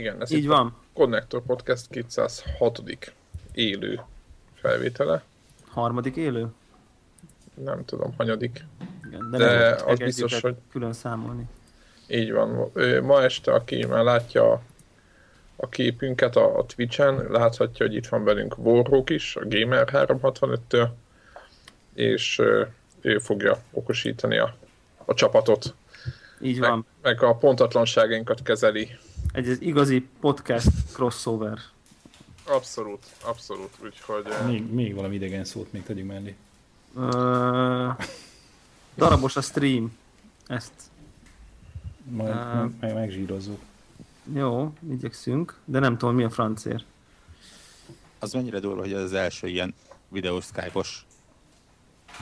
Igen, ez így van. Connector Podcast 206. élő felvétele. Harmadik élő? Nem tudom, hanyadik. Igen, de az biztos, hogy... külön számolni. Így van. Ma este, aki már látja a képünket a Twitch-en, láthatja, hogy itt van velünk Warhawk is, a Gamer 365-től, és ő fogja okosítani a csapatot. Így van. Meg a pontatlanságainkat kezeli. Egy igazi podcast crossover. Abszolút, abszolút. Úgyhogy... Még valami idegen szót még tegyünk mellé. Darabos a stream. Ezt. Majd megzsírozzuk. Jó, igyekszünk, de nem tudom, mi a francér. Az mennyire durva, hogy ez az első ilyen videós Skype-os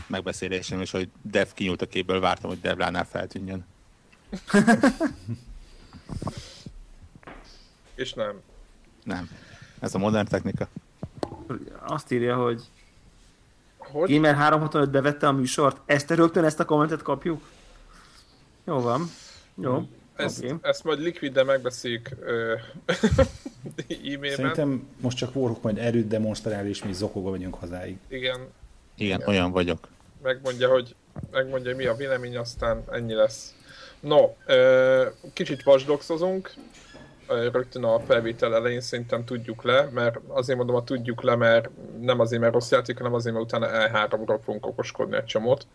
megbeszélésem, és hogy Dev kinyúlt a képből, vártam, hogy Devlánál feltűnjön. És nem. Nem. Ez a modern technika. Azt írja, hogy... Gamer 365 bevette a műsort. Ezt rögtön ezt a kommentet kapjuk? Jó van. Jó. Ezt majd Liquiddel megbeszéljük e-mailben. Szerintem most csak Warhawk majd erőt demonstrál, és mi zokogva vagyunk hazáig. Igen, olyan vagyok. Megmondja, mi a vélemény, aztán ennyi lesz. No, kicsit Watch Dogs-ozunk. Rögtön a felvétel elején szerintem tudjuk le, mert azért mondom, hogy tudjuk le, mert nem azért, mert rossz játék, hanem azért, mert utána E3-ra fogunk okoskodni egy csomót.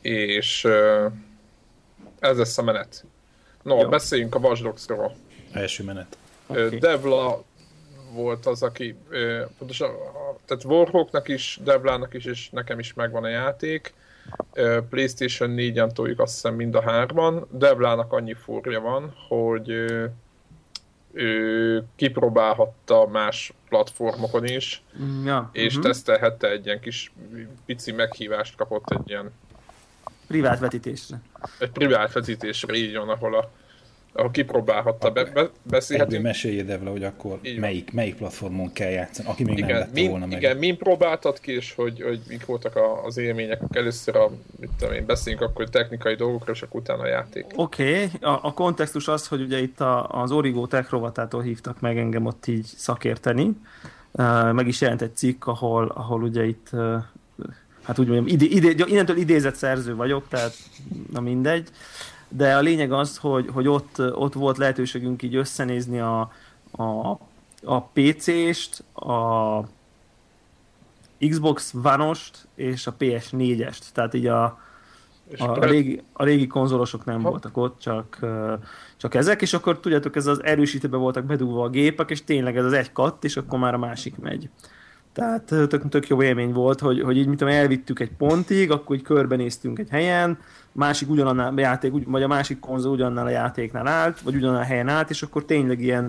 És ez lesz a menet. No, jó. Beszéljünk a Watch Dogs-ról. Első menet. Okay. Devla volt az, aki... pontosan, tehát Warhawknak is, Devlának is, és nekem is megvan a játék. PlayStation 4-en toljuk azt hiszem mind a hárman. Devlának annyi furja van, hogy ő kipróbálhatta más platformokon is, ja, és tesztelhette egy ilyen kis pici meghívást kapott egy ilyen... privát vetítésre. Egy privát vetítésre, így jön, ahol kipróbálhatta. Beszélhetünk. Ebből meséljél, Devla, hogy akkor melyik platformon kell játszani, aki még nem lette volna meg. Igen, min próbáltad ki, és hogy mik voltak az élmények. Először beszéljünk akkor technikai dolgokra, és akkor utána a játék. Oké, a kontextus az, hogy ugye itt az Origo Tech rovatától hívtak meg engem ott így szakérteni. Meg is jelent egy cikk, ahol ugye itt... hát úgy mondjam, innentől idézett szerző vagyok, tehát na mindegy. De a lényeg az, hogy ott volt lehetőségünk így összenézni a PC-st, a Xbox One-ost és a PS4-est. Tehát így a régi konzolosok nem voltak ott, csak ezek, és akkor tudjátok, ez az erősítőbe voltak bedugva a gépek, és tényleg ez az egy katt, és akkor már a másik megy. Tehát tök jó élmény volt, hogy így, mint amely elvittük egy pontig, akkor így körbenéztünk egy helyen, másik ugyanannál a játék, vagy a másik konzol ugyanannál a játéknál állt, vagy ugyanannál a helyen állt, és akkor tényleg ilyen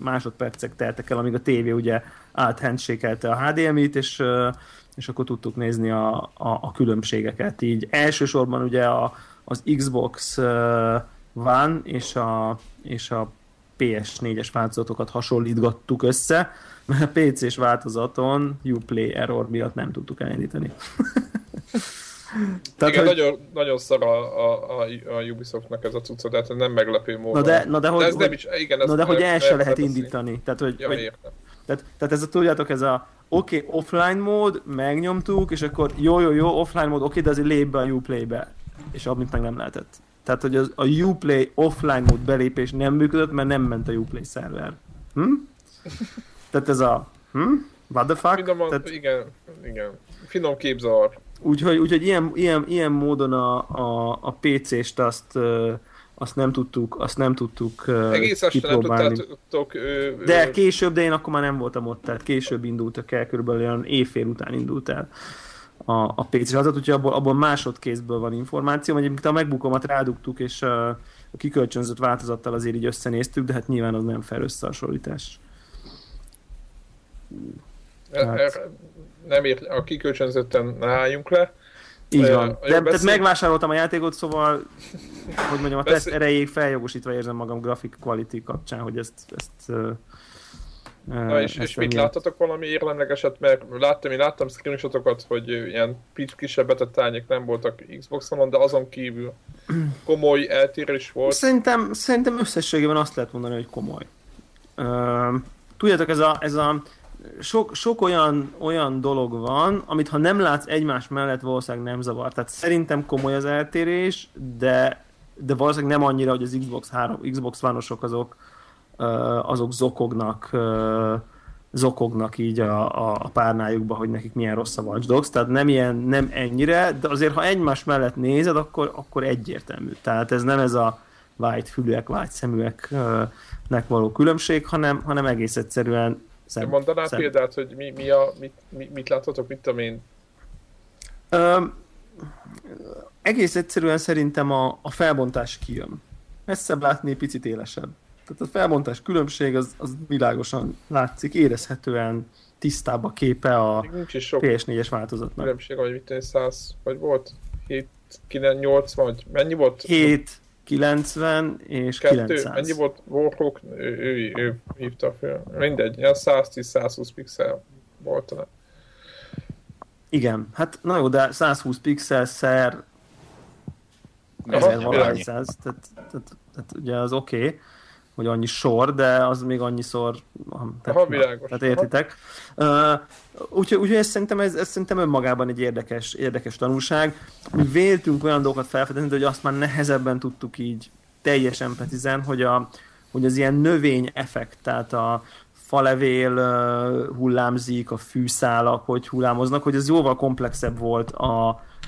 másodpercek teltek el, amíg a tévé ugye áthandshake-elte a HDMI-t, és akkor tudtuk nézni a különbségeket. Így elsősorban ugye az Xbox One és a PS4-es változatokat hasonlítgattuk össze, mert a PC-s változaton Uplay error miatt nem tudtuk elindítani. Tehát, igen, hogy... nagyon szar a Ubisoftnak ez a cucca, de hát nem meglepő módon. De el se lehet indítani. Tehát, tehát ez a, tudjátok, ez a oké, offline mód, megnyomtuk, és akkor jó, offline mód, oké, de azért lép be a Uplay-be. És amint meg nem lehetett. Tehát, hogy a Uplay offline mód belépés nem működött, mert nem ment a Uplay szerver. Tehát ez a... What the fuck? Tehát... Igen. Finom képzavar. Úgyhogy ilyen módon a PC-st azt nem tudtuk kipróbálni. De később, de én akkor már nem voltam ott, tehát később indultak el, körülbelül olyan évfél után indult el a PC-s változat, úgyhogy abból másodkézből van információ, mert a MacBookomat rádugtuk, és a kikölcsönzött változattal azért így összenéztük, de hát nyilván az nem fel összehasonlítás. Nem ért, a kikölcsönzötten ne álljunk le. Így van. Tehát megvásároltam a játékot, szóval hogy mondjam, a teszt erejéig feljogosítva érzem magam grafik quality kapcsán, hogy ezt Na és mit láttatok valami érlemlegeset? Mert láttam screenshotokat, hogy ilyen kisebb betettányék nem voltak Xboxon, de azon kívül komoly eltérés volt. Szerintem összességében azt lehet mondani, hogy komoly. Tudjátok, ez a sok olyan dolog van, amit ha nem látsz egymás mellett, valószínűleg nem zavar. Tehát szerintem komoly az eltérés, de valószínűleg nem annyira, hogy az Xbox One-osok azok zokognak így a párnájukba, hogy nekik milyen rossz a Watch Dogs, tehát nem ennyire, de azért ha egymás mellett nézed, akkor egyértelmű. Tehát ez nem ez a vágyfülűek, vágyszeműeknek való különbség, hanem egész egyszerűen mondanál példát, hogy mit láthatok, mit tudom én? Egész egyszerűen szerintem a felbontás kijön. Messzebb látni, picit élesebb. Tehát a felbontás különbség az világosan látszik, érezhetően tisztább a képe a PS4-es változatnak. Különbség, vagy mit tenni, 100, vagy volt? 7, 9, 80, vagy mennyi volt? 7, 90 és 900. Mennyi volt? Warhawk, ő hívta fel. Mindegy, 110-120 pixel volt talán. Igen, hát na jó, de 120 pixel szer 1000-100, tehát ugye az oké. Hogy annyi sor, de az még annyiszor... Tehát értitek. Úgyhogy ez szerintem önmagában egy érdekes tanulság. Mi véltünk olyan dolgokat felfedezni, de hogy azt már nehezebben tudtuk így teljesen precizen, hogy az ilyen növény effekt, tehát a falevél hullámzik, a fűszálak, hogy hullámoznak, hogy ez jóval komplexebb volt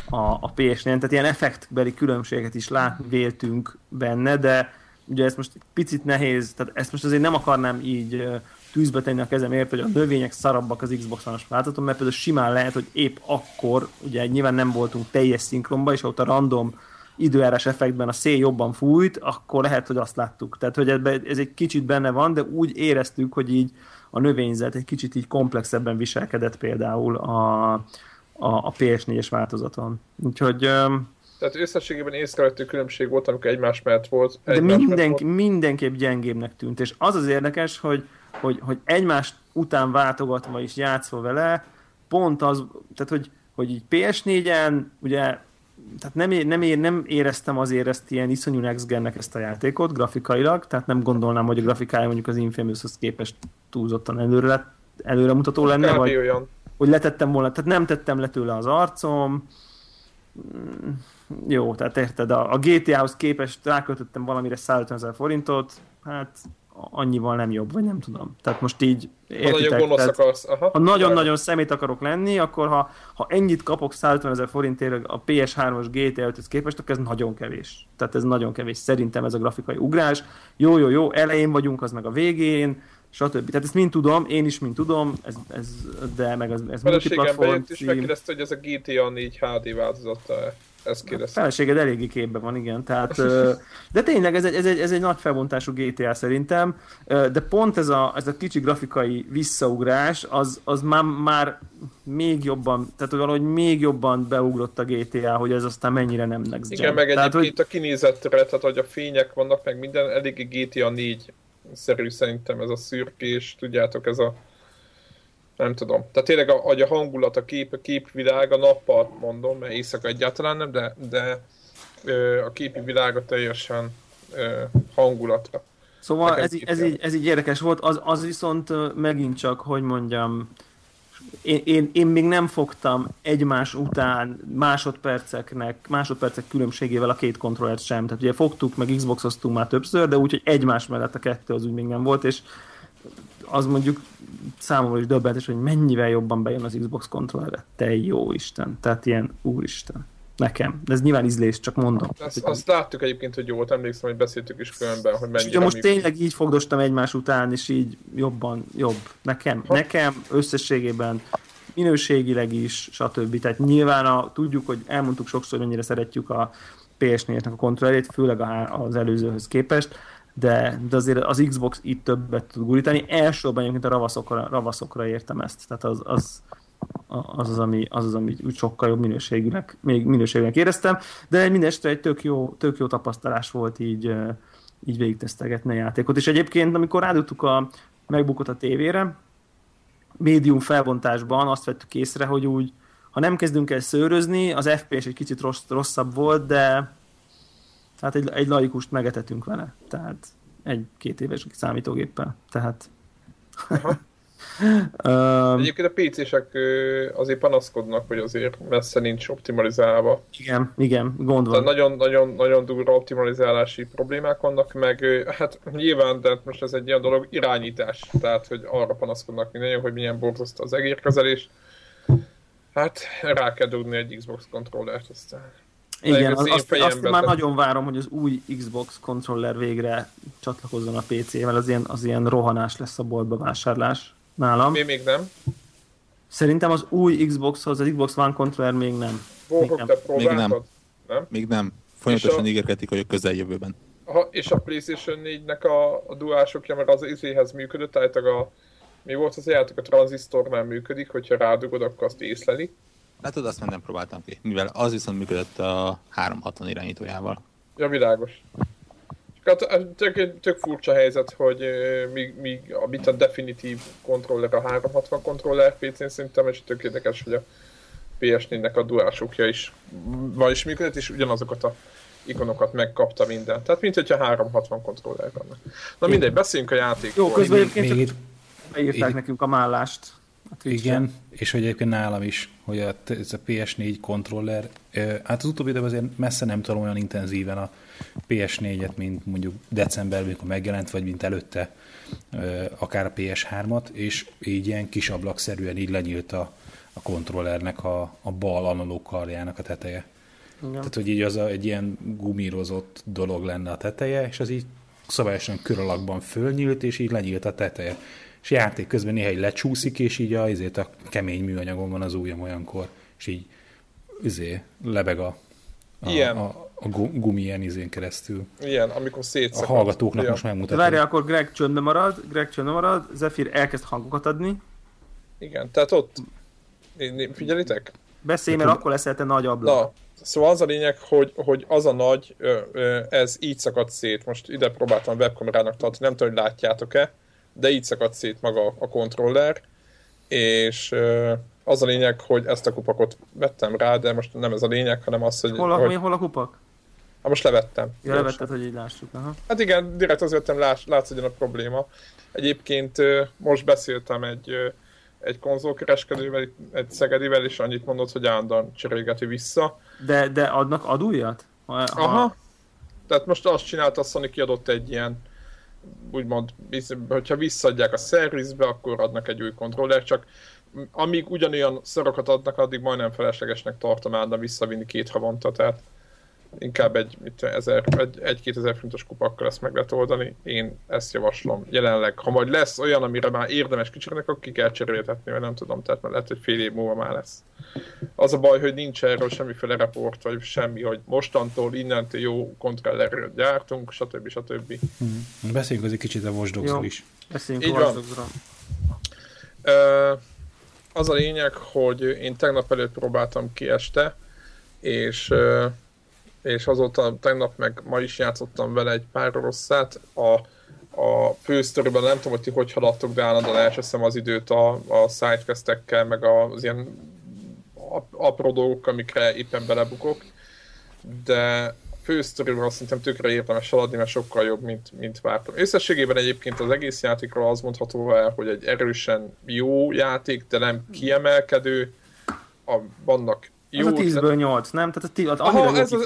a PS4-en. Tehát ilyen effektbeli különbséget is véltünk benne, de ugye ezt most picit nehéz, tehát ezt most azért nem akarnám így tűzbe tenni a kezemért, hogy a növények szarabbak az Xbox One-os változaton, mert például simán lehet, hogy épp akkor, ugye nyilván nem voltunk teljes szinkronban, és ott a random időjárás effektben a szél jobban fújt, akkor lehet, hogy azt láttuk. Tehát, hogy ez egy kicsit benne van, de úgy éreztük, hogy így a növényzet egy kicsit így komplexebben viselkedett például a PS4-es változaton. Úgyhogy... Tehát összességében észrevettő különbség volt, amikor egymás mellett volt. Mindenképp gyengébbnek tűnt, és az érdekes, hogy egymás után váltogatva is játszva vele, pont az, tehát hogy így PS4-en, ugye, tehát nem éreztem azért ezt ilyen iszonyú next gennek ezt a játékot grafikailag, tehát nem gondolnám, hogy a grafikája mondjuk az Infamous-hoz képest túlzottan előremutató lenne, vagy olyan. Hogy letettem volna, tehát nem tettem le tőle az arcom, jó, tehát érted, a GTA-hoz képest ráköltöttem valamire 150 000 forintot, hát annyival nem jobb, vagy nem tudom. Tehát most így értitek, ha nagyon-nagyon szemét akarok lenni, akkor ha ennyit kapok 150 000 forintért a PS3-os GTA 5-höz képest, akkor ez nagyon kevés. Tehát ez nagyon kevés. Szerintem ez a grafikai ugrás. Jó, elején vagyunk, az meg a végén, stb. Tehát ezt én is mind tudom, de meg ez multiplatform. Bejött is megkérdezte, hogy ez a GTA 4 HD változata-e. A feleséged eléggé képben van, igen. Tehát, de tényleg ez egy nagy felbontású GTA szerintem, de pont ez a kicsi grafikai visszaugrás, az már még jobban, tehát valahogy még jobban beugrott a GTA, hogy ez aztán mennyire nem next gen. Igen, meg egyébként a kinézetre, tehát hogy a fények vannak, meg minden, eléggé GTA 4-szerű szerintem ez a szürkés, tudjátok, ez a nem tudom. Tehát tényleg a hangulat, a képvilág, a nappal mondom, mert éjszaka egyáltalán nem, de a képi világa teljesen hangulatra. Szóval ez így érdekes volt, az viszont megint csak, hogy mondjam, én még nem fogtam egymás után másodpercek különbségével a két kontrollert sem. Tehát ugye fogtuk, meg Xbox-oztunk már többször, de úgy, hogy egymás mellett a kettő az úgy még nem volt, és az mondjuk számomra is döbbenetes, hogy mennyivel jobban bejön az Xbox kontrollerre. Te jó Isten. Tehát ilyen úristen. Nekem. De ez nyilván ízlés, csak mondom. Azt láttuk egyébként, hogy jót emlékszem, hogy beszéltük is különben, hogy mennyire... Most tényleg így fogdostam egymás után, és így jobb. Nekem összességében, minőségileg is, stb. Tehát nyilván tudjuk, hogy elmondtuk sokszor, mennyire szeretjük a PS4-nek a kontrollerét, főleg az előzőhöz képest, de azért az Xbox itt többet tud gurítani. Elsősorban egyébként a ravaszokra értem ezt. Tehát az ami úgy sokkal jobb minőségűnek éreztem, de mindesetre egy tök jó tapasztalás volt így végigtesztelgetni a játékot. És egyébként, amikor rádugtuk a megbukott a tévére. Médium felbontásban azt vettük észre, hogy úgy, ha nem kezdünk el szőrözni, az FPS egy kicsit rosszabb volt, de hát egy laikust megetetünk vele. Tehát egy-két éves számítógéppel. Tehát... Egyébként a PC-sek azért panaszkodnak, hogy azért messze nincs optimalizálva. Igen, igen, gond van. Nagyon-nagyon durva optimalizálási problémák vannak, meg hát nyilván, de most ez egy ilyen dolog, irányítás. Tehát, hogy arra panaszkodnak mindenki, hogy milyen borzasztó az egérkezelés. Hát rá kell dugni egy Xbox kontrollert aztán. Igen, azt már nagyon várom, hogy az új Xbox kontroller végre csatlakozzon a PC-vel, az ilyen rohanás lesz a boltba vásárlás nálam. Még nem. Szerintem az új Xboxhoz, az Xbox One kontroller még nem. Voltok, te próbáltad? Még nem. Folyamatosan ígérkedik, hogy a közeljövőben. És a PlayStation 4-nek a duásokja, mert az izéhez működött, mi volt az játék, a tranzisztornál működik, hogyha rádugod, akkor azt észleli. Látod, azt már nem próbáltam ki, mivel az viszont működött a 360 irányítójával. Ja, világos. Hát tök furcsa helyzet, hogy a definitív kontroller, a 360 kontroller PC-n szerintem, és tök érdekes, hogy a PS4-nek a dualshockja is vagyis működött, és ugyanazokat a ikonokat megkapta minden. Tehát mint hogyha 360 kontroller vannak. Na mindegy, beszéljünk a játékról. Jó, közben egyébként csak beírták nekünk a mállást. Igen, és hogy egyébként nálam is, hogy ez a PS4 kontroller, hát az utóbbi időben azért messze nem tudom olyan intenzíven a PS4-et, mint mondjuk decemberben, amikor megjelent, vagy mint előtte akár a PS3-at, és így ilyen kis ablakszerűen így lenyílt a kontrollernek a bal analóg karjának a teteje. Igen. Tehát, hogy így az egy ilyen gumírozott dolog lenne a teteje, és az így szabályosan kör alakban fölnyílt, és így lenyílt a teteje. És játék közben néha így lecsúszik, és így a kemény műanyagon van az ujjam olyankor, és így lebeg a gumi ilyen izén keresztül. Ilyen, amikor szétszakad. A hallgatóknak most megmutatom. Várj, akkor Greg csöndbe marad, Zephyr elkezd hangokat adni. Igen, tehát ott, figyelitek? Beszélj, mert akkor leszel te nagy ablak. Na, szóval az a lényeg, hogy az a nagy, ez így szakad szét. Most ide próbáltam webkamerának tartani, nem tudom, hogy látjátok-e, de így szakad szét maga a kontroller, és az a lényeg, hogy ezt a kupakot vettem rá, de most nem ez a lényeg, hanem az, hogy... Hol a kupak? Hát most levettem. Ja, levetted, hogy így lássuk. Aha. Hát igen, direkt az vettem, látszódjon a probléma. Egyébként most beszéltem egy konzolkereskedővel, egy szegedivel, és annyit mondott, hogy állandóan cserélgeti vissza. De adnak adújat? Aha. Tehát most azt csinálta, a Sony kiadott egy ilyen, úgymond, hogyha visszaadják a szervizbe, akkor adnak egy új kontrollert, csak amíg ugyanolyan szarokat adnak, addig majdnem feleslegesnek tartom állna visszavinni 2 havonta, tehát inkább egy 2000 fontos kupakkal ezt meg lehet oldani, én ezt javaslom jelenleg. Ha majd lesz olyan, amire már érdemes kicsiknek, akkor ki kell cseréltetni, vagy nem tudom, tehát lehet, hogy fél év múlva már lesz. Az a baj, hogy nincs erről semmiféle report, vagy semmi, hogy mostantól, innentől jó kontrollerről gyártunk, stb. Beszéljünk azért kicsit a Watch Dogsról is. Beszéljünk a Watch Dogsról. Az a lényeg, hogy én tegnap előtt próbáltam ki este, és azóta tegnap meg ma is játszottam vele egy pár rosszát. A fősztoriban nem tudom, hogy ti hogy haladtok, de állandóan elcseszem az időt a sidequestekkel, meg az ilyen apró dolgok, amikre éppen belebukok. De fősztoriban azt szerintem tökre érdemes haladni, mert sokkal jobb, mint vártam. Összességében egyébként az egész játékról az mondható el, hogy egy erősen jó játék, de nem kiemelkedő. Vannak jó, az a 10-ből 8, nem? Tehát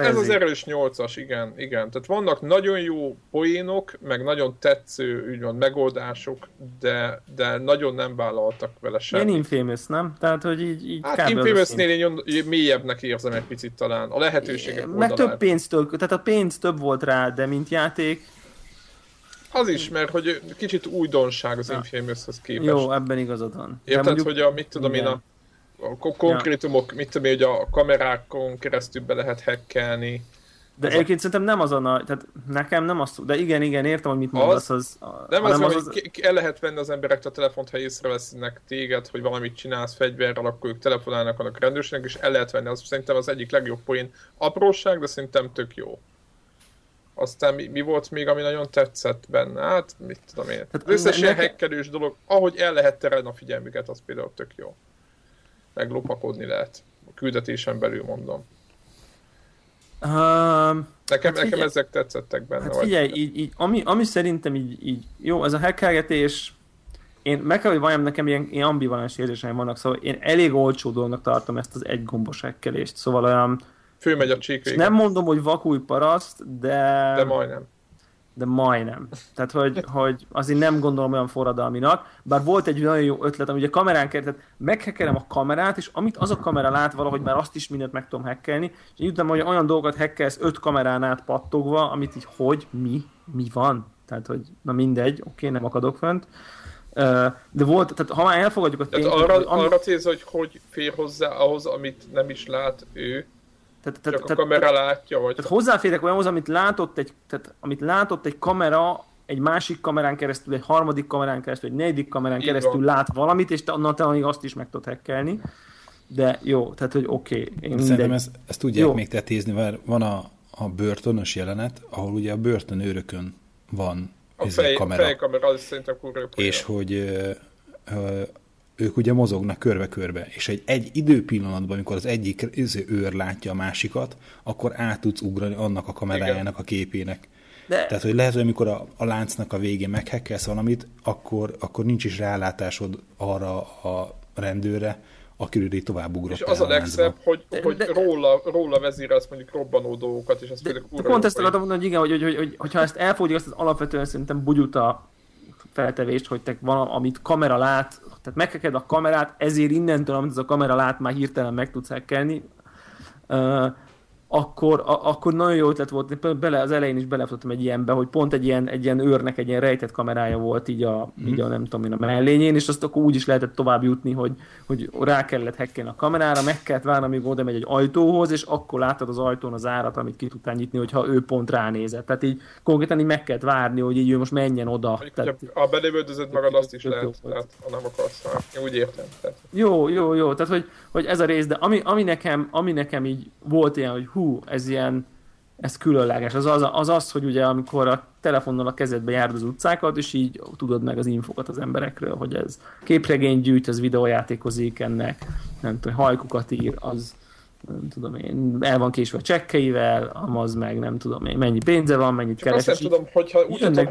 ez az erős 8-as, igen. Tehát vannak nagyon jó poénok, meg nagyon tetsző, úgymond, megoldások, de nagyon nem vállaltak vele sem. Én Infamous, nem? Tehát, hogy így hát Infamousnél én mélyebbnek érzem egy picit talán. A lehetőségek oldalán. Meg több pénztől, tehát a pénz több volt rá, de mint játék. Az is, mert hogy kicsit újdonság az Infamoushoz képest. Jó, ebben igazad van. Érted, mondjuk, hogy a konkrétumok, mit tudom én, hogy a kamerákon keresztül be lehet hackelni. De egyébként szerintem nem az a nagy, tehát nekem nem az, de igen, értem, hogy mit mondasz. El lehet venni az emberek a telefont, ha észrevesznek téged, hogy valamit csinálsz fegyverrel, akkor ők telefonálnak annak rendőrségnek, és el lehet venni. Szerintem az egyik legjobb poén. Apróság, de szerintem tök jó. Aztán mi volt még, ami nagyon tetszett benne? Hát, mit tudom én. Az összes ilyen hekkelős dolog, ahogy el lehet terelni a figyelmüket, az például tök jó. Meglopakodni lehet. A küldetésen belül mondom. Nekem ezek tetszettek benne. Hát figyelj, így, ami szerintem így jó, ez a hekkelgetés... Én meg kell, hogy valljam, nekem ilyen ambivalens érzéseim vannak, szóval én elég olcsó dolognak tartom ezt az egy gombos hekkelést, szóval olyan... Főmegy a csík végén. Nem mondom, hogy vakúj paraszt, de... De majdnem. De majdnem. Tehát, hogy azért nem gondolom olyan forradalminak, bár volt egy nagyon jó ötlet, ami ugye kamerán került, meghekkelem a kamerát, és amit az a kamera lát valahogy, már azt is mindent meg tudom hekkelni, és így utána, hogy olyan dolgokat hekkelsz 5 kamerán át pattogva, amit így, hogy mi van? Tehát, hogy na mindegy, oké, nem akadok fönt. De volt, tehát ha már elfogadjuk a tényeket... Arra célsz, hogy fér hozzá ahhoz, amit nem is lát ő, csak a kamera látja, vagy... Tehát hozzáférek olyanhoz, amit látott egy kamera, egy másik kamerán keresztül, egy harmadik kamerán keresztül, egy negyedik kamerán keresztül lát valamit, és talán azt is meg tudod hekkelni. De jó, tehát hogy oké. Szerintem ezt tudják még tetézni, mert van a börtönös jelenet, ahol ugye a börtönőrökön van a fejkamera, az szerintem kurva. És hogy ők ugye mozognak körbe-körbe, és egy időpillanatban, amikor az egyik őr látja a másikat, akkor át tudsz ugrani annak a kamerájának, igen, a képének. De... Tehát, hogy lehet, hogy amikor a láncnak a végén meghekkelsz valamit, akkor nincs is rálátásod arra a rendőre, akiről így tovább ugrott. És az a legszebb, hogy róla vezérelsz mondjuk robbanó dolgokat, és azt mondjuk urra. Pont ezt akartam mondani, hogy igen, hogyha ezt elfogyjuk, azt az alapvetően szerintem bugyuta feltevést, hogy te van, amit kamera lát, tehát megheked a kamerát, ezért innentől, amit az a kamera lát, már hirtelen meg tudsz hekkelni. Akkor nagyon jó ötlet volt, az elején is belefutottam egy ilyenbe, hogy pont egy ilyen őrnek egy ilyen rejtett kamerája volt így a nem tudom én a mellényén, és azt akkor úgy is lehetett tovább jutni, hogy rá kellett hekkelni a kamerára, meg kellett várni, amíg oda megy egy ajtóhoz, és akkor látod az ajtón az árat, amit ki tudtál nyitni, hogyha ő pont ránézett. Tehát így konkrétan így meg kellett várni, hogy így ő most menjen oda. Ha belövöldözöd magad, azt is lehet, ha nem akarsz rá. Úgy értem. Jó. Tehát hogy ez a rész, de ami nekem így volt ilyen, hogy ez különleges. Az, hogy ugye amikor a telefonnal a kezedbe járd az utcákat, és így tudod meg az infokat az emberekről, hogy ez képregény gyűjt, ez videójátékozik, ennek nem tudom, hajkukat ír, az nem tudom én, el van késve a csekkeivel, amaz meg nem tudom én, mennyi pénze van, mennyit keres. Azt nem tudom, hogyha úgy tudom,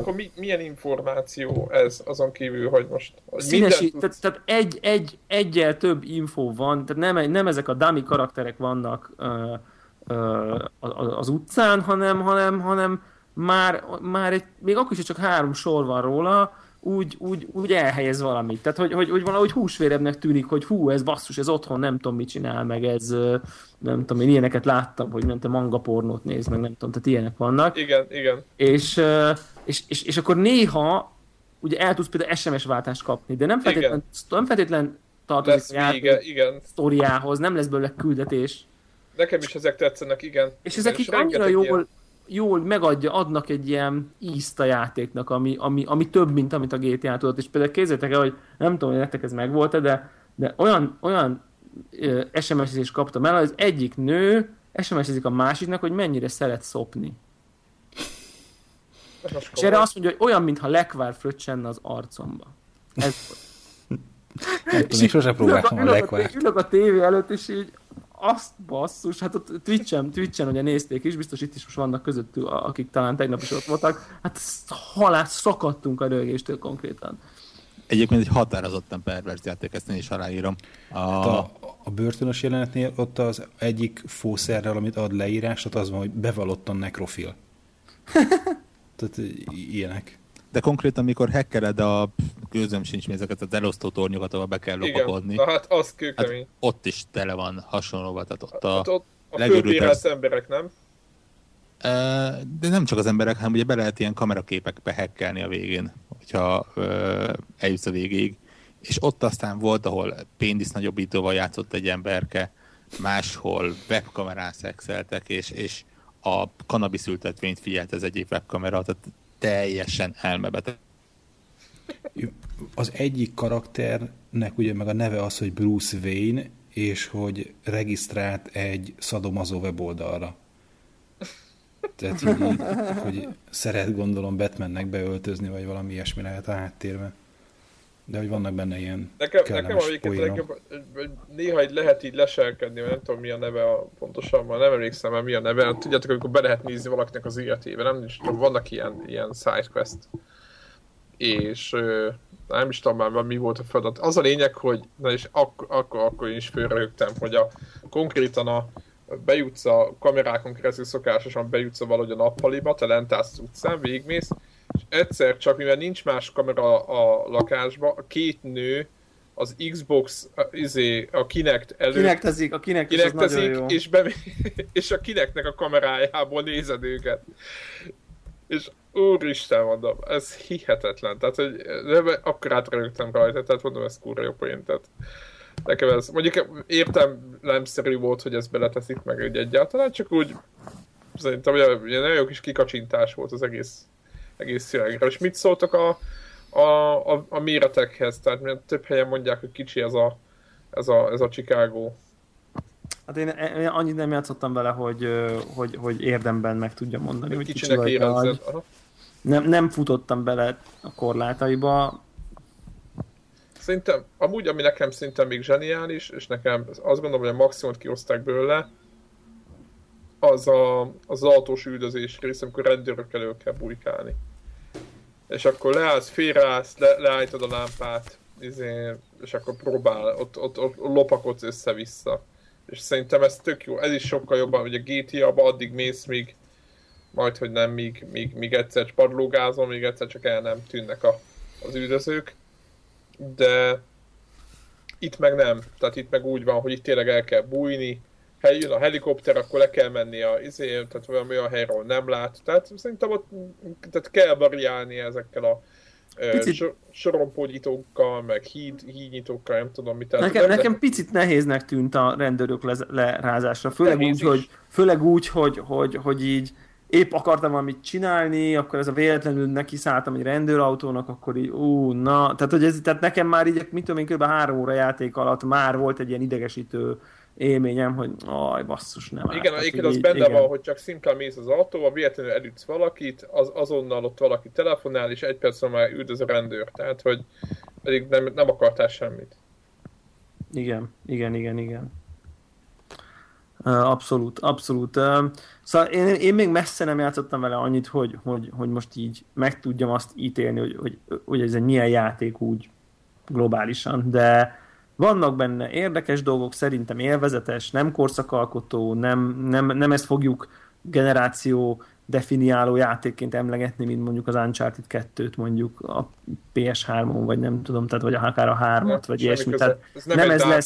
akkor milyen információ ez azon kívül, hogy most... Tehát egyel több infó van, tehát nem ezek a dummy karakterek vannak az utcán, hanem már egy, még akkor is csak 3 sor van róla, úgy elhelyez valamit. Tehát, hogy valahogy húsvérebbnek tűnik, hogy hú, ez basszus, ez otthon nem tudom mit csinál, meg ez, nem tudom, én ilyeneket láttam, hogy nem tudom, manga pornót néz, meg nem tudom, tehát ilyenek vannak. Igen. És akkor néha ugye el tudsz például SMS-váltást kapni, de nem feltétlen tartozik a sztoriához, nem lesz belőle küldetés. Nekem is ezek tetszenek, igen. És ezek így annyira jól megadja, adnak egy ilyen ízt a játéknak, ami több, mint amit a GTA tudott. És például képzeljétek el, hogy nem tudom, hogy nektek ez megvolt-e, de olyan SMS-ezést kaptam el, hogy az egyik nő SMS-ezik a másiknak, hogy mennyire szeret szopni. És erre azt mondja, hogy olyan, mintha lekvár fröccsenne az arcomba. Ez volt. Még sose próbáltam a lekvárt. Ülök a tévé előtt, és így azt basszus, hát ott Twitchen ugye nézték is, biztos itt is most vannak közöttük, akik talán tegnap is ott voltak, hát halál szakadtunk a röhögéstől konkrétan. Egyébként egy határozottan pervers játék, ezt én is aláírom. A börtönös jelenetnél ott az egyik fószerrel, amit ad leírásot, az van, hogy bevalottan nekrofil. Tehát ilyenek. De konkrétan, mikor hekkeled a közöm sincs mi ezeket az elosztó tornyokat, ahol be kell lopakodni. Igen, hát az kőkemény. Hát ott is tele van hasonlóval, tehát ott a legőrültebb emberek, nem? De nem csak az emberek, hanem ugye be lehet ilyen kameraképekbe hekkelni a végén, hogyha eljutsz a végéig. És ott aztán volt, ahol pénisz nagyobbítóval játszott egy emberke, máshol webkamerán szexeltek, és a kanabiszültetvényt figyelt ez egyéb webkamera, tehát teljesen elmebeteg. Az egyik karakternek ugye meg a neve az, hogy Bruce Wayne, és hogy regisztrált egy szadomazó weboldalra. Tehát így, hogy szeret gondolom Batmannek beöltözni, vagy valami ilyesmi lehet a háttérben. De hogy vannak benne ilyen kellemes poénok. Néha így lehet így leselkedni, mert nem tudom mi a neve pontosan, már nem emlékszem már mi a neve. Tudjátok, amikor be lehet nézni valakinek az életében, nem is tudom, vannak ilyen sidequest. És nem is tudom már mi volt a feladat. Az a lényeg, hogy na és akkor én is fölrögtem, hogy konkrétan bejutsz a kamerákon keresztül, szokásosan bejutsz valahogy a nappaliba, te lent állsz az utcán, végigmész, és egyszer csak, mivel nincs más kamera a lakásban, a két nő az Xbox, a Kinect előtt kinektezik, és a Kinectnek a kamerájából nézed őket. És úristen, mondom, ez hihetetlen, tehát hogy akkor átrögtem rajta, tehát mondom, ez kurva jó poén, tehát nekem ez, mondjuk értelemszerű volt, hogy ezt beleteszik meg ugye egyáltalán, csak úgy szerintem, hogy ilyen nagyon jó kis kikacsintás volt az egész szövegre. És mit szóltak a méretekhez? Tehát több helyen mondják, hogy kicsi ez a Chicago. Hát én annyit nem játszottam vele, hogy érdemben meg tudja mondani, hogy kicsinek érezzed. Nem futottam bele a korlátaiba. Szerintem, amúgy, ami nekem szinte még zseniális, és nekem azt gondolom, hogy a maximumot kioszták bőle, az autós üldözés rész, amikor rendőrök elő kell bujkálni. És akkor leállsz, félreállsz, leállítod a lámpát, és akkor próbál, ott lopakodsz össze-vissza. És szerintem ez tök jó, ez is sokkal jobban, hogy a GTA-ba addig mész, míg egyszer padlógázol, míg egyszer csak el nem tűnnek az üldözők. De itt meg nem, tehát itt meg úgy van, hogy itt tényleg el kell bújni, ha jön a helikopter, akkor le kell menni tehát valami olyan helyről nem lát, tehát szerintem ott tehát kell variálni ezekkel a sorompogyítókkal, meg hídnyitókkal, nem tudom mit. Nekem picit nehéznek tűnt a rendőrök lerázásra, főleg úgy, hogy így épp akartam valamit csinálni, akkor ez a véletlenül nekiszálltam egy rendőrautónak, akkor így tehát nekem már így, mit tudom én, kb. 3 óra játék alatt már volt egy ilyen idegesítő élményem, hogy basszus, nem áll. Igen, az benne van, hogy csak szimplán mész az autóval, véletlenül elütsz valakit, azonnal ott valaki telefonál, és egy percre már üldöz a rendőr, tehát hogy pedig nem akartál semmit. Igen. Abszolút. Szóval én még messze nem játszottam vele annyit, hogy most így meg tudjam azt ítélni, hogy ez egy milyen játék úgy globálisan, de vannak benne érdekes dolgok, szerintem élvezetes, nem korszakalkotó, nem ezt fogjuk generáció definiáló játékként emlegetni, mint mondjuk az Uncharted 2-t mondjuk a PS3-on, vagy nem tudom, tehát vagy akár a 3-at, vagy ilyesmi. Tehát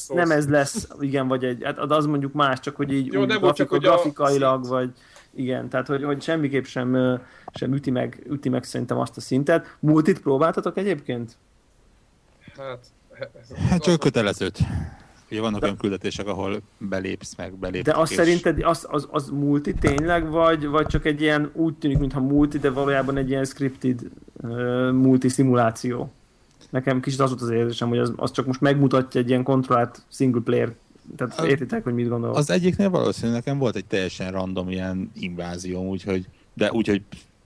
nem ez lesz, igen, vagy egy, hát az mondjuk más, csak hogy így jó, úgy grafikailag, vagy igen, tehát hogy semmiképp sem üti meg szerintem azt a szintet. Multit próbáltatok egyébként? Hát csak kötelezőt. Ugye vannak olyan küldetések, ahol belépsz. De azt szerinted az multi tényleg, vagy csak egy ilyen, úgy tűnik, mintha multi, de valójában egy ilyen scripted multi szimuláció. Nekem kicsit az volt az érzésem, hogy az csak most megmutatja egy ilyen kontrollált single player. Tehát értitek, hogy mit gondolok? Az egyiknél valószínűleg nekem volt egy teljesen random ilyen invázióm, úgyhogy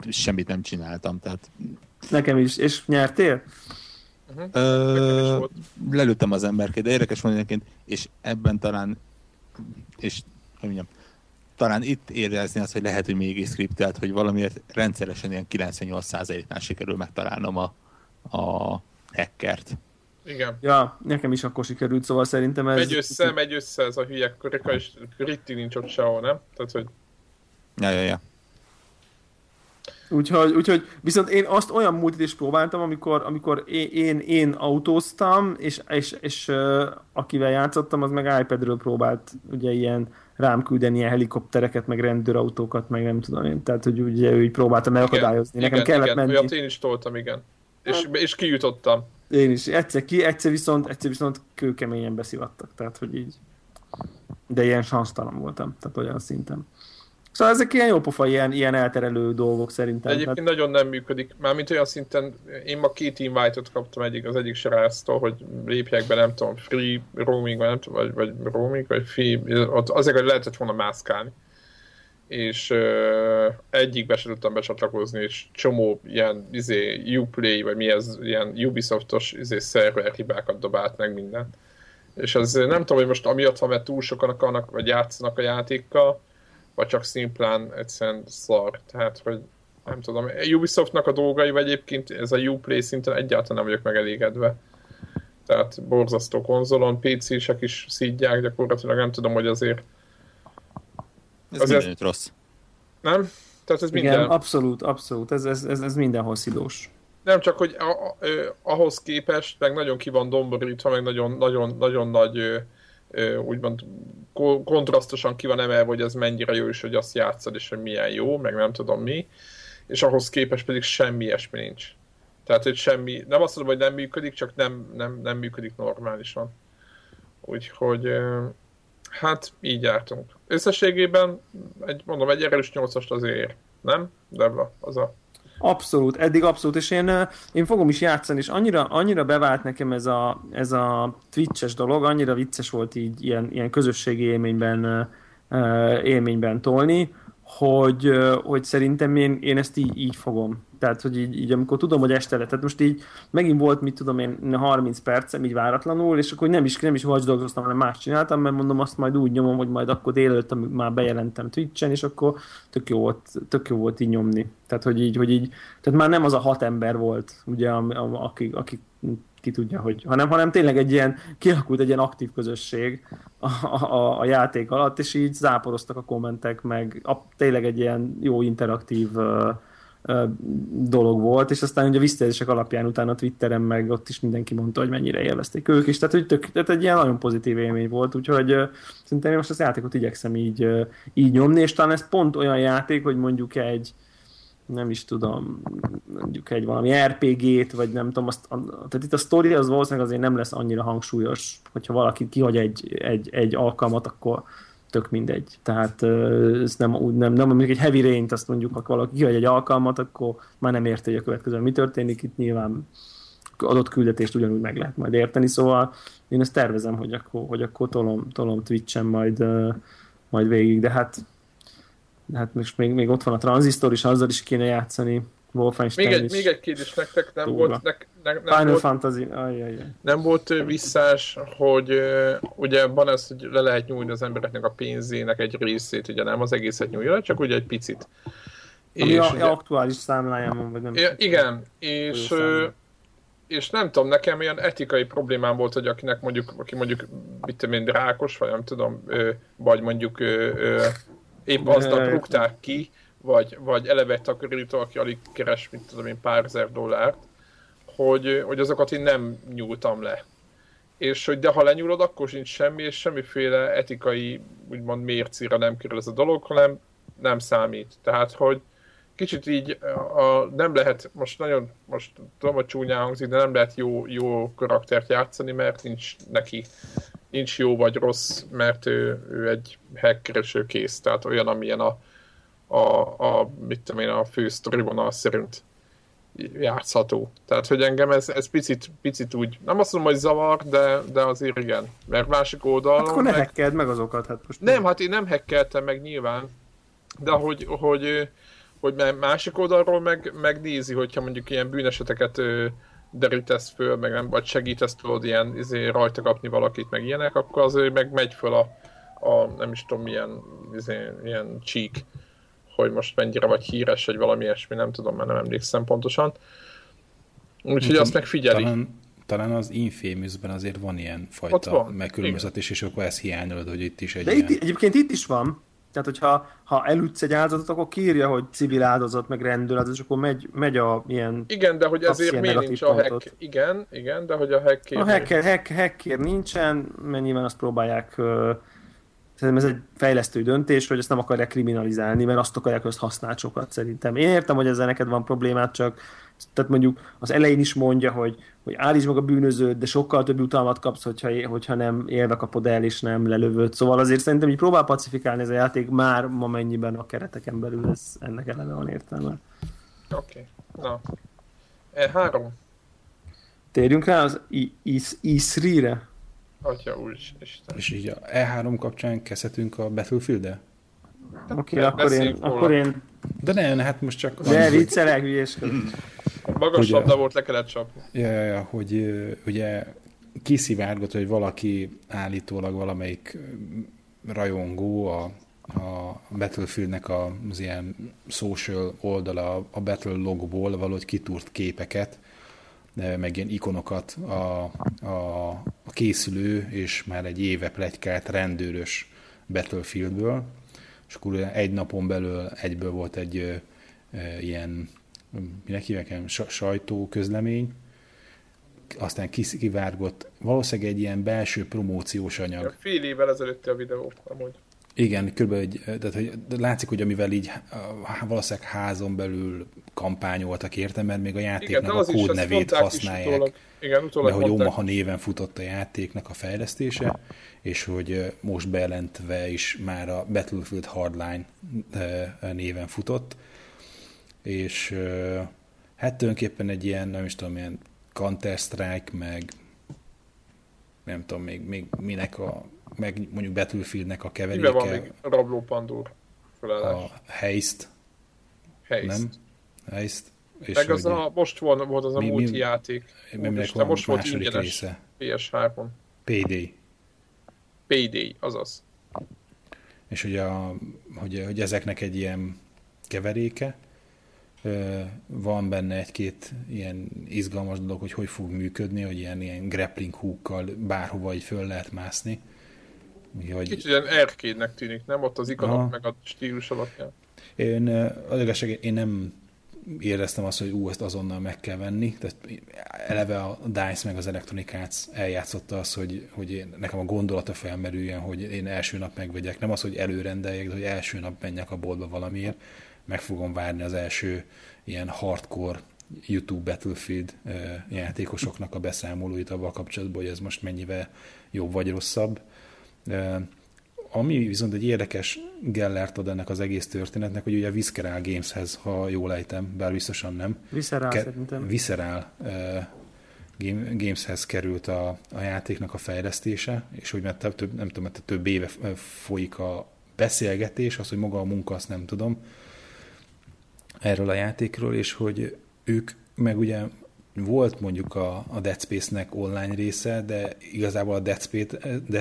semmit nem csináltam. Tehát... Nekem is. És nyertél? Lelőttem az emberkét, de érdekes mondani, és ebben talán, talán itt érezni azt, hogy lehet, hogy mégis scriptelt, hogy valamiért rendszeresen ilyen 98%-nál sikerül megtalálnom a hackert. Igen. Ja, nekem is akkor sikerült, szóval szerintem ez... Megy össze ez a hülyek köröka, és Ritti nincs ott sehol, nem? Tehát, hogy... Ja. Úgyhogy viszont én azt olyan multit is próbáltam, amikor én autóztam, és akivel játszottam, az meg iPadről próbált ugye ilyen rám küldeni ilyen helikoptereket, meg rendőrautókat, meg nem tudom én. Tehát, hogy ugye ő így próbálta megakadályozni. Nekem kellett menni. Olyat én is toltam, igen. És kijutottam. Én is. Egyszer viszont kőkeményen beszivattak. Tehát, hogy így. De ilyen sansztalan voltam. Tehát olyan szinten. Szóval ezek ilyen jópofa, ilyen elterelő dolgok szerintem. Egyébként tehát... nagyon nem működik. Mármint olyan szinten, én ma 2 invite-ot kaptam az egyik sráctól, hogy lépjek be, nem tudom, free roaming, vagy free, azért, hogy lehetett volna mászkálni. és egyikbe se tudtam becsatlakozni, és csomó ilyen Uplay, vagy mi ez, ilyen Ubisoftos szerver hibákat dobált meg mindent. És az nem tudom, hogy most amiatt van, mert túl sokan akarnak, vagy játszanak a játékkal, vagy csak szimplán egyszerűen szar. Tehát, hogy nem tudom, Ubisoftnak a dolgai, vagy egyébként ez a Uplay szinten egyáltalán nem vagyok megelégedve. Tehát borzasztó konzolon, PC-sek is szídják gyakorlatilag, nem tudom, hogy azért... Ez mindenütt rossz. Nem? Tehát ez minden... Igen, abszolút, abszolút. Ez mindenhol szidós. Nem csak, hogy ahhoz képest, meg nagyon ki van domborítva, meg nagyon nagy, úgymond kontrasztosan ki van emelve, hogy ez mennyire jó, és hogy azt játszod, és hogy milyen jó, meg nem tudom mi. És ahhoz képest pedig semmi ilyesmi nincs. Tehát, hogy semmi, nem azt mondom, hogy nem működik, csak nem működik normálisan. Úgyhogy... Hát, így jártunk. Összességében, mondom, egy erős 8-ast azért ér, nem? Debla, az a... Abszolút, eddig abszolút, és én fogom is játszani, és annyira bevált nekem ez a Twitch-es dolog, annyira vicces volt így ilyen közösségi élményben tolni, hogy szerintem én ezt így fogom. Tehát, hogy így amikor tudom, hogy este lett, tehát most így megint volt, mit tudom én, 30 percem így váratlanul, és akkor nem is Watch Dogs-oztam, hanem más csináltam, mert mondom, azt majd úgy nyomom, hogy majd akkor délelőtt már bejelentem Twitch-en, és akkor tök jó volt így nyomni. Tehát, hogy így, tehát már nem az a 6 ember volt, ugye, aki ki tudja, hogy, hanem tényleg egy ilyen, kialakult egy ilyen aktív közösség a játék alatt, és így záporoztak a kommentek, meg tényleg egy ilyen jó interaktív dolog volt, és aztán ugye a visszajelzések alapján utána Twitteren meg ott is mindenki mondta, hogy mennyire élvezték ők is, tehát, tehát egy ilyen nagyon pozitív élmény volt, úgyhogy szerintem én most az játékot igyekszem így nyomni, és talán ez pont olyan játék, hogy mondjuk egy nem is tudom, mondjuk egy valami RPG-t, vagy nem tudom, tehát itt a sztori az valószínűleg azért nem lesz annyira hangsúlyos, hogyha valaki kihagy egy alkalmat, akkor tök mindegy. Tehát ez nem mondjuk egy Heavy Rain-t, azt mondjuk, ha valaki kihagy egy alkalmat, akkor már nem érti, hogy a következően mi történik, itt nyilván adott küldetést ugyanúgy meg lehet majd érteni, szóval én ezt tervezem, hogy akkor tolom Twitch-en majd végig, de hát most még ott van a tranzisztor, és azzal is kéne játszani. Wolfenstein még egy kérdés nektek, nem túlva. Volt... Fantasy, ajjajjaj. Nem volt visszás, hogy ugye van ez, hogy le lehet nyújni az embereknek a pénzének egy részét, ugye nem az egészet nyújja, csak ugye egy picit. Ami és ugye, aktuális számláján van, vagy nem? Igen, és nem tudom, nekem olyan etikai problémám volt, hogy aki mondjuk mit tudom én, rákos, vagy nem tudom, vagy mondjuk épp aznap rúgták ki, vagy eleve egy takarító, aki alig keres, mint tudom én, pár ezer dollárt, hogy azokat én nem nyúltam le. És hogy de ha lenyúlod, akkor sincs semmi, és semmiféle etikai, úgymond mércére nem kerül ez a dolog, hanem nem számít. Tehát, hogy kicsit így nem lehet, most tudom, hogy csúnyán hangzik, de nem lehet jó karaktert játszani, mert nincs neki. Nincs jó vagy rossz, mert ő egy hackkereső kész, tehát olyan, amilyen mit tudom én, a fő sztorivonal szerint játszható. Tehát, hogy engem ez picit úgy, nem azt mondom, hogy zavar, de azért igen. Mert másik oldalon... Hát akkor ne hackeld meg azokat, hát most... Nem, hát én nem hackeltem meg nyilván, de hogy másik oldalról megnézi, hogyha mondjuk ilyen bűneseteket derítesz föl, meg nem, vagy segítesz tudod ilyen rajta kapni valakit, meg ilyenek, akkor azért meg megy föl a nem is tudom, ilyen csík, hogy most mennyire vagy híres, vagy valami ilyesmi, nem tudom, mert nem emlékszem pontosan. Úgyhogy azt megfigyeli. Talán az Infamous-ben azért van ilyen fajta megkülönböztetés, és akkor ezt hiányolod, hogy itt is egy de ilyen... Egyébként itt is van. Tehát, hogyha elütsz egy áldozatot, akkor kiírja, hogy civil áldozat, meg rendőráldozat, és akkor megy a ilyen... Igen, de hogy ezért miért nincs a hack... Igen, de hogy a hackkér... A hackkér nincsen, mert nyilván azt próbálják... Szerintem ez egy fejlesztő döntés, hogy ezt nem akarják kriminalizálni, mert azt akarják, hogy ezt használ sokat szerintem. Én értem, hogy ezzel neked van problémát, csak tehát mondjuk az elején is mondja, hogy állítsd meg a bűnözőt, de sokkal több utalmat kapsz, hogyha nem élve kapod el, és nem lelövöd. Szóval azért szerintem így próbál pacifikálni ez a játék már ma mennyiben a kereteken belül, ez ennek eleve van értelme. Oké. Na. E3. Térjünk rá az E3-re. Atya úristen. És így a E3 kapcsán kezdhetünk a Battlefield-el? Oké, akkor én... De nem, hát most csak... De viccelek, hülyesködöm. Magas labda volt, le kellett csapni. Ja, hogy ugye kiszivárgott, hogy valaki állítólag valamelyik rajongó a Battlefieldnek az ilyen social oldala a Battle logból valahogy kitúrt képeket, meg ilyen ikonokat a készülő és már egy éve pletykált rendőrös Battlefieldből, és akkor egy napon belül egyből volt egy ilyen, minek hívják, sajtóközlemény, aztán kivárgott valószínűleg egy ilyen belső promóciós anyag. Ja, fél évvel ezelőtti a videó, amúgy. Igen, körülbelül, tehát hogy látszik, hogy amivel így valószínűleg házon belül kampányoltak érte, mert még a játéknak igen, a kódnevét használják, utólag, igen, de hogy Omaha néven futott a játéknak a fejlesztése, és hogy most bejelentve is már a Battlefield Hardline néven futott, és hát tulajdonképpen egy ilyen, nem is tudom, ilyen Counter-Strike, meg nem tudom, még minek a meg mondjuk Battlefieldnek a keveréke. Miben van még Rabló Pandúr felállás? A Heist. Nem? Heist. És meg az a, most volt az a multi játék. Most volt ingyenes PS3-on. Payday, azaz. És ugye, hogy ezeknek egy ilyen keveréke, van benne egy-két ilyen izgalmas dolog, hogy fog működni, hogy ilyen grappling hookkal bárhova így föl lehet mászni. Hogy... Kicsit ilyen arcade-nek tűnik, nem? Ott az ikonok meg a stílus alapján. Én nem éreztem azt, hogy ezt azonnal meg kell venni. Tehát eleve a DICE meg az Electronic Arts eljátszotta azt, hogy nekem a gondolata felmerüljön, hogy én első nap megvegyek. Nem az, hogy előrendeljek, de hogy első nap menjek a boltba valamiért. Meg fogom várni az első ilyen hardcore YouTube Battlefield játékosoknak a beszámolóit abban kapcsolatban, hogy ez most mennyivel jobb vagy rosszabb. Ami viszont egy érdekes gellert ad ennek az egész történetnek, hogy ugye a Visceral Gameshez, ha jól ejtem, bár biztosan nem. Visceral Gameshez került a játéknak a fejlesztése, és hogy már több éve folyik a beszélgetés, az, hogy maga a munka, azt nem tudom, erről a játékról, és hogy ők meg ugye volt mondjuk a Dead Space-nek online része, de igazából a Dead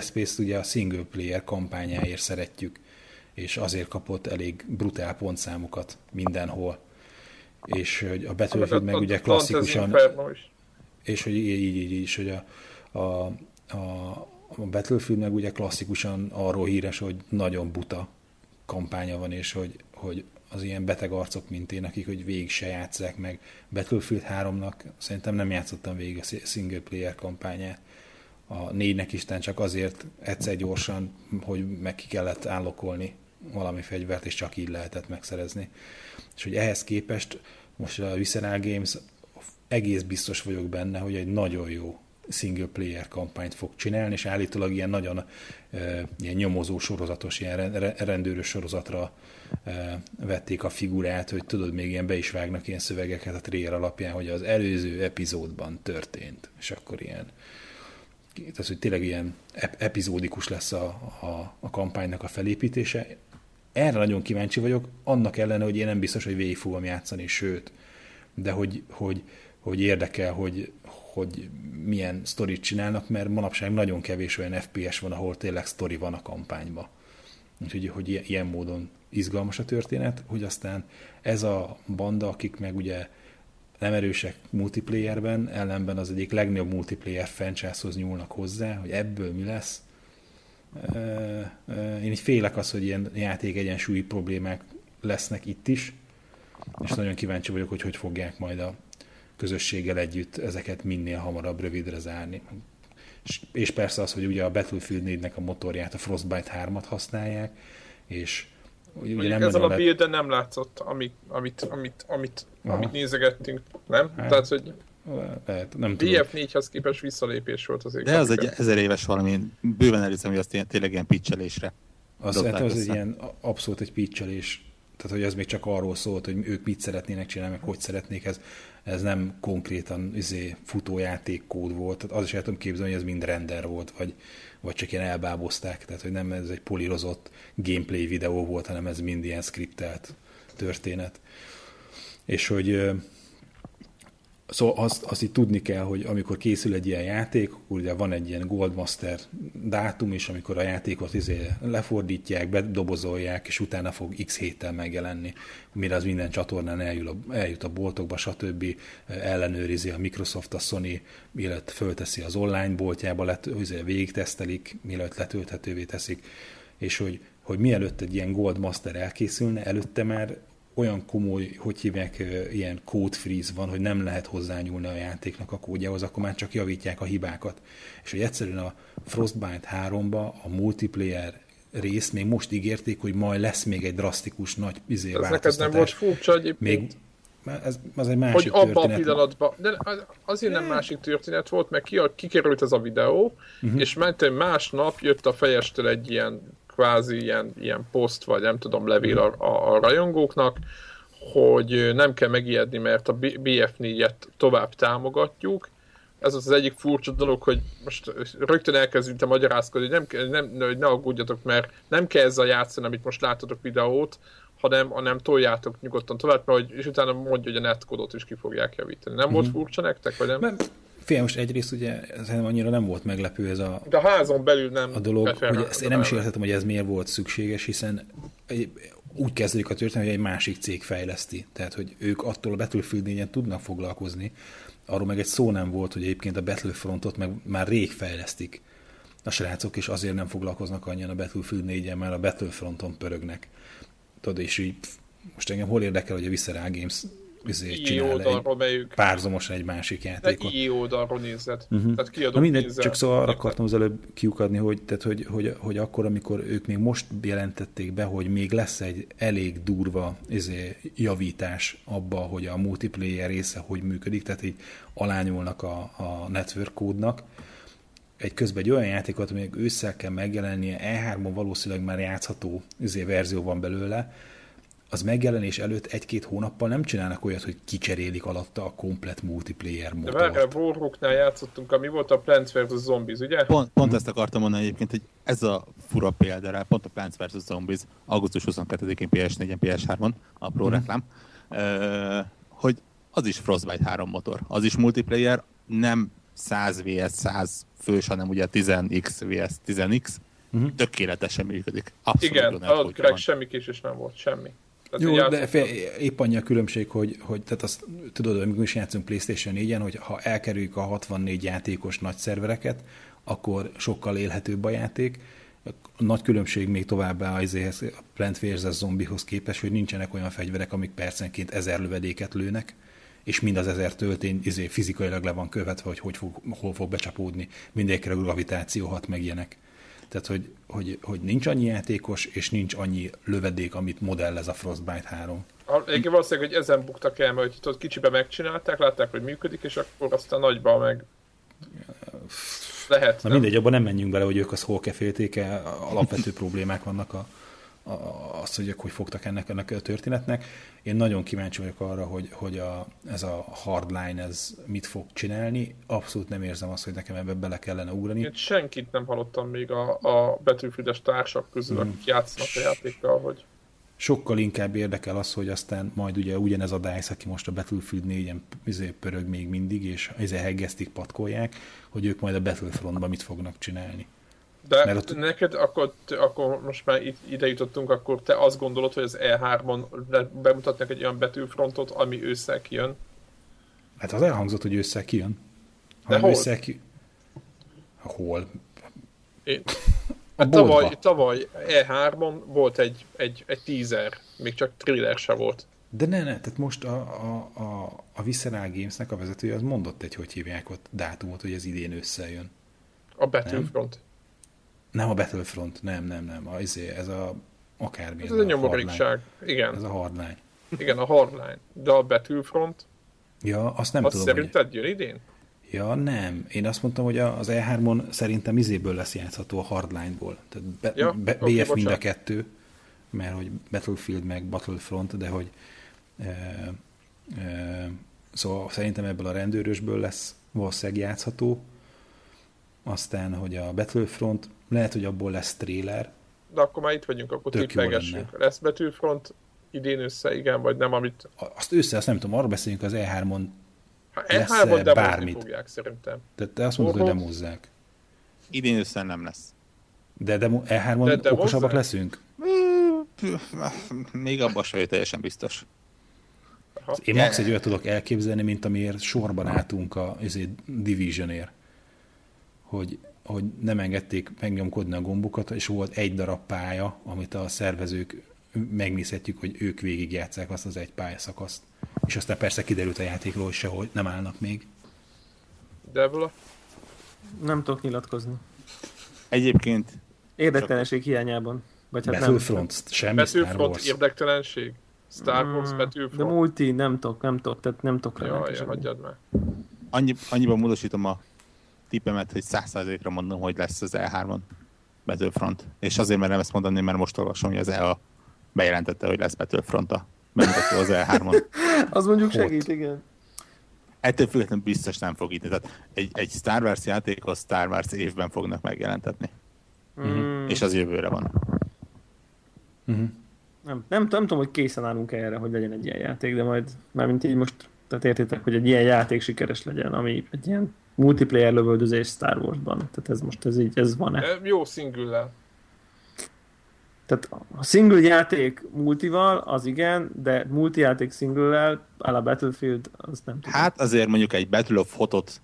Space-t ugye a single player kampányáért szeretjük, és azért kapott elég brutál pontszámokat mindenhol. És hogy a Battlefield meg ugye klasszikusan... És hogy így, hogy a Battlefield meg ugye klasszikusan arról híres, hogy nagyon buta kampánya van, és hogy az ilyen beteg arcok, mint én, akik hogy végig se játsszák meg. Battlefield 3-nak szerintem nem játszottam végig a single player kampányát. A 4-nek is csak azért egyszer gyorsan, hogy meg ki kellett állokolni valami fegyvert, és csak így lehetett megszerezni. És hogy ehhez képest most a Visceral Games egész biztos vagyok benne, hogy egy nagyon jó single player kampányt fog csinálni, és állítólag ilyen nagyon ilyen nyomozó sorozatos, ilyen rendőrös sorozatra vették a figurát, hogy tudod, még ilyen be is vágnak ilyen szövegeket a trailer alapján, hogy az előző epizódban történt, és akkor ilyen tehát, hogy tényleg ilyen epizódikus lesz a kampánynak a felépítése. Erre nagyon kíváncsi vagyok, annak ellenére, hogy én nem biztos, hogy végig fogom játszani, sőt, de hogy érdekel, hogy milyen sztorit csinálnak, mert manapság nagyon kevés olyan FPS van, ahol tényleg sztori van a kampányban. Úgyhogy hogy ilyen módon izgalmas a történet, hogy aztán ez a banda, akik meg ugye nem erősek multiplayerben, ellenben az egyik legnagyobb multiplayer franchise-hoz nyúlnak hozzá, hogy ebből mi lesz. Én így félek az, hogy ilyen játék egyensúlyi problémák lesznek itt is, és nagyon kíváncsi vagyok, hogy fogják majd a közösséggel együtt ezeket minél hamarabb rövidre zárni. És persze az, hogy ugye a Battlefield 4-nek a motorját, a Frostbite 3-at használják, és ugye ezzel a build-en nem látszott, amit nézegettünk, nem? Hát, tehát, hogy lehet, nem DF4-hez képest visszalépés volt az ég. De az egy 1000 éves valami, bőven előszem, hogy az tényleg ilyen pitchelésre. Az egy ilyen abszolút egy pitchelés. Tehát, hogy ez még csak arról szólt, hogy ők mit szeretnének csinálni, meg hogy szeretnék, ez nem konkrétan futójátékkód volt. Tehát az is el tudom képzelni, hogy ez mind render volt, vagy csak ilyen elbábozták. Tehát, hogy nem ez egy polírozott gameplay videó volt, hanem ez mind ilyen skriptelt történet. És hogy... Szóval azt így tudni kell, hogy amikor készül egy ilyen játék, akkor ugye van egy ilyen Goldmaster dátum, és amikor a játékot lefordítják, bedobozolják, és utána fog x héttel megjelenni, mire az minden csatornán eljut a boltokba, stb. Ellenőrizi a Microsoft, a Sony, illetve fölteszi az online boltjába, végigtesztelik, mielőtt letölthetővé teszik, és hogy mielőtt egy ilyen Goldmaster elkészülne, előtte már olyan komoly, hogy hívják, ilyen code freeze van, hogy nem lehet hozzányúlni a játéknak a kódjához, akkor már csak javítják a hibákat. És hogy egyszerűen a Frostbite 3-ba a multiplayer részt még most ígérték, hogy majd lesz még egy drasztikus nagy változtatás. Ez neked nem volt furcsa egyébként? Ez egy másik történet. Hogy abban a pillanatban, de azért nem másik történet volt, mert kikerült ez a videó, és mentem másnap, jött a fejestől egy ilyen kvázi ilyen poszt, vagy nem tudom, levél a rajongóknak, hogy nem kell megijedni, mert a BF4-et tovább támogatjuk. Ez az egyik furcsa dolog, hogy most rögtön elkezdtem magyarázkodni, hogy ne aggódjatok, mert nem kell ezzel játszani, amit most látotok videót, hanem toljátok nyugodtan tovább, mert és utána mondja, hogy a netkódot is ki fogják javítani. Nem volt furcsa nektek, vagy nem? Figyelj, most egyrészt ugye szerintem annyira nem volt meglepő ez a... De a házon belül nem... A dolog, hogy ezt én nem is értettem, hogy ez miért volt szükséges, hiszen úgy kezdődik a történet, hogy egy másik cég fejleszti. Tehát, hogy ők attól a Battlefield 4-en tudnak foglalkozni. Arról meg egy szó nem volt, hogy egyébként a Battlefrontot meg már rég fejlesztik a srácok, és azért nem foglalkoznak annyian a Battlefield 4-en, mert a Battlefronton pörögnek. Tudod, és így most engem hol érdekel, hogy a Visceral Games... párzomosan egy másik játékot. De így oldalról nézed. Tehát kiadom nézed. Csak szóval arra akartam az előbb kiukadni, hogy akkor, amikor ők még most jelentették be, hogy még lesz egy elég durva javítás abba, hogy a multiplayer része hogy működik, tehát így alányulnak a network kódnak. Közben egy olyan játékot, amelyek ősszel kell megjelennie, E3-on valószínűleg már játszható verzió van belőle, az megjelenés előtt egy-két hónappal nem csinálnak olyat, hogy kicserélik alatta a komplet multiplayer módot. De várjál, Warhawknál játszottunk, ami volt a Plants vs. Zombies, ugye? Pont ezt akartam mondani egyébként, hogy ez a fura példára, pont a Plants vs. Zombies, augusztus 22-én PS4-en, PS3-on, apró reklám, hogy az is Frostbite 3 motor, az is multiplayer, nem 100 vs. 100 fős, hanem ugye 10x vs. 10x, tökéletesen működik. Abszolút igen, alatt Greg semmi késés nem volt, semmi. Jó, de épp annyi a különbség, hogy tehát azt tudod, hogy mi is játszunk PlayStation 4-en, hogy ha elkerüljük a 64 játékos nagy szervereket, akkor sokkal élhetőbb a játék. A nagy különbség még továbbá a Plants vs. Zombieshoz képest, hogy nincsenek olyan fegyverek, amik percenként 1000 lövedéket lőnek, és mind az 1000 töltény fizikailag le van követve, hogy hol fog becsapódni. Mindegyikre gravitáció hat meg ilyenek. Tehát, hogy nincs annyi játékos, és nincs annyi lövedék, amit modellez a Frostbite 3. Egyébként valószínűleg, hogy ezen buktak el, mert tudod, kicsiben megcsinálták, látták, hogy működik, és akkor aztán nagyban meg lehet. Na nem? Mindegy, abban nem menjünk bele, hogy ők az hol kefélték el, alapvető problémák vannak az, hogy ők hogy fogtak ennek a történetnek. Én nagyon kíváncsi vagyok arra, hogy ez a Hardline ez mit fog csinálni. Abszolút nem érzem azt, hogy nekem ebbe bele kellene ugrani. Én senkit nem hallottam még a Battlefield-es társak közül, akik játszanak a játékkal, hogy... Sokkal inkább érdekel az, hogy aztán majd ugye ugyanez a DICE, aki most a Battlefield 4-en pörög még mindig, és heggeztik, patkolják, hogy ők majd a Battlefrontban mit fognak csinálni. De neked, akkor most már ide jutottunk, akkor te azt gondolod, hogy az E3-on bemutatnak egy olyan Battlefrontot, ami ősszel kijön? Hát az elhangzott, hogy ősszel kijön. De hol? Hol? Hát tavaly E3-on volt egy teaser, még csak thriller se volt. De tehát most a Visceral Games-nek a vezetője az mondott hogy hívják dátumot, hogy ez idén ősszel jön. A Battlefront. Nem a Battlefront, nem. Ez a akármi. Ez a nyomorigság, igen. Ez a Hardline. Igen, a Hardline. De a Battlefront? Ja, azt nem tudom. Azt szerinted jön idén? Ja, nem. Én azt mondtam, hogy az E3-on szerintem lesz játszható a Hardline-ból. Tehát BF mind a kettő. mert hogy Battlefield meg Battlefront, de hogy szóval szerintem ebből a rendőrösből lesz valószínűleg játszható. Aztán, hogy a Battlefront, lehet, hogy abból lesz trailer. De akkor már itt vagyunk, akkor tippelgessünk. Lesz Battlefront idén össze, igen, vagy nem, amit... Azt össze, azt nem tudom, arra beszéljünk az E3-on. Ha E3-on bármit fogják, szerintem. Tehát te azt mondod, hogy demózzák. Idén össze nem lesz. De E3-on de okosabbak leszünk? Még abban sem teljesen biztos. Aha. Én max egy olyat tudok elképzelni, mint amiért sorban álltunk a Divisionért. Hogy nem engedték megnyomkodni a gombokat, és volt egy darab pálya, amit a szervezők megnézhetjük, hogy ők végigjátszák azt az egy pályaszakaszt. És aztán persze kiderült a játékról se, hogy nem állnak még. Debla? Nem tudok nyilatkozni. Egyébként? Érdektelenség hiányában. Vagy hát Battlefront, semmi Battlefront Star Wars. Érdektelenség? Star Wars, Battlefront? De multi, nem tudok, tehát nem tudok remélkezni. Jaj, hagyjad már. Annyiban módosítom a tippemet, hogy 100%-ra mondom, hogy lesz az E3-on Battlefront. És azért merem ezt mondani, mert most olvasom, hogy az EA bejelentette, hogy lesz Battlefront a bemutató az E3-on. Az mondjuk segít, igen. Ettől függetlenül biztos nem fog ítni. Tehát egy Star Wars játékhoz Star Wars évben fognak megjelentetni. Mm. És az jövőre van. Mm-hmm. Nem tudom, hogy készen állunk erre, hogy legyen egy ilyen játék, de majd mármint így most, tehát értitek, hogy egy ilyen játék sikeres legyen, ami egy ilyen multiplayer lövöldözés Star Warsban. Tehát ez most ez van-e? Jó single-lel. Tehát a single játék multival, az igen, de multijáték single-lel, áll a Battlefield, az nem tudom. Hát azért mondjuk egy Battle of Hotot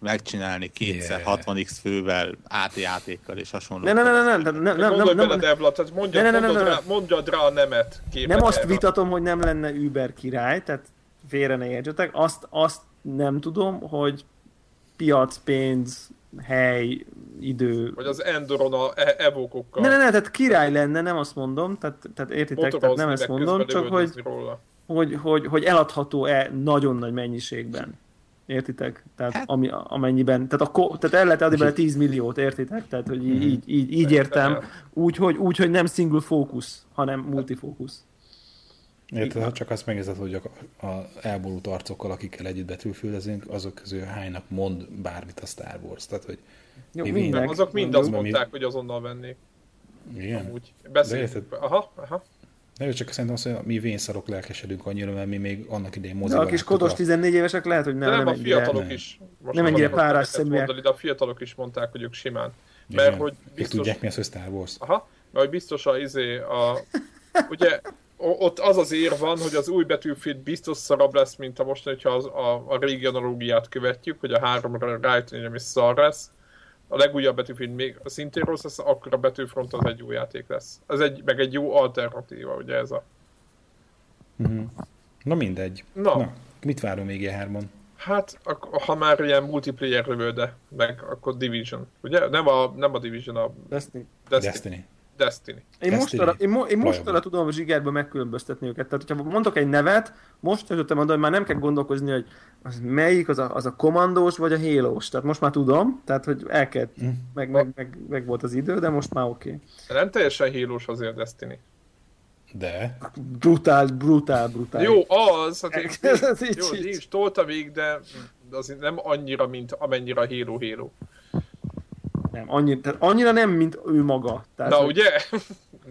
megcsinálni kétszer 60x fővel, át-játékkal és hasonló. Nem. Gondolj bele, Debla, tehát mondjad rá a nemet. Nem azt vitatom, hogy nem lenne Uber király, tehát félre ne értsetek. Azt nem tudom, hogy piac, pénz, hely, idő... Vagy az Endoron a evókokkal. Nem, tehát király lenne, nem azt mondom, tehát értitek, tehát nem ezt mondom, csak hogy eladható-e nagyon nagy mennyiségben. Értitek? Tehát hát, amennyiben, tehát el lehet adni bele 10 milliót, értitek? Tehát, hogy így értem, úgy, hogy nem single fókusz, hanem multifókusz. Érted, ha csak azt megnézed, hogy az elborult arcokkal, akikkel együtt betűfülezünk, azok közül hánynak mond bármit a Star Wars. Tehát, hogy jó, minden, azok mind azt mondták, hogy azonnal vennék. Igen? Amúgy. Beszéltük. Aha. De csak szerintem azt, hogy mi vénszarok lelkesedünk annyira, mert mi még annak idején moziban... De a kis kodos 14 évesek lehet, hogy nem a fiatalok is. Nem ennyire párás személyek. De a fiatalok is mondták, hogy ők simán. Mert hogy biztos... Tudják mi az, hogy Star Wars. Aha, mert biztos ugye ott az az ér van, hogy az új Battlefield biztos szarabb lesz, mint a mostani, hogyha a régi analógiát követjük, hogy a 3-ra rájtönjem is szar lesz. A legújabb Battlefield még szintén rossz lesz, akkor a Battlefront az egy jó játék lesz. Ez meg egy jó alternatíva, ugye ez a... Mm-hmm. Na mindegy. Na, mit várunk még E3-on? Hát, ha már ilyen multiplayer lövőde, meg akkor Division. Ugye? Nem a Division, a... Destiny. Én most arra tudom a zsigerben megkülönböztetni őket. Tehát, hogyha mondok egy nevet, most tudtam mondani, hogy már nem kell gondolkozni, hogy az melyik, az a komandós vagy a hélós. Tehát most már tudom, tehát hogy el kell, meg volt az idő, de most már oké. Nem teljesen hélós azért Destiny. De? Brutál. Jó, az, hát én is tolta végig, de azért nem annyira, mint amennyire a héló. Nem, annyira nem, mint ő maga. Tehát, na, ugye?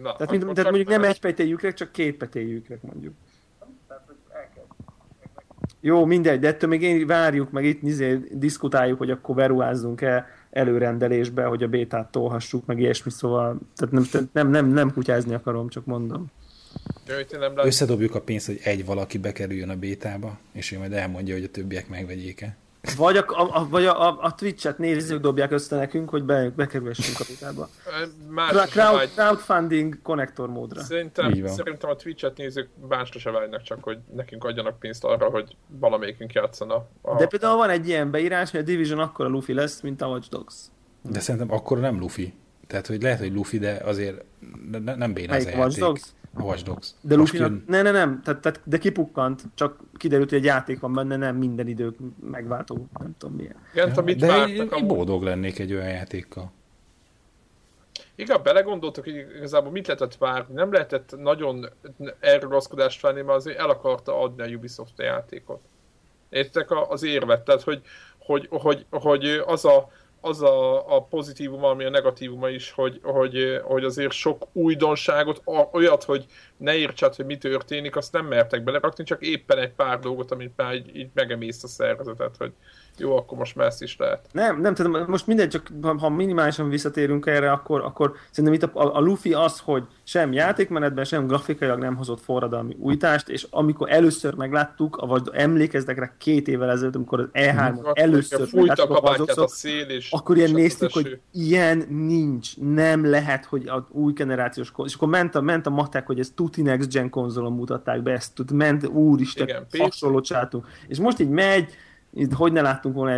Na, tehát mondjuk nem egy petéjükre, csak két petéjükre mondjuk. Jó, mindegy, de ettől még én várjuk, meg itt diskutáljuk, hogy akkor beruházzunk-e előrendelésbe, hogy a bétát tolhassuk, meg ilyesmi, szóval tehát nem kutyázni akarom, csak mondom. Összedobjuk a pénzt, hogy egy valaki bekerüljön a bétába, és ő majd elmondja, hogy a többiek megvegyék-e. Vagy a Twitch-et nézők dobják össze nekünk, hogy bekerülhessünk a vitába. Crowdfunding konnektor módra. Szerintem a Twitch-et nézők másra se vágynak, csak hogy nekünk adjanak pénzt arra, hogy valamelyikünk játszana. De például van egy ilyen beírás, hogy a Division akkora lufi lesz, mint a Watch Dogs. De szerintem akkora nem lufi. Tehát, hogy lehet, hogy lufi, de azért nem béna az a játék. A Watch Dogs. De Lufinak... Nem. Tehát, de kipukkant. Csak kiderült, hogy egy játék van benne, nem minden idők megváltó. Nem tudom milyen. Igen, de én boldog lennék egy olyan játékkal. Igen, belegondoltok, hogy igazából mit lehetett várni, nem lehetett nagyon elrugaszkodást várni, mert azért el akarta adni a Ubisoft játékot. Értek az érvet, tehát hogy az a pozitívuma, ami a negatívuma is, hogy azért sok újdonságot, olyat, hogy ne értsed, hogy mi történik, azt nem mertek belerakni, csak éppen egy pár dolgot, amit már így megemész a szervezetet, hogy jó, akkor most már ezt is lehet. Nem tudom, most mindegy, csak ha minimálisan visszatérünk erre, akkor szerintem itt a lufi az, hogy sem játékmenetben, sem grafikailag nem hozott forradalmi újítást, és amikor először megláttuk, vagy emlékeztek rá 2 évvel ezelőtt, amikor az E3-on először fújtak a kabátját a szél, és akkor ilyen néztük, hogy ilyen nincs, nem lehet, hogy az új generációs és akkor ment a matek, hogy ez tuti next gen konzolon mutatták be, ezt ment, úristen, hasonlót csináltunk. És most így megy, hogy ne láttunk volna,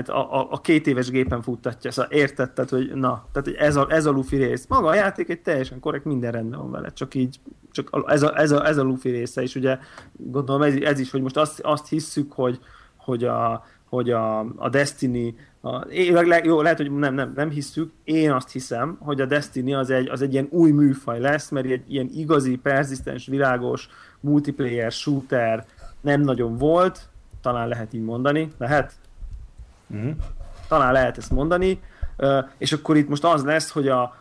a 2 éves gépen futtatja, szóval értetted, hogy na, tehát hogy ez a lufi rész. Maga a játék egy teljesen korrekt, minden rendben van vele, csak így, csak ez a lufi része, és ugye gondolom ez is, hogy most azt hisszük, hogy a Destiny, jó, lehet, hogy nem hisszük, én azt hiszem, hogy a Destiny az egy ilyen új műfaj lesz, mert egy ilyen igazi, perzisztens, világos, multiplayer, shooter nem nagyon volt, talán lehet így mondani, lehet? Mm. Talán lehet ezt mondani, és akkor itt most az lesz,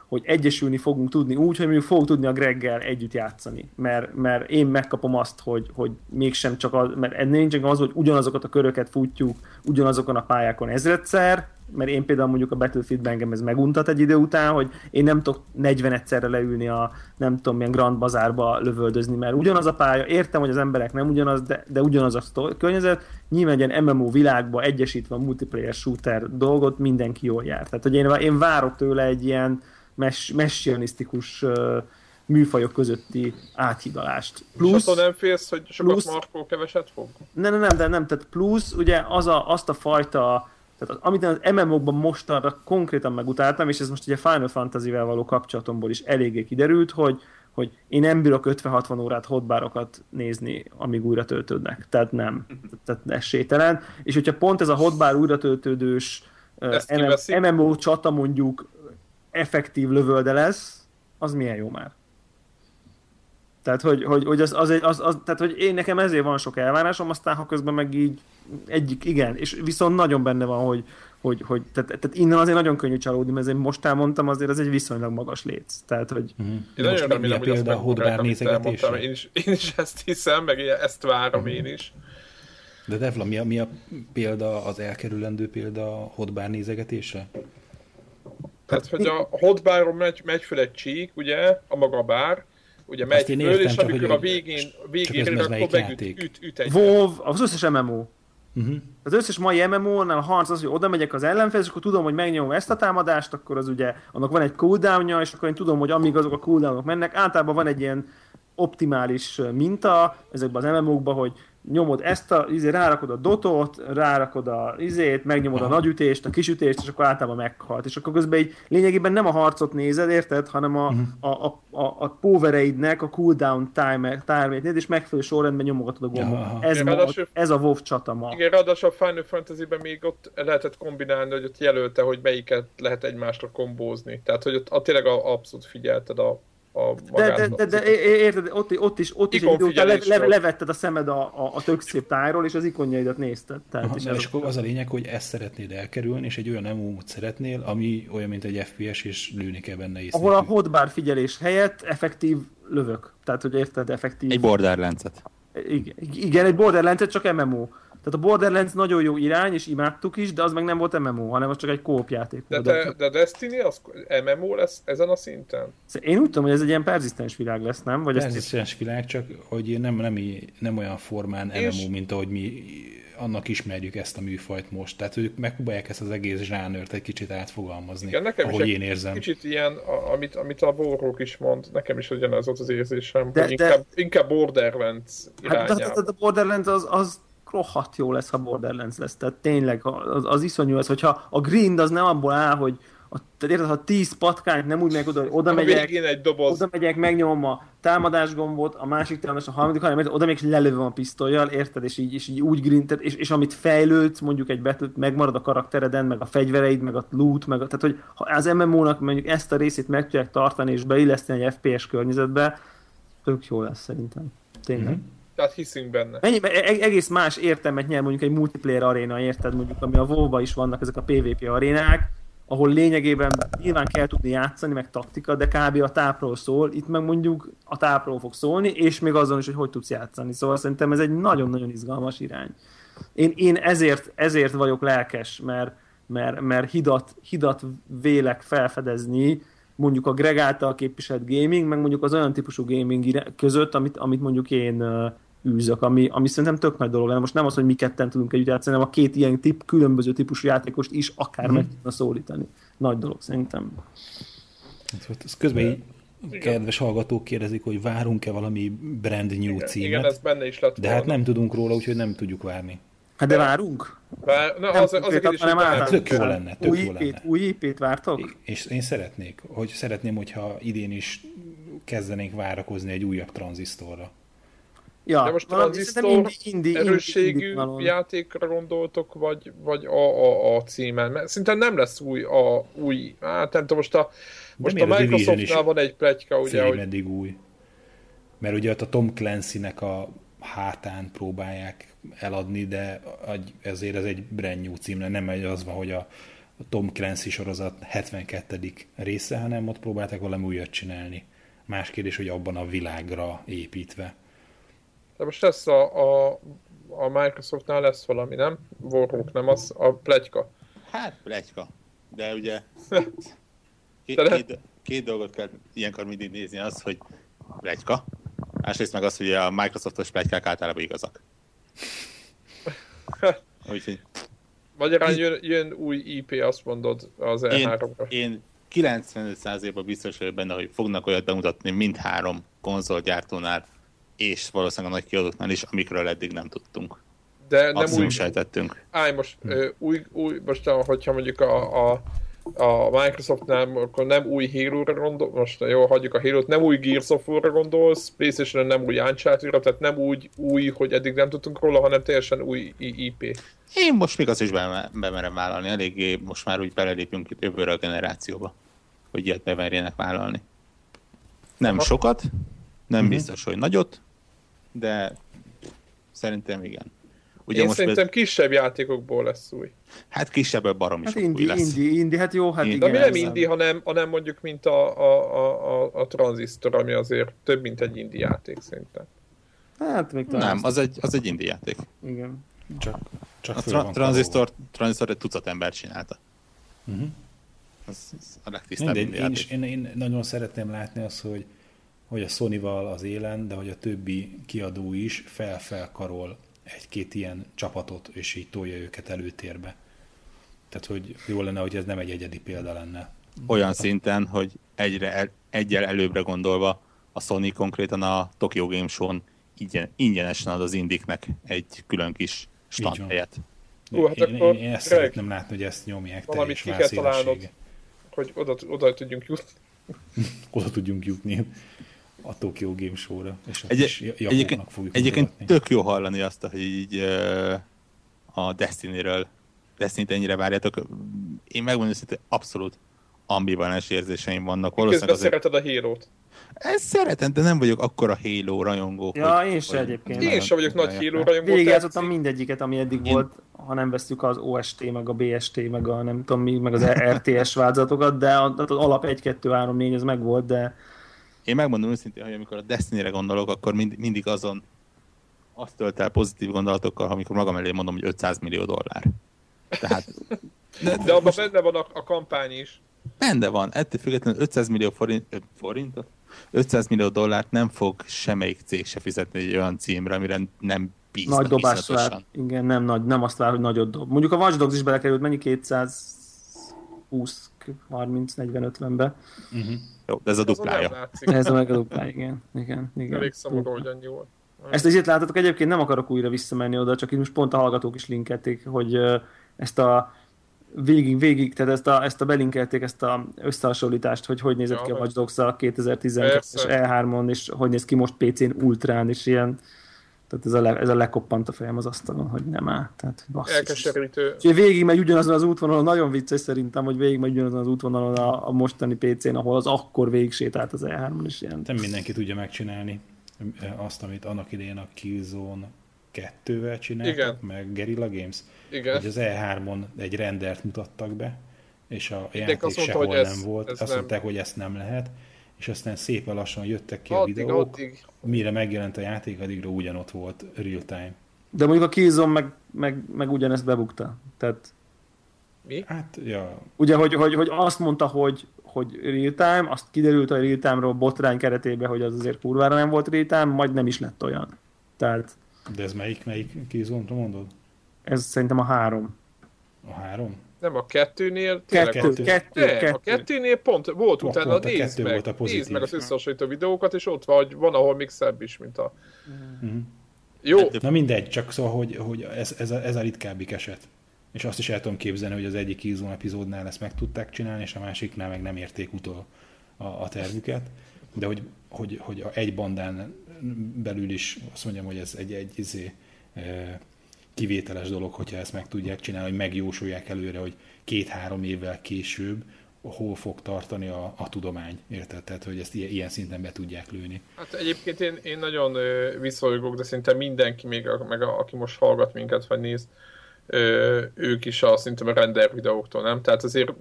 hogy egyesülni fogunk tudni úgy, hogy mondjuk fogunk tudni a Greggel együtt játszani, mert én megkapom azt, hogy mégsem csak az, mert ennél csak az, hogy ugyanazokat a köröket futjuk, ugyanazokon a pályákon ezredszer, mert én például mondjuk a Battlefield-ben engem ez meguntat egy idő után, hogy én nem tudok 40-szerre leülni a nem tudom milyen Grand Bazárba lövöldözni, mert ugyanaz a pálya, értem, hogy az emberek nem ugyanaz, de ugyanaz a környezet, nyilván egy ilyen MMO világba egyesítve a multiplayer shooter dolgot mindenki jól jár. Tehát, hogy én várok tőle egy ilyen messianisztikus műfajok közötti áthidalást. Plusz, attól nem félsz, hogy sokat markol, keveset fog? Nem, tehát plusz ugye azt a fajta, tehát amit az MMO-kban mostanra konkrétan megutáltam, és ez most ugye Final Fantasy-vel való kapcsolatomból is eléggé kiderült, hogy én nem bírok 50-60 órát hotbárokat nézni, amíg újra töltődnek. Tehát nem. Tehát esélytelen. És hogyha pont ez a hotbár újratöltődős MMO csata mondjuk effektív lövölde lesz, az milyen jó már. Tehát, hogy én nekem ezért van sok elvárásom, aztán ha közben meg így egyik, igen, és viszont nagyon benne van, hogy innen azért nagyon könnyű csalódni, mert azért most elmondtam, azért ez egy viszonylag magas létsz. Tehát, hogy... Én most remélem, hogy azt megmondtam, én is ezt hiszem, meg ezt várom én is. De Devla, mi a példa, az elkerülendő példa a hotbar nézegetésre? Tehát, hogy a hotbaron megy föl egy csík, ugye, a maga bár, ugye megy föl, értem, és amikor a végén akkor megüt egy... WoW, az összes MMO. Uh-huh. Az összes mai MMO-nál a harc az, hogy oda megyek az ellenfelhez, és akkor tudom, hogy megnyomom ezt a támadást, akkor az ugye, annak van egy cooldownja, és akkor én tudom, hogy amíg azok a cooldownok mennek, általában van egy ilyen optimális minta ezekben az MMO-kban, hogy nyomod ezt a, rárakod a dotot, rárakod a megnyomod a nagyütést, a kisütést, és akkor általában meghalt. És akkor közben így lényegében nem a harcot nézed, érted, hanem a póvereidnek a cooldown time-ét nézed, és megfelelő sorrendben nyomogatod a gombot. Ez a WoW csata ma. Igen, ráadásul a Final Fantasy-ben még ott lehetett kombinálni, hogy ott jelölte, hogy melyiket lehet egymásra kombózni. Tehát, hogy ott tényleg abszolút figyelted de érted, ott is levetted a szemed a tök szép tájról, és az ikonjaidat nézted. Tehát, aha, és akkor az a lényeg, hogy ezt szeretnéd elkerülni, és egy olyan MMO-t szeretnél, ami olyan, mint egy FPS, és lőni kell benne észre. Ahol a hotbar figyelés helyett effektív lövök. Tehát, hogy érted, effektív... Egy Borderlands-et. Igen, egy Borderlands-et, csak MMO. Tehát a Borderlands nagyon jó irány, és imádtuk is, de az meg nem volt MMO, hanem az csak egy co-op játék. De Destiny az MMO lesz ezen a szinten? Én úgy tudom, hogy ez egy ilyen perzisztens világ lesz, nem? Vagy perzisztens világ, csak hogy nem olyan formán és... MMO, mint ahogy mi annak ismerjük ezt a műfajt most. Tehát ők megpróbálják ezt az egész zsánört egy kicsit átfogalmazni, igen, nekem ahogy én érzem. Kicsit ilyen, amit a Warhawk is mond, nekem is ugyanez volt az érzésem, de, hogy de... inkább Borderlands irányába. Hát a Borderlands az rohadt jó lesz, ha Borderlands lesz. Tehát tényleg az iszonyú lesz, hogyha a grind az nem abból áll, hogy a Tehát érted, ha 10 patkányt nem úgy megyek oda megyek, megnyomom a támadásgombot, a másik támadás, a harmadik, hanem oda megyek, és lelövöm a pisztollyal, érted, és így úgy grinted, és amit fejlődsz, mondjuk egy battle, megmarad a karaktereden, meg a fegyvereid, meg a loot, meg a, tehát hogy ha az MMO-nak mondjuk ezt a részét meg tudják tartani, és beilleszteni egy FPS környezetbe, tök jó lesz szerintem. Tényleg. Mm-hmm. Tehát hiszünk benne. Egész más értelmet nyel mondjuk egy multiplayer aréna, érted, mondjuk, ami a WoW-ba is vannak ezek a PvP arénák, ahol lényegében nyilván kell tudni játszani, meg taktika, de kb. A tápról szól, itt meg mondjuk a tápról fog szólni, és még azon is, hogy hogy tudsz játszani. Szóval szerintem ez egy nagyon-nagyon izgalmas irány. Én ezért vagyok lelkes, mert hidat vélek felfedezni, mondjuk a Greg által képviselt gaming, meg mondjuk az olyan típusú gaming között, amit mondjuk én űzök, ami szerintem tök nagy dolog, de most nem az, hogy mi ketten tudunk együtt játszani, hanem a két ilyen különböző típusú játékost is akár meg tudna szólítani. Nagy dolog szerintem. Ez közben így kedves hallgatók kérdezik, hogy várunk-e valami brand new címet. Igen, ez benne is lett. De hát nem tudunk róla, úgyhogy nem tudjuk várni. Hát de várunk? Tök jó lenne. Új IP-t vártok? És én szeretném, hogyha idén is kezdenénk várakozni egy újabb tranzisztorra. Ja, de most tranzisztor erősségű játékra gondoltok, vagy a címen? Mert szerintem nem lesz új. Hát nem tudom, most a Microsoftnál van egy pletyka, ugye? Fél meddig új. Mert ugye ott a Tom Clancy-nek a hátán próbálják eladni, de ezért ez egy brand new cím, nem az van, hogy a Tom Clancy sorozat 72. része, hanem ott próbálták valami újat csinálni. Más kérdés, hogy abban a világra építve. De most lesz a Microsoftnál lesz valami, nem? Warhawk, nem az? A pletyka. Hát pletyka. De ugye két dolgot kell ilyenkor mindig nézni, az, hogy pletyka. Másrészt meg az, hogy a Microsoftos pletykák általában igazak. Úgyhogy... Magyarán jön új IP, azt mondod az E3-ra. Én 95%-ban biztos vagyok benne, hogy fognak olyat bemutatni mindhárom konzolgyártónál, és valószínűleg a nagy kiadóknál is, amikről eddig nem tudtunk. De nem úgy sejtettünk. Most hogyha mondjuk a Microsoftnál akkor nem új Halo-ra gondol, most jó, hagyjuk a Halo-t, nem új Gears of War-ra gondolsz, PlayStation-en nem új Uncharted-ra, tehát nem úgy új, hogy eddig nem tudtunk róla, hanem teljesen új IP. Én most még azt is bemerem vállalni, eléggé most már úgy belelépünk itt jövőre a generációba, hogy ilyet bemerjenek vállalni. Nem sokat, nem biztos, hogy nagyot, de szerintem igen. Ugye én most szerintem kisebb játékokból lesz új. Hát kisebb barom is hát új lesz. Indi, hát jó, hát igen. De nem indi, hanem mondjuk mint a tranzisztor, ami azért több, mint egy indi játék szerintem. Hát még talán. Nem, az egy indi játék. Igen. Csak a tranzisztor egy tucat ember csinálta. Uh-huh. Az a legtisztább indi játék. Én nagyon szeretném látni azt, hogy a Sony-val az élen, de hogy a többi kiadó is felkarol egy-két ilyen csapatot, és így tolja őket előtérbe. Tehát, hogy jó lenne, hogy ez nem egy egyedi példa lenne. Olyan szinten, hogy egyel előbbre gondolva a Sony konkrétan a Tokyo Game Show-n ingyenesen ad az indiknek egy külön kis standhelyet. Én ezt szeretném látni, hogy ezt nyomják. Valamit ki kell találnod, hogy oda tudjunk jutni. Oda tudjunk jutni a Tokyo Game Show-ra, és a japánoknak fogjuk mutatni. Tök jó hallani azt, hogy így a Destiny-ről, Destiny-t ennyire várjátok. Én megmondom, hogy abszolút ambivalens érzéseim vannak. Közben szereted a Halo-t. Ezt szeretem, de nem vagyok akkora Halo rajongó. Ja, én sem egyébként. Én sem vagyok nagy Halo rajongó. Végigjátszottam mindegyiket, ami eddig volt, ha nem vesztük az OST, meg a BST, meg a nem tudom mi, meg az RTS változatokat, de az alap 1, 2, 3, 4, ez meg volt, de én megmondom őszintén, hogy amikor a Destiny-re gondolok, akkor mindig azon azt tölt el pozitív gondolatokkal, amikor magam elé mondom, hogy $500 millió. Tehát, de abban most... benne van a kampány is. Benne van. Ettől függetlenül $500 millió nem fog semmelyik cég se fizetni egy olyan címre, amire nem bíznak. Nagy dobás vár. Igen, nem azt vár, hogy nagyot dob. Mondjuk a Watch Dogs is belekerült, mennyi 220, 30, 40, 50-be. Mhm. Jó, de ez a duplája. Ez a meg a duplája, igen. Elég szomorú, hogy annyi volt. Ezt azért láttatok, egyébként nem akarok újra visszamenni oda, csak itt most pont a hallgatók is linkelték, hogy ezt a végig, tehát ezt a belinkelték, ezt a összehasonlítást, hogy nézett ki a Watch Dogs-szal 2012-es E3-on, és hogy néz ki most PC-n Ultrán, és ilyen, tehát ez a lekoppant a fejem az asztalon, hogy nem áll. Tehát basszus. Elkeserítő. És végigmegy ugyanazon az útvonalon, nagyon vicces szerintem, hogy végigmegy ugyanazon az útvonalon a mostani PC-n, ahol az akkor végig sétált az E3-on is ilyen. Nem mindenki tudja megcsinálni azt, amit annak idején a Killzone 2-vel csináltak, igen, meg Guerrilla Games, igen, hogy az E3-on egy rendert mutattak be, és a játék sehol nem volt, azt mondták, hogy ezt nem lehet, és aztán szépen lassan jöttek ki a videók, mire megjelent a játék, addigra ugyanott volt real time. De mondjuk a Killzone meg ugyanezt bebukta, tehát... Mi? Hát, ja. Ugye, hogy azt mondta, hogy real time, azt kiderült a real time-ról botrány keretében, hogy az azért kurvára nem volt real time, majd nem is lett olyan. Tehát... De ez melyik Killzone-ra mondod? Ez szerintem a 3. A 3? Nem, a 2-nél... A 2-nél pont volt utána, nézd meg az összehasonlító videókat, és ott van, ahol még szebb is, mint a... Mm. Jó. Na mindegy, csak szóval, hogy ez a ritkábbik eset. És azt is el tudom képzelni, hogy az egyik Killzone epizódnál ezt meg tudták csinálni, és a másiknál meg nem érték utol a tervüket. De hogy a egy bandán belül is azt mondjam, hogy ez egy kivételes dolog, hogyha ezt meg tudják csinálni, hogy megjósolják előre, hogy 2-3 évvel később hol fog tartani a tudomány, érted? Tehát, hogy ezt ilyen szinten be tudják lőni. Hát egyébként én nagyon visszolygok, de szinte mindenki, aki most hallgat minket, vagy néz, ők is szerintem a render videóktól, nem? Tehát azért...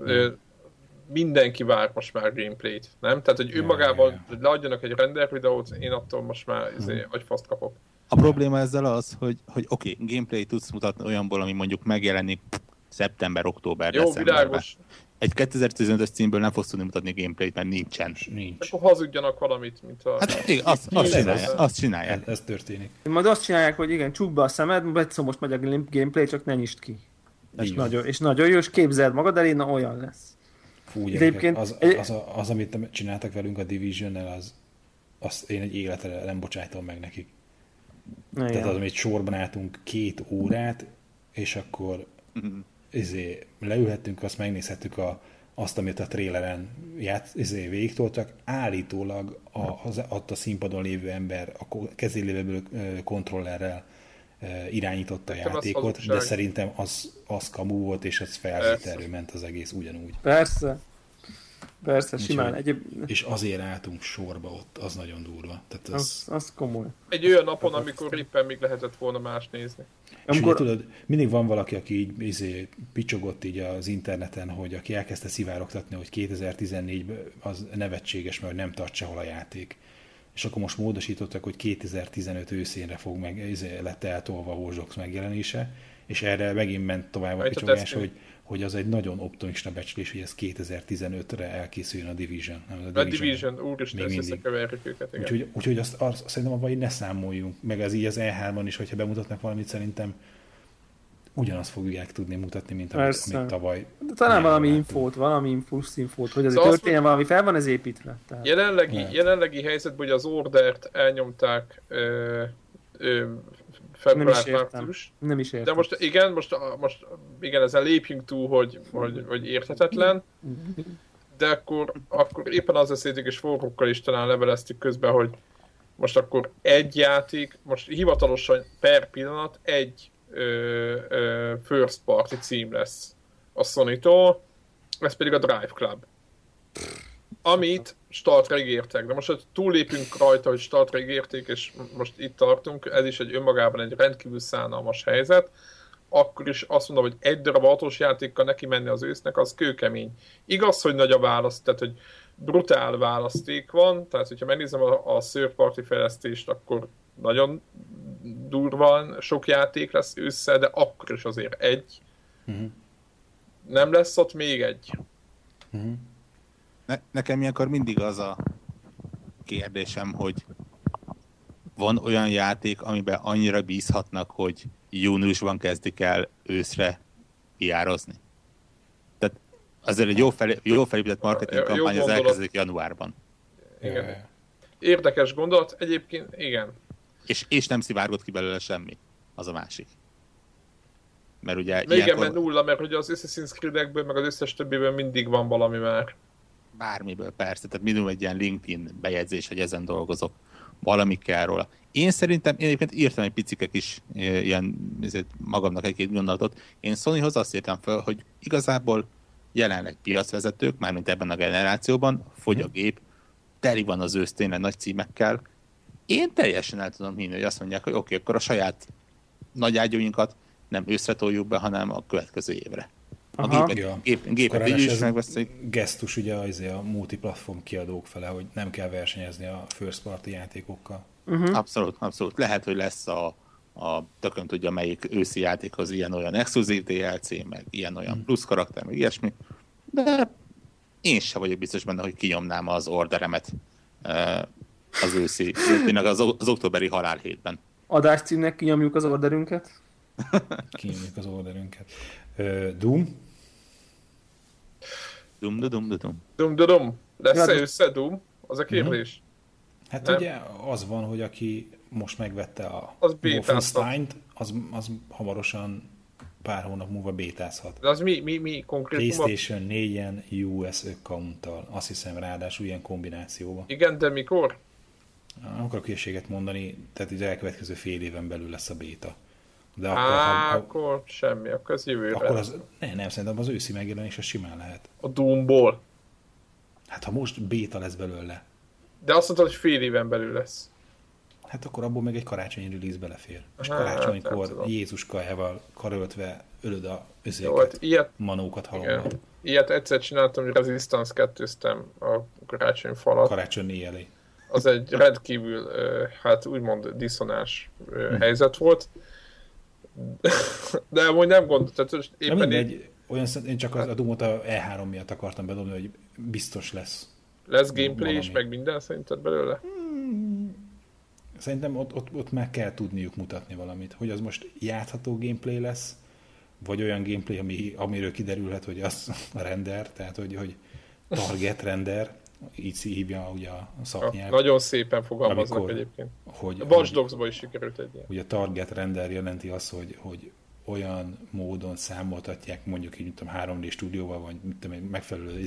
Mindenki vár most már gameplayt, nem? Tehát, hogy önmagában leadjanak egy render videót, én attól most már agyfaszt kapok. A probléma ezzel az, hogy oké, gameplayt tudsz mutatni olyanból, ami mondjuk megjelenik szeptember-október, decemberben. Jó, világos. Egy 2015-es címből nem fogsz tudni mutatni gameplayt, mert nincsen. Nincs. Akkor hazudjanak valamit, mint a... Hát igen, azt csinálják. Ez történik. Majd azt csinálják, hogy igen, csukd be a szemed, most megy a gameplay, csak ne nyisd ki. És nagyon jó, és képzeld magad elé, na olyan lesz. Fú, gyerekek, az, amit csináltak velünk a Division-nel, azt én egy életre nem bocsájtom meg nekik. Na, tehát az, amit sorban álltunk 2 órát, és akkor leülhettünk, azt megnézhettük azt, amit a traileren végigtoltak. Állítólag a színpadon lévő ember a kezén lévő kontrollerrel irányította a játékot, de szerintem az kamu volt, és az felvételről ment az egész ugyanúgy. Persze, simán. És azért álltunk sorba ott, az nagyon durva. Tehát az komoly. Egy olyan napon, amikor éppen még lehetett volna más nézni. Amikor... tudod, mindig van valaki, aki így picsogott így az interneten, hogy aki elkezdte szivárogtatni, hogy 2014-ben az nevetséges, mert nem tart sehol a játék. És akkor most módosítottak, hogy 2015 őszénre fog lett eltolva a Watch Dogs megjelenése, és erre megint ment tovább a picsogás, hogy az egy nagyon optimista becslés, hogy ez 2015-re elkészüljön a Division. Nem, a Division, úristen, összekeverjük őket. Igen. Úgyhogy azt szerintem abban ne számoljunk, meg ez így az E3-ban is, hogyha bemutatnak valamit, szerintem ugyanazt fogják tudni mutatni, mint amit tavaly. De talán valami plusz infót, hogy ez történjen, valami fel van ez építve. Tehát... Jelenlegi helyzetben, hogy az ordert elnyomták február-március. Nem is értem. De most igen, ezen lépjünk túl, hogy érthetetlen. De akkor éppen az eszétük, és forrókkal is talán leveleztük közben, hogy most akkor egy játék, most hivatalosan per pillanat egy first party cím lesz a Sony-tól, ez pedig a Drive Club. Amit startra ígértek. De most, hogy túllépünk rajta, hogy startra ígérték, és most itt tartunk, ez is önmagában egy rendkívül szánalmas helyzet, akkor is azt mondom, hogy egy darab autós játékkal neki menni az ősznek, az kőkemény. Igaz, hogy nagy a választ, tehát, hogy brutál választék van, tehát, hogyha megnézem a third party fejlesztést, akkor nagyon durvan sok játék lesz össze, de akkor is azért egy. Uh-huh. Nem lesz ott még egy. Uh-huh. Nekem ilyenkor mindig az a kérdésem, hogy van olyan játék, amiben annyira bízhatnak, hogy júniusban kezdik el őszre kiározni. Tehát azért egy jó felépített marketing kampány az elkezdődik januárban. Igen. Érdekes gondolat, egyébként igen. És nem szivárgott ki belőle semmi. Az a másik. Mert ugye igen, ilyenkor... mert nulla, mert ugye az Assassin's Creed-ekből, meg az összes többiből mindig van valami már. Bármiből persze, tehát minimum egy ilyen LinkedIn bejegyzés, hogy ezen dolgozok. Valami kell róla. Én szerintem, én egyébként írtam egy picike kis ilyen magamnak egy-két gondolatot. Én Sonyhoz azt írtam fel, hogy igazából jelenleg piacvezetők, mármint ebben a generációban, fogy a gép, teli van az ősz tényleg nagy címekkel. Én teljesen el tudom hinni, hogy azt mondják, hogy oké, akkor a saját nagy ágyúinkat nem őszre toljuk be, hanem a következő évre. Aha, a gépet így is megveszik. Gesztus ugye a multiplatform kiadók fele, hogy nem kell versenyezni a first party játékokkal. Uh-huh. Abszolút, abszolút. Lehet, hogy lesz a tökön tudja melyik őszi játékhoz ilyen-olyan exkluzív DLC, meg ilyen-olyan plusz karakter, meg ilyesmi, de én sem vagyok biztos benne, hogy kinyomnám az orderemet az őszi, az októberi halál hétben. Adás címnek kinyomjuk az orderünket? Kinyomjuk az orderünket. Doom. Lesz-e össze Doom? Az a kérdés. Hát nem. Ugye az van, hogy aki most megvette a Wolfenstein-t, az hamarosan pár hónap múlva bétázhat. De az mi konkrétan? PlayStation 4-en US account-tal. Azt hiszem ráadásul ilyen kombinációban. Igen, de mikor? Nem akarok hülyeséget mondani, tehát az elkövetkező fél éven belül lesz a béta. De akkor semmi, akkor az jövőre. Akkor az, nem, szerintem az őszi megjelenés az simán lehet. A Doomból. Hát ha most béta lesz belőle. De azt mondtad, hogy fél éven belül lesz. Hát akkor abból meg egy karácsonyi release belefér. És karácsonykor Jézus kajával karöltve ölöd a özéket, ilyet, manókat halomban. Ilyet egyszer csináltam, hogy Resistance 2-ztem a karácsony falat. Karácsony éjjelé. Az egy rendkívül, hát úgymond diszonás helyzet volt. De amúgy nem gondoltam. Én csak a Doom-ot a E3 miatt akartam bedobni, hogy biztos lesz. Lesz gameplay is, meg minden szerinted belőle? Szerintem ott meg kell tudniuk mutatni valamit. Hogy az most játszható gameplay lesz, vagy olyan gameplay, amiről kiderülhet, hogy az a render, tehát hogy target render, így hívja ugye a szaknyelv. Nagyon szépen fogalmaznak amikor, egyébként. A Watch Dogs-ba is sikerült egy ilyen. Ugye a target render jelenti azt, hogy olyan módon számoltatják, mondjuk így 3D stúdióval, vagy megfelelő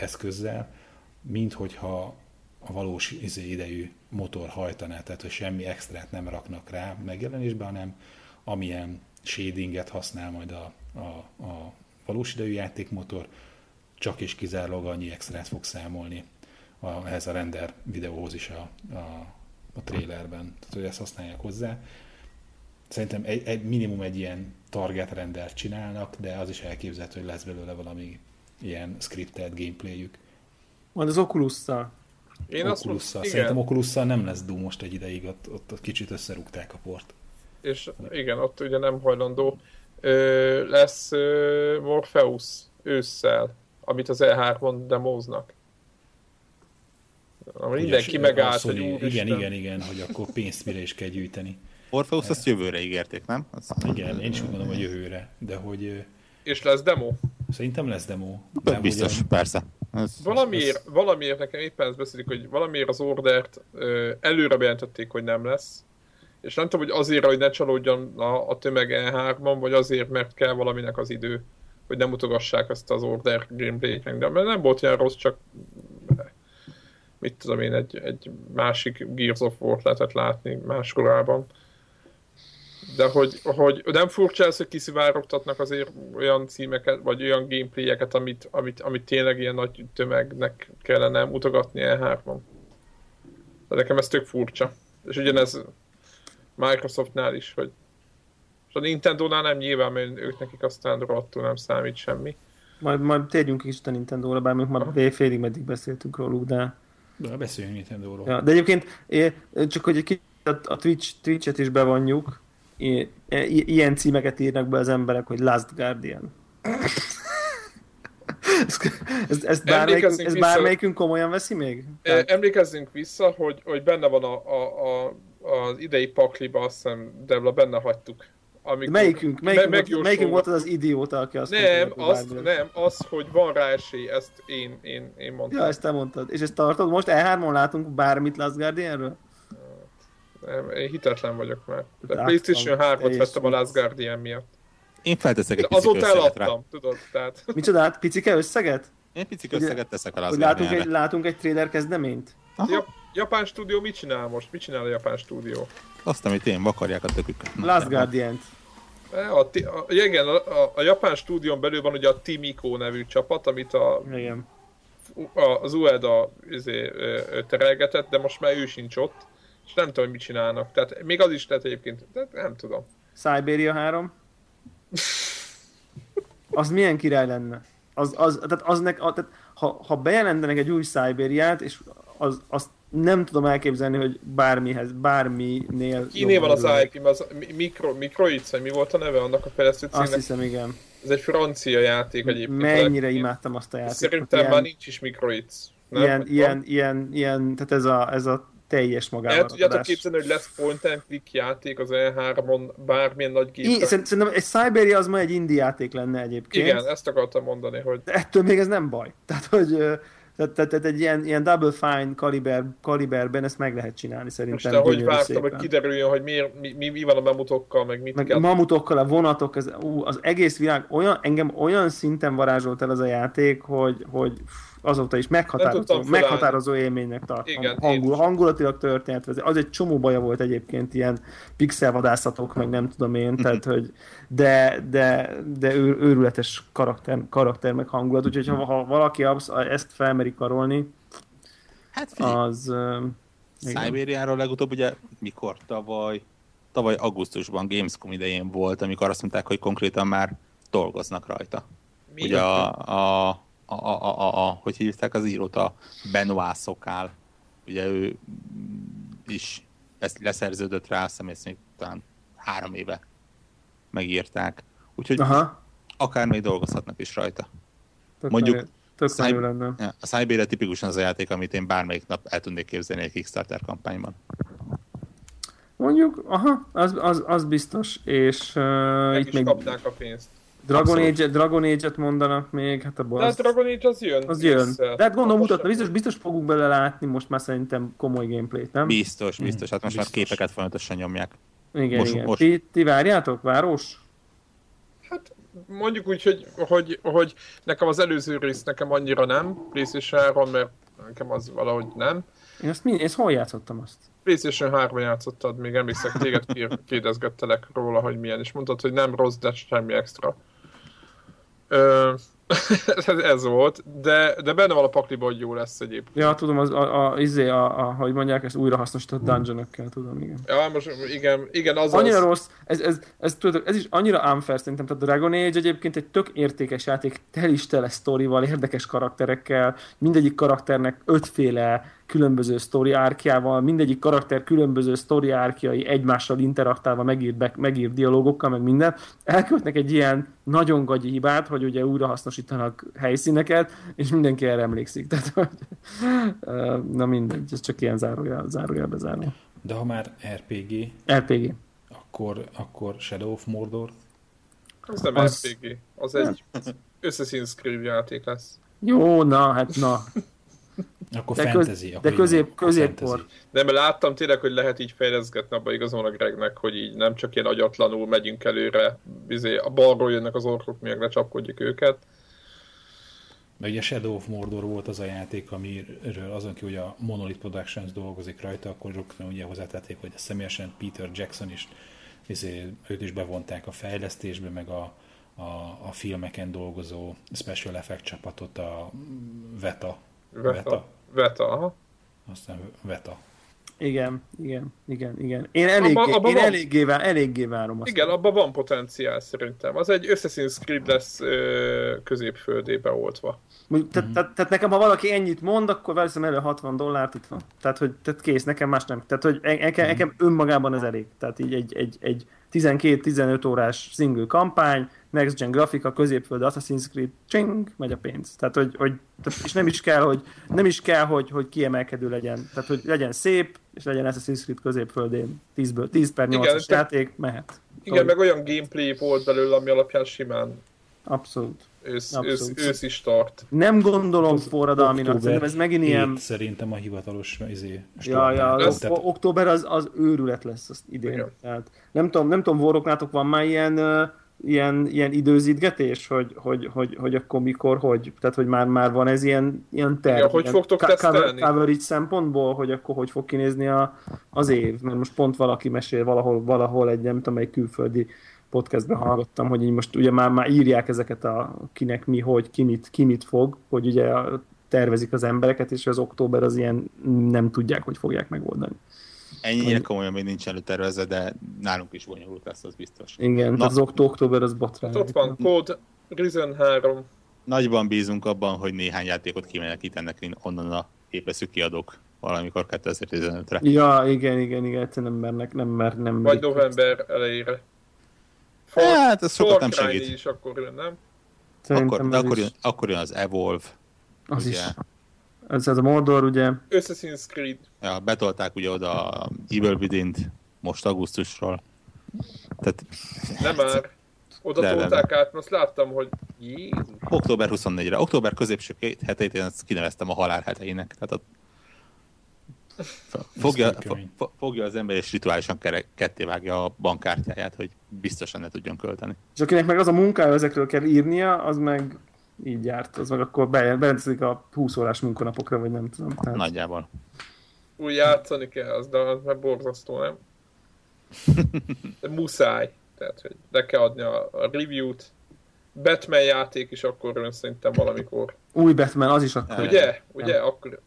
eszközzel, mint hogyha a valós idejű motor hajtaná, tehát hogy semmi extrát nem raknak rá megjelenésben, hanem amilyen shadinget használ majd a valós idejű játékmotor, csak és kizárólag annyi extrát fog számolni ehhez a render videóhoz is a trailerben. Tehát hogy ezt használják hozzá. Szerintem minimum egy ilyen target rendert csinálnak, de az is elképzelhető, hogy lesz belőle valami ilyen scriptelt gameplayjük. Majd az Oculus-szal. Szerintem Oculus-szal nem lesz Doom most egy ideig, ott kicsit összerúgták a port. És igen, ott ugye nem hajlandó. Lesz Morpheus ősszel, amit az E3-on demoznak. Mindenki megállt, hogy úristen. Igen, hogy akkor pénzt mire is kell gyűjteni. Morpheus azt jövőre ígérték, nem? Igen, én is úgy gondolom, hogy jövőre, de hogy... És lesz demo? Szerintem lesz demo. De biztos, ugyan... persze. Valamiért nekem éppen ezt beszélik, hogy valamiért az ordert előre bejelentették, hogy nem lesz. És nem tudom, hogy azért, hogy ne csalódjon a tömeg E3-ban, vagy azért, mert kell valaminek az idő, hogy nem mutogassák ezt az order gameplaynek. De nem volt ilyen rossz, csak mit tudom én, egy másik Gears of War lehetett látni máskorában. De hogy nem furcsa ez, hogy kiszivárogtatnak azért olyan címeket, vagy olyan gameplayeket, amit tényleg ilyen nagy tömegnek kellene mutogatni E3-ban. De nekem ez tök furcsa. És ugyanez Microsoftnál is, hogy és a Nintendónál nem nyilván, mert ők nekik aztán rohadtul nem számít semmi. Majd térjünk kicsit a Nintendóra, bár még már félig meddig beszéltünk róluk, de beszéljünk Nintendóról. Ja, de egyébként csak hogy egy kicsit a Twitch-et is bevonjuk, ilyen címeket írnak be az emberek, hogy Last Guardian. Ez bármelyikünk komolyan veszi még? Emlékezzünk vissza, hogy benne van az idei pakliba, azt hiszem, Debla, benne hagytuk. Melyikünk volt az idióta, aki azt mondta? Nem, az, hogy van rá esély, ezt én mondtam. Ja, ezt te mondtad. És ezt tartod? Most E3-on látunk bármit Last Guardianről? Én hitetlen vagyok már. De PlayStation 3-ot vettem a Last Guardian miatt. Én felteszek egy picike összeget. Azóta eladtam, tudod, tehát... Micsodát, picike összeget? Én picike összeget teszek a Last Guardianre. Látunk egy trailer kezdeményt? Japán stúdió mit csinál most? Mit csinál a japán stúdió? Azt, amit én vakarják a töküket. Last Guardiant. Igen, a japán stúdión belül van ugye a Team Ico nevű csapat, amit a... Igen. Az Ueda terelgetett, de most már ő sincs ott, és nem tudom, mit csinálnak. Tehát még az is lehet egyébként, de nem tudom. Cyberia 3? Az milyen király lenne? Tehát ha bejelentenek egy új Cyberiát, és azt nem tudom elképzelni, hogy bárminél... Kinél van az IP, az Microïds, vagy mi volt a neve annak a fejlesztő cégnek? Azt hiszem, igen. Ez egy francia játék egyébként. Mennyire imádtam azt a játékot. Szerintem már nincs is Microïds. Tehát ez a teljes magával. El tudjátok képzelni, hogy lesz point and click játék az E3-on bármilyen nagy gépre. Szerintem egy Cyberia az ma egy indie játék lenne egyébként. Igen, ezt akartam mondani, hogy... De ettől még ez nem baj. Tehát, hogy... Tehát egy ilyen Double Fine kaliberben ezt meg lehet csinálni szerintem. Most ahogy vártam, hogy kiderüljön, hogy mi van a mamutokkal, meg mit kell. Mamutokkal, a vonatok, az egész világ engem olyan szinten varázsolt el ez a játék, hogy azóta is meghatározó élménynek tartom. Hangulatilag történetvezet. Az egy csomó baja volt egyébként, ilyen pixelvadászatok, meg nem tudom én, tehát, hogy de őrületes karakter meg hangulat, úgyhogy ha valaki ezt felmeri karolni, az... Szibériáról legutóbb ugye mikor? Tavaly augusztusban Gamescom idején volt, amikor azt mondták, hogy konkrétan már dolgoznak rajta. Mi? Ugye hogy hívták az írót, a Benoit Szokál, ugye ő is leszerződött rá, azt hiszem, ezt még talán 3 éve megírták. Úgyhogy akár még dolgozhatnak is rajta. Tök mondjuk a Cyberia tipikusan az a játék, amit én bármelyik nap el tudnék képzelni egy Kickstarter kampányban. Mondjuk, az biztos, és itt is még kapták a pénzt. Dragon Age-et mondanak még, hát abban az... De Dragon Age az jön. Az jön. De hát gondolom mutatna, biztos fogunk bele látni most már szerintem komoly gameplayt, nem? Biztos, hát most már képeket folyamatosan nyomják. Igen. Ti várjátok, város? Hát mondjuk úgy, hogy nekem az előző rész nekem annyira nem, PlayStation 3, mert nekem az valahogy nem. Én ezt hol játszottam azt? PlayStation 3-ban játszottad, még emlékszek, téged kérdezgettelek róla, hogy milyen, és mondtad, hogy nem rossz, de semmi extra. Ez volt, de benne van a pakliba, hogy jó lesz egyébként. Ja, tudom, hogy mondják, ezt újrahasznosított dungeonökkel, tudom, igen. Ja, most igen, az annyira rossz, ez is annyira unfair szerintem, tehát Dragon Age egyébként egy tök értékes játék, tele sztorival, érdekes karakterekkel, mindegyik karakternek 5 különböző sztori árkjával, mindegyik karakter különböző sztori árkjai egymással interaktálva, megír dialógokkal, meg minden. Elkövetnek egy ilyen nagyon gagyi hibát, hogy ugye újrahasznosítanak helyszíneket, és mindenki erre emlékszik. Tehát, hogy, na mindegy, ez csak ilyen zárójel bezáró. De ha már RPG. Akkor Shadow of Mordor. Az nem RPG, az egy összeszínszkrívű játék lesz. Jó, na. Akkor fantasy. Középkor. Nem, mert láttam tényleg, hogy lehet így fejleszgetni, abban igazolnak a Gregnek, hogy így nem csak ilyen agyatlanul megyünk előre, a balról jönnek az orkok, miért lecsapkodjuk őket. Mert ugye Shadow of Mordor volt az a játék, amiről azon ki, hogy a Monolith Productions dolgozik rajta, akkor rögtön ugye hozzátették, hogy személyesen Peter Jackson is, őt is bevonták a fejlesztésbe, meg a filmeken dolgozó special effect csapatot, a Veta, aha. Aztán Veta. Igen. Én eléggé várom azt. Igen, abban van potenciál szerintem. Az egy Assassin's Creed lesz középföldébe oltva. Tehát nekem, ha valaki ennyit mond, akkor veszem elő $60, itt van. Tehát, hogy kész, nekem más nem. Tehát, hogy nekem önmagában ez elég. Tehát így egy 12-15 órás single kampány, Next Gen grafika, középföld, Assassin's Creed, csing, megy a pénz. Tehát, és nem is kell, hogy kiemelkedő legyen. Tehát, hogy legyen szép, és legyen Assassin's Creed középföldén 10/8-as játék, mehet. Igen, meg olyan gameplay volt belőle, ami alapján simán Abszolút. Ősz is tart. Nem gondolom forradalminak, szerintem ez megint ilyen... Szerintem a hivatalos október az őrület lesz az idén. Tehát, nem tudom, Warhawknátok van már ilyen időzítgetés, hogy akkor mikor, hogy, tehát hogy már van ez ilyen terv. Ja, hogy fogtok tesztelni? Coverage szempontból, hogy akkor hogy fog kinézni az év, mert most pont valaki mesél valahol egy, nem tudom, egy külföldi podcastben hallgattam, hogy így most ugye már írják ezeket a kinek mi, hogy ki mit fog, hogy ugye tervezik az embereket, és az október az ilyen nem tudják, hogy fogják megoldani. Ennyire komolyan még nincs előtervezve, de nálunk is bonyolult lesz, az biztos. Igen, az október az botrány. Ott van Code, Risen 3. Nagyban bízunk abban, hogy néhány játékot kimenekítenek onnan a képeszű kiadók valamikor 2015-re. Ja, igen, egyszerűen nem mernek. Vagy november elejére. Hát, ez sokat nem segít. Is akkor jön, nem? Akkor jön az Evolve. Az ugye. Is. Ez a Mordor, ugye? Assassin's Creed. Ja, betolták ugye oda a Evil Within-t most augusztusról. Tehát... Nem már. Oda tolták át, most láttam, hogy... Jézus. Október 24-re. Október középső heteit én ezt kineveztem a halál heteinek. Tehát Fogja az ember és rituálisan kettévágja a bankkártyáját, hogy biztosan ne tudjon költeni. És akinek meg az a munkája, ezekről kell írnia, az meg így járt. Az meg akkor bejelentkezik a 20 órás munkanapokra, vagy nem tudom. Tehát... Nagyjából. Úgy játszani kell, az már borzasztó, nem? De muszáj. Tehát, hogy le kell adni a review-t. Batman játék is akkor jön szerintem valamikor. Új Batman, az is akkor. Ugye? Akkor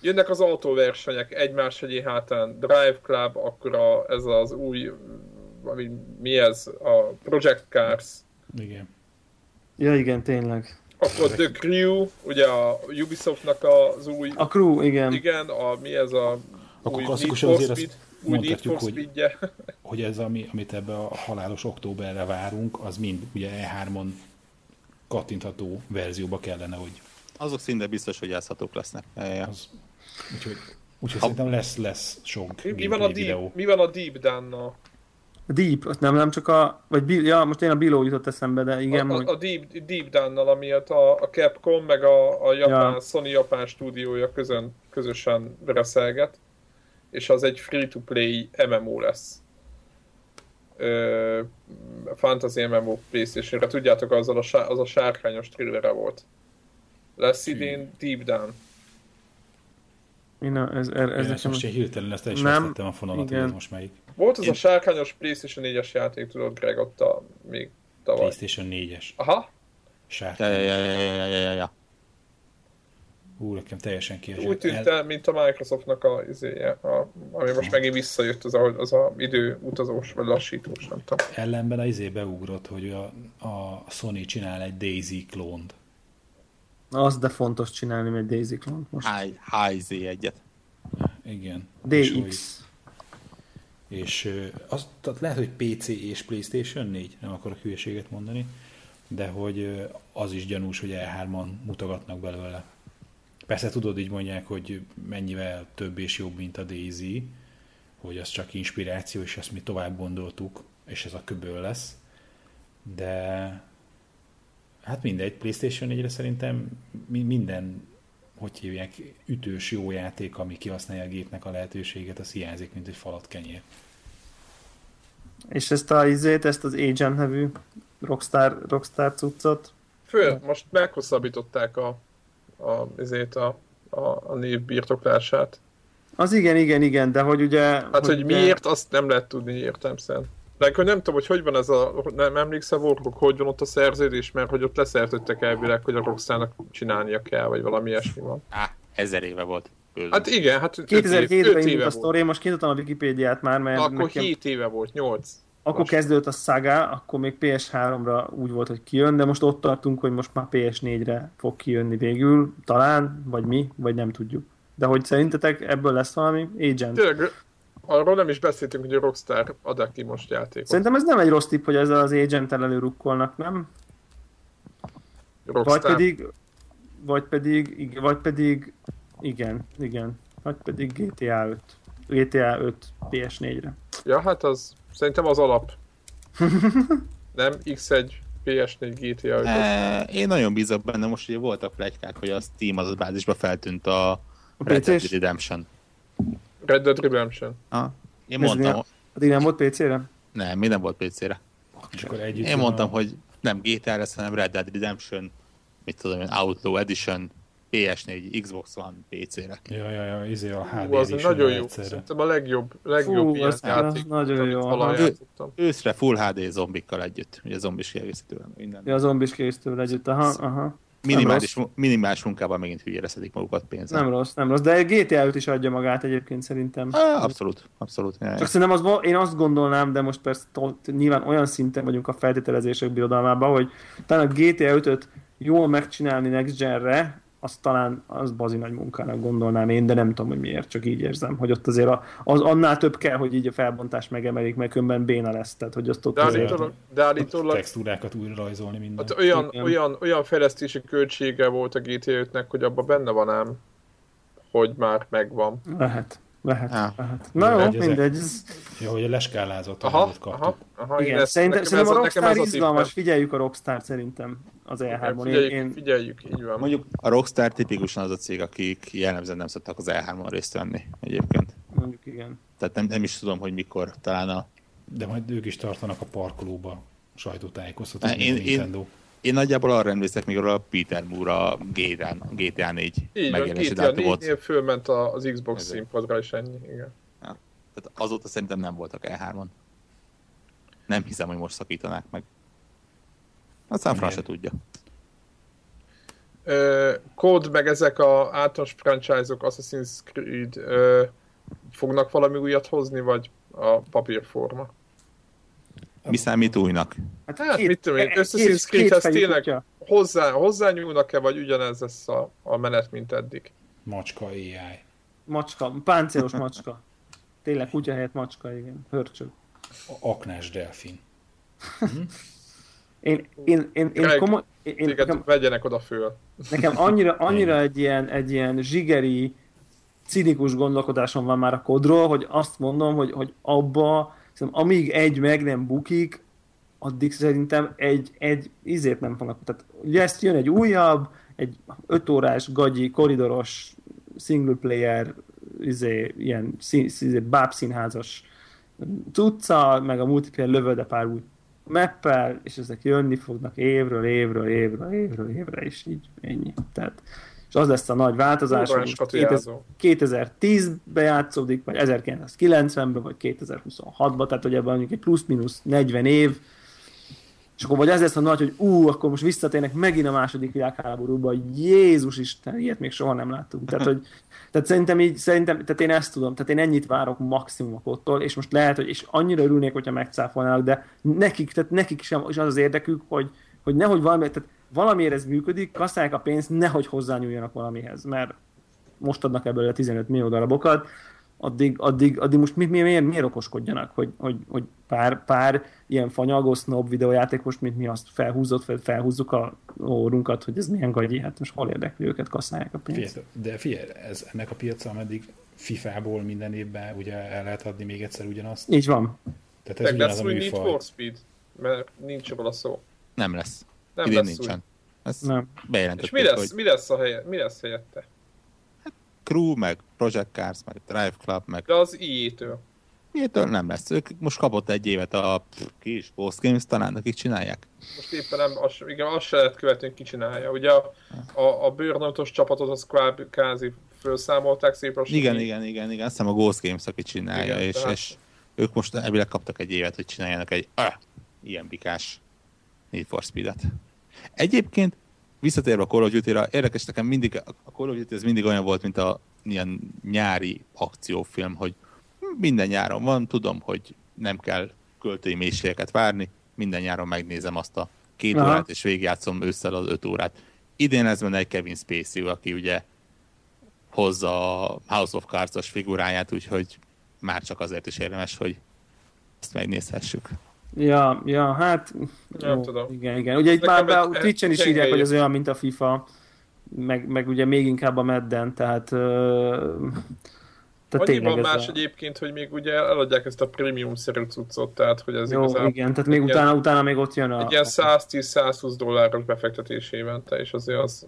jönnek az autóversenyek egymás hegyi hátán, Drive Club, akkor ez az új, mi ez, a Project Cars. Igen. Ja igen, tényleg. Akkor The Crew, ugye a Ubisoftnak az új... A Crew, igen. Igen, mi ez a új Need for Speed. Mondhatjuk, hogy ez, amit ebbe a halálos októberre várunk, az mind ugye E3-on kattintható verzióba kellene, hogy... Azok szinte biztos, hogy játszhatók lesznek. Úgyhogy szerintem lesz sok gameplay videó. Mi van a Deep Down-nal? Deep, nem csak a... Vagy, ja, most én a Below jutott eszembe, de igen... A Deep Down-nal, amiatt a Capcom meg a japán, ja. Sony japán stúdiója közösen reszelget. És az egy free-to-play MMO lesz. Fantasy MMO PlayStation-re. Tudjátok, az a sárkányos thrillere volt. Lesz idén Deep Down. Ez most én hirtelen ezt el is vesztettem a fonalat, hogy most melyik. Volt az a sárkányos PlayStation 4-es játék, tudod, Greg, ott még tavaly. PlayStation 4-es. Aha. Sárkányos. Ja. Hú, nekem teljesen kiesett. Úgy tűnt el, mint a Microsoftnak ami most megint visszajött, az a időutazós, vagy lassítós, nem tudom. Ellenben az beugrott, hogy a Sony csinál egy Daisy klónt. Az de fontos csinálni, egy Daisy klónt most. HZ egyet. Igen. DX. És az, tehát lehet, hogy PC és PlayStation 4, nem akarok hülyeséget mondani, de hogy az is gyanús, hogy E3-an mutogatnak belőle. Persze tudod, így mondják, hogy mennyivel több és jobb, mint a Daisy, hogy az csak inspiráció, és ezt mi tovább gondoltuk, és ez a köböl lesz. De hát mindegy, PlayStation 4-re szerintem minden, hogy hívják, ütős jó játék, ami kihasználja a gépnek a lehetőséget, az hiányzik, mint egy falat kenyér. És ezt az Agent nevű Rockstar cuccot? Most meghosszabbították a név birtoklását. Az igen, de hogy ugye... Hát, hogy miért, azt nem lehet tudni értelmszerűen. De akkor nem tudom, hogy van ez a... Nem emlékszel, Warhawk, hogy van ott a szerződés, mert hogy ott leszertődtek elvileg, hogy a Rockstarnak csinálnia kell, vagy valami ilyesmi van. 1000 éve volt. Hát igen, 2007-ben indult a sztori, most kinyitottam a Wikipédiát már, mert... Akkor nekem... 7 éve volt, 8. Akkor most kezdődött a saga, akkor még PS3-ra úgy volt, hogy kijön, de most ott tartunk, hogy most már PS4-re fog kijönni végül, talán, vagy mi, vagy nem tudjuk. De hogy szerintetek ebből lesz valami Agent? Tényleg, arról nem is beszéltünk, hogy a Rockstar ad ki most játékot. Szerintem ez nem egy rossz tipp, hogy ezzel az Agent-tel előrukkolnak, nem? Rockstar. Vagy pedig igen, vagy pedig GTA 5 PS4-re. Ja, hát az... Szerintem az alap. Nem? X1, PS4, GTA 5. Én nagyon bízok benne, most ugye voltak pletykák, hogy a Steam az bázisba feltűnt a Red Dead Redemption. Red Dead Redemption. Ha? Én ez mondtam... Addig nem volt PC-re? Nem, mi nem volt PC-re. Én mondtam, hogy nem GTA lesz, hanem Red Dead Redemption, mit tudom én, Outlaw Edition, PS4, Xbox One, PC-re. Jajajaj, izé a HD az nagyon jó, szerintem a legjobb ilyen játék, nagyon jó. Őszre full HD zombikkal együtt, ugye zombis kiegészítővel. Ja, a zombis kiegészítővel együtt, aha. Minimális munkában megint hülyére szedik magukat pénzzel. Nem rossz, de GTA 5 is adja magát egyébként szerintem. Abszolút. Jaj. Csak szerintem én azt gondolnám, de most persze nyilván olyan szinten vagyunk a feltételezések birodalmában, hogy talán a GTA 5-öt jól megcsinálni Next Gen-re, az talán az bazi nagy munkának gondolnám én, de nem tudom, hogy miért, csak így érzem, hogy ott azért az annál több kell, hogy így a felbontás megemelik, mert önben béna lesz, tehát hogy azt ott állítólag textúrákat újra rajzolni mindent. Hát olyan fejlesztési költsége volt a GTA 5-nek, hogy abban benne van ám, hogy már megvan. Lehet. Na jó, mindegy. Jó, hogy a leskálázott ahhoz kaptuk. Aha, igen, szerintem a Rockstar izgalmas, figyeljük a Rockstar szerintem az E3-on. Figyeljük, így van. Mondjuk a Rockstar tipikusan az a cég, akik jellemzően nem szoktak az E3-on részt venni egyébként. Mondjuk igen. Tehát nem is tudom, hogy mikor talán a... De majd ők is tartanak a parkolóba sajtótájékoztató, mint Nintendo. Én nagyjából arra emlékszek, mikor a Peter Moore a GTA 4 megjelenési dátumot. Igen, GTA 4-nél fölment az Xbox színpadra is ennyi, igen. Ja. Tehát azóta szerintem nem voltak E3-on. Nem hiszem, hogy most szakítanák meg. Aztán Fran se tudja. Code meg ezek a általános franchise-ok, Assassin's Creed fognak valami újat hozni, vagy a papírforma? Mi számít újnak? Hát mit tudom én, Assassin's Creedhez tényleg hozzányúlnak-e, vagy ugyanez lesz a menet, mint eddig? Macska AI. Macska, páncélos macska. Tényleg kutya helyett macska, igen, hörcsög. Aknás delfin. Téged vegyenek oda föl. Nekem annyira egy ilyen zsigeri, cinikus gondolkodásom van már a kodról, hogy azt mondom, hogy abba... Szerintem amíg egy meg nem bukik, addig szerintem egy ízét nem fognak. Tehát lesz, jön egy újabb, egy 5 órás gagyi, koridoros, single player, ilyen bábszínházas cuccal, meg a multiplayer lövölde pár új mappel, és ezek jönni fognak évről évre, és így ennyi. Tehát, és az lesz a nagy változás, hogy 2010-ben játszódik, vagy 1990-ben, vagy 2026-ban, tehát hogy ebben mondjuk egy plusz-minusz 40 év, és akkor vagy ez lesz a nagy, hogy akkor most visszatérnek megint a második világháborúba, hogy Jézus Isten, ilyet még soha nem láttunk. Tehát szerintem, tehát én ezt tudom, tehát én ennyit várok maximumoktól, és most lehet, hogy és annyira örülnék, hogyha megcáfolnának, de nekik sem, és az érdekük, hogy nehogy valami, tehát valamiért ez működik, kasszálják a pénzt, nehogy hozzányúljanak valamihez, mert most adnak ebből a 15 millió darabokat, addig most miért okoskodjanak, hogy pár ilyen fanyagó sznob videójátékos, mint mi azt felhúzzuk a órunkat, hogy ez milyen gagyi, hát most hol érdekli őket, kasszálják a pénzt. Figyelj, ennek a piaca, ameddig FIFA-ból minden évben ugye el lehet adni még egyszer ugyanazt. Így van. Tehát ez ugyanaz a műfaj. Need for Speed, mert nincs róla szó. Nem lesz. Nem idén nincsen. Nem. És mi lesz helyette? Hát Crew, meg Project Cars, meg Drive Club, meg... De az EA-től. EA-től nem lesz. Ők most kapott egy évet a kis Boss Games, talán akik csinálják. Most éppen nem, azt se lehet követni, ki csinálja. Ugye a Burnout-os csapatot az kvázi felszámolták szépen. Igen. Azt hiszem a Boss Games, aki csinálja. Igen, és ők most elvileg kaptak egy évet, hogy csináljanak egy ilyen bikás Need for Speed-et. Egyébként visszatérve a Call of Duty-ra, érdekes nekem mindig, a Call of Duty ez mindig olyan volt, mint a ilyen nyári akciófilm, hogy minden nyáron van, tudom, hogy nem kell költői mélységeket várni, minden nyáron megnézem azt a 2 órát, és végigjátszom ősszel az 5 órát. Idén ez van egy Kevin Spacey, aki ugye hozza a House of Cards-os figuráját, úgyhogy már csak azért is érdemes, hogy ezt megnézhessük. Ja, hát... Nem tudom. Igen. Ugye itt nekem már a Twitch-en is írják, hogy ez olyan, mint a FIFA, meg ugye még inkább a Madden, tehát Annyiban más a... egyébként, hogy még ugye eladják ezt a premium-szerű cuccot, tehát hogy ez jó, igazából... igen, tehát még ilyen, utána még ott jön a... Egy ilyen $110-120 befektetés évente, és azért az...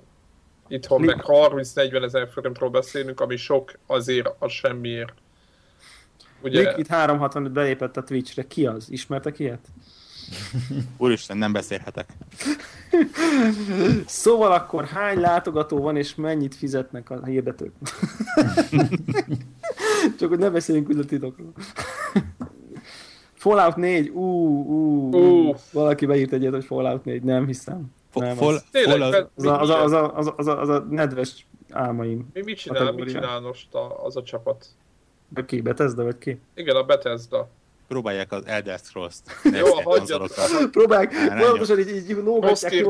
Itthon meg 30-40 ezer forintról beszélünk, ami sok azért, az semmiért. Ugye... Liquid 365 belépett a Twitchre, ki az? Ismertek ilyet? Úristen, nem beszélhetek. Szóval akkor hány látogató van, és mennyit fizetnek a hirdetők? Csak hogy ne beszéljünk üzletitokról. Fallout 4, valaki beírt egyet, hogy Fallout 4, nem hiszem. Az a nedves álmaim. Mit csinál most az a csapat? Ki, Bethesda vagy ki? Igen, a Bethesda. Próbálják az Elder Scrolls-t. Jó, hagyjad. Próbálják, valósan így lógatják,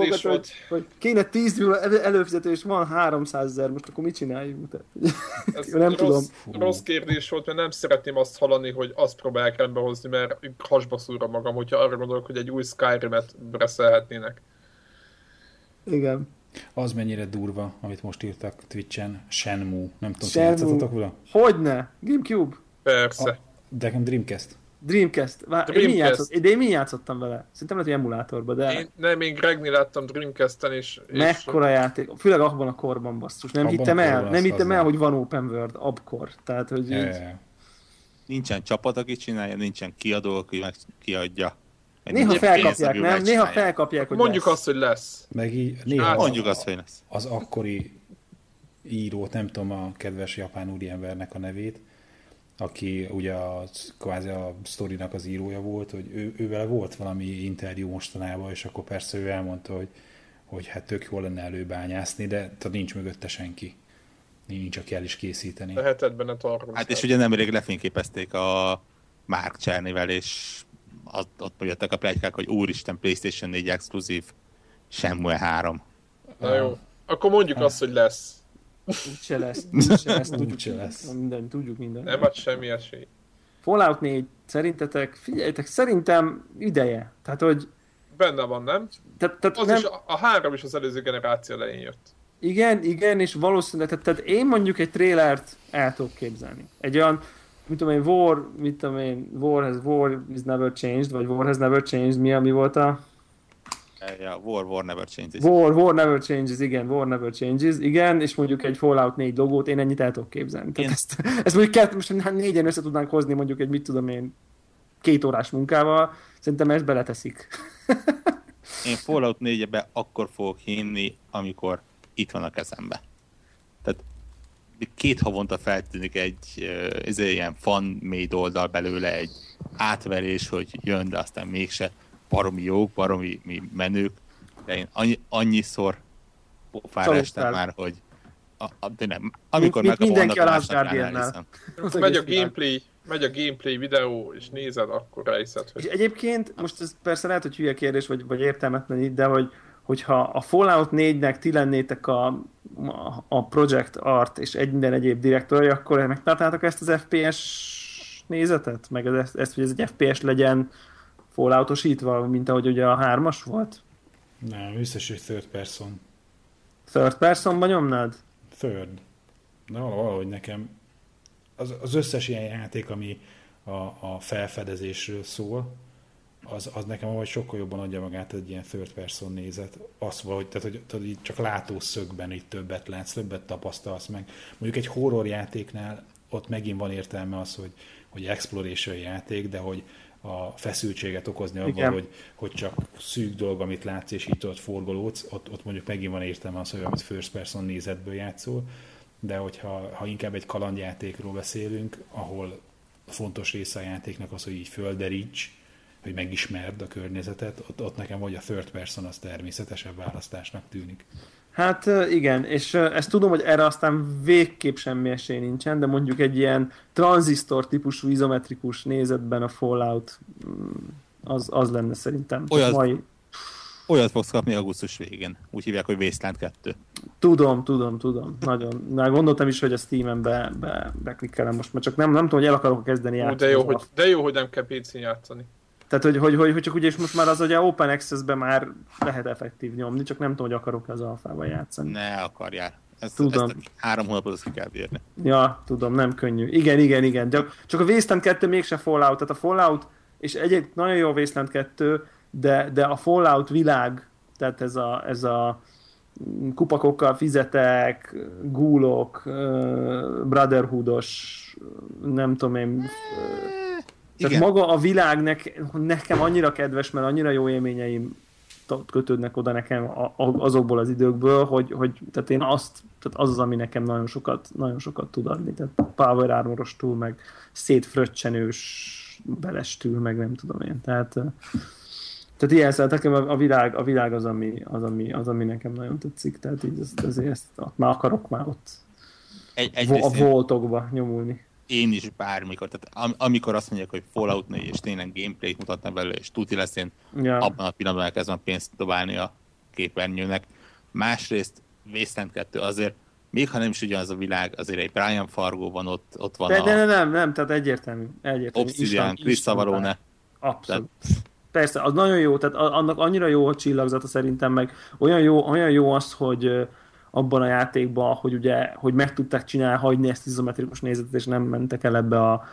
hogy kéne 10 előfizetés, van 300 000, most akkor mit csináljunk? Nem tudom. Rossz kérdés volt, mert nem szeretném azt hallani, hogy azt próbálják rendbe hozni, mert hasba szúrom magam, hogyha arra gondolok, hogy egy új Skyrim-et reszelhetnének. Igen. Az mennyire durva, amit most írtak Twitch-en. Shenmue. Nem tudom, hogy játszatotok vele? Hogyne? Gamecube? Persze. De nekem Dreamcast. Én játszottam vele. Szerintem lehet, hogy emulátorban, de... Én Gregnél láttam Dreamcast-en is. És... Mekkora játék. Főleg abban a korban, basszus. Nem hittem el, hogy van open world abkor. Tehát, hogy így... Nincsen csapat, aki csinálja, nincsen kiadó, aki meg kiadja. Néha felkapják, nem? Néha felkapják, hogy mondjuk lesz. Azt, hogy lesz. Mondjuk azt, hogy lesz. Az akkori írót, nem tudom a kedves japán úriembernek a nevét, aki ugye kvázi a sztorinak az írója volt, hogy ővel volt valami interjú mostanában, és akkor persze ő elmondta, hogy hát tök jól lenne előbányászni, de nincs mögötte senki. Nincs, aki el is készíteni. Lehetetben a tartom. Hát és ugye nemrég lefényképezték a Mark Cernyvel, és ott jöttek a pletykák, hogy úristen, PlayStation 4 exkluzív, Shenmue 3. Na jó, akkor mondjuk azt, hogy lesz. Úgyse lesz. Tudjuk minden. Nem ad semmi esély. Fallout 4, szerintetek, figyeljetek, szerintem ideje. Tehát, hogy... Benne van, nem? Tehát az nem... Is a 3 is az előző generáció elején jött. Igen, és valószínűleg, tehát én mondjuk egy trailert el tudok képzelni. Egy olyan, War is never changed, vagy War has never changed, mi volt a... Yeah, war never changes. War never changes, igen, War never changes, igen, és mondjuk egy Fallout 4 logót, én ennyit el tudok képzelni. Tehát ezt mondjuk most négyen össze tudnánk hozni mondjuk egy, 2 órás munkával, szerintem ezt beleteszik. Én Fallout 4-be akkor fogok hinni, amikor itt van a kezembe. Tehát 2 havonta feltűnik egy ilyen fan-made oldal belőle, egy átverés, hogy jön, de aztán mégse. Baromi jók, baromi menők, de én annyiszor pofára estem már, hogy nem. Amikor megkapom, mindenki a Last Guardiannál. Megy a gameplay videó, és nézed, akkor rájszed, hogy... Egyébként, most ez persze lehet, hogy hülye kérdés, vagy értelmetlen itt, de hogyha a Fallout 4-nek ti lennétek a Project Art és minden egyéb direktorja, akkor megtartnátok ezt az FPS nézetet? Meg ezt, hogy ez egy FPS legyen, falloutosítva, mint ahogy ugye a 3-as volt? Nem, összes, hogy third person. Third personban nyomnád? Third. De valahogy nekem az összes ilyen játék, ami a felfedezésről szól, az nekem ahogy sokkal jobban adja magát egy ilyen third person nézet. Az valahogy, tehát, hogy csak látószögben így többet látsz, többet tapasztalsz meg. Mondjuk egy horror játéknál ott megint van értelme az, hogy exploration játék, de hogy a feszültséget okozni abban, hogy csak szűk dolog, amit látsz, és így ott forgolódsz, ott mondjuk megint van értelme az, hogy amit first person nézetből játszol, de hogyha inkább egy kalandjátékról beszélünk, ahol fontos része a játéknak az, hogy így földeríts, hogy megismerd a környezetet, ott nekem vagy a third person az természetesebb választásnak tűnik. Hát igen, és ezt tudom, hogy erre aztán végképp semmi esély nincsen, de mondjuk egy ilyen tranzisztor típusú izometrikus nézetben a Fallout az lenne szerintem. Olyat fogsz kapni augusztus végén. Úgy hívják, hogy Wasteland 2. Tudom. Nagyon. Már gondoltam is, hogy a Steam-en beklikkelem most, mert csak nem tudom, hogy el akarok kezdeni játszani. De jó, hogy nem kell PC-n játszani. Tehát, hogy csak ugye, és most már az ugye Open Access-be már lehet effektív nyomni, csak nem tudom, hogy akarok az alfával játszani. Ne akarjál. Tudom. Ezt 3 hónapot ki kell bírni. Ja, tudom, nem könnyű. Igen. Csak a Wasteland 2 mégse Fallout. Tehát a Fallout, és egyébként nagyon jó a Wasteland 2, de a Fallout világ, tehát ez a kupakokkal fizetek, gúlok, brotherhoodos, nem tudom én... Tehát maga a világ nekem annyira kedves, mert annyira jó élményeim kötődnek oda nekem azokból az időkből, hogy tehát én azt, tehát az, ami nekem nagyon sokat tud adni. Tehát Power Armoros túl, meg szétfröccsenős belestül, meg nem tudom én. Tehát ilyen szerintem a világ az, ami nekem nagyon tetszik. Tehát így azért ezt már akarok már ott a voltokba nyomulni. Én is bármikor, tehát amikor azt mondják, hogy Fallout 4 és tényleg gameplayt mutatnak belőle, és tuti lesz, én abban a pillanatban elkezdem a pénzt dobálni a képernyőnek. Másrészt Wasteland 2 azért, még ha nem is ugyanaz a világ, azért egy Brian Fargo van ott van de, a... Nem, tehát egyértelmű. Obsidian, Chris Savarone. Abszolút. Tehát... Persze, az nagyon jó, tehát annak annyira jó a csillagzata szerintem, meg olyan jó az, hogy... abban a játékban, hogy meg tudták csinálni, hagyni ezt izometrikus nézetet, és nem mentek el ebbe a...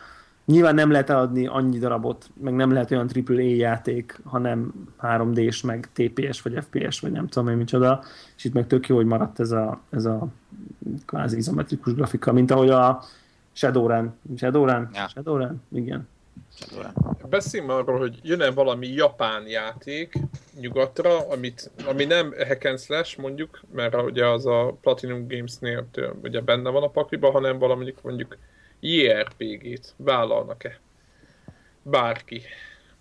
Nyilván nem lehet eladni annyi darabot, meg nem lehet olyan AAA játék, hanem 3D-s, meg TPS, vagy FPS, vagy nem tudom én micsoda, és itt meg tök jó, hogy maradt ez a kvázi izometrikus grafika, mint ahogy a Shadowrun, igen. Beszéljünk már arról, hogy jön-e valami japán játék nyugatra, ami nem hack and slash mondjuk, mert ugye az a Platinum Games-nél ugye benne van a pakliba, hanem valami mondjuk JRPG-t vállalnak-e bárki,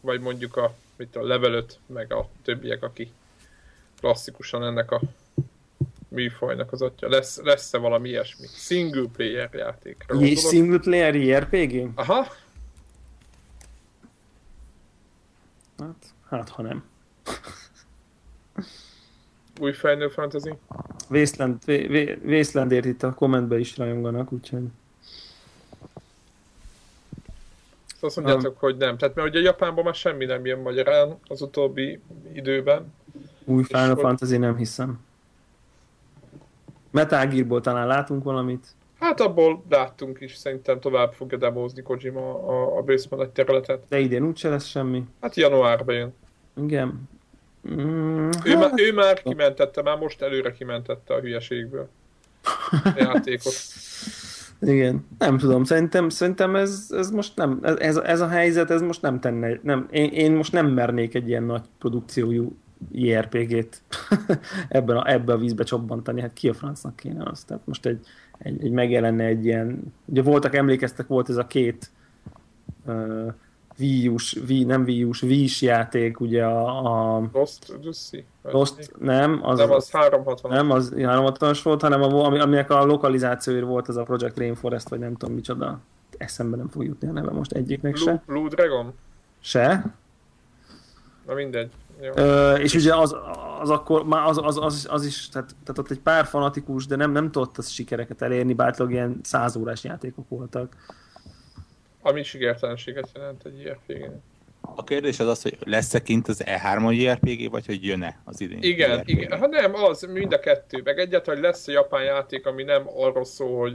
vagy mondjuk a Level 5, meg a többiek, aki klasszikusan ennek a műfajnak az atya. Lesz-e valami ilyesmi? Single player játékra. Single player JRPG? Aha. Hát, ha nem. Új Final Fantasy? Wastelandért itt a kommentben is rajonganak, úgyhogy... Azt mondjátok, hogy nem. Tehát mert ugye Japánban már semmi nem jön magyarán az utóbbi időben. Új Final Fantasy nem hiszem. Metal Gearból talán látunk valamit? Hát abból láttunk is, szerintem tovább fogja demozni Kojima a Basement területet. De idén úgyse lesz semmi. Hát januárban jön. Igen. Ő már kimentette, már most előre kimentette a hülyeségből a játékot. Igen, nem tudom, szerintem ez most nem, ez a helyzet, ez most nem tenne, nem, én most nem mernék egy ilyen nagy produkciójú JRPG-t ebben a vízbe csobbantani, hát ki a francnak kéne az, tehát most egy megjelenne egy ilyen, ugye voltak, emlékeztek, volt ez a 2 Wii-s játék, ugye a... Nem, az 360-as. Nem, az 360-as volt, hanem aminek a lokalizációért volt az a Project Rainforest, vagy nem tudom micsoda. Eszembe nem fog jutni a neve most egyiknek se. Blue Dragon? Se. Na mindegy. És ugye az akkor már az is, tehát ott egy pár fanatikus, de nem tudott az sikereket elérni, bátlag ilyen 100 órás játékok voltak. Ami sikertelenséget jelent egy JRPG-nek. A kérdés az, hogy lesz-e kint az E3-on JRPG, vagy hogy jön-e az idén? Igen. Ha nem, az mind a kettő. Meg egyáltalán lesz a japán játék, ami nem arról szól,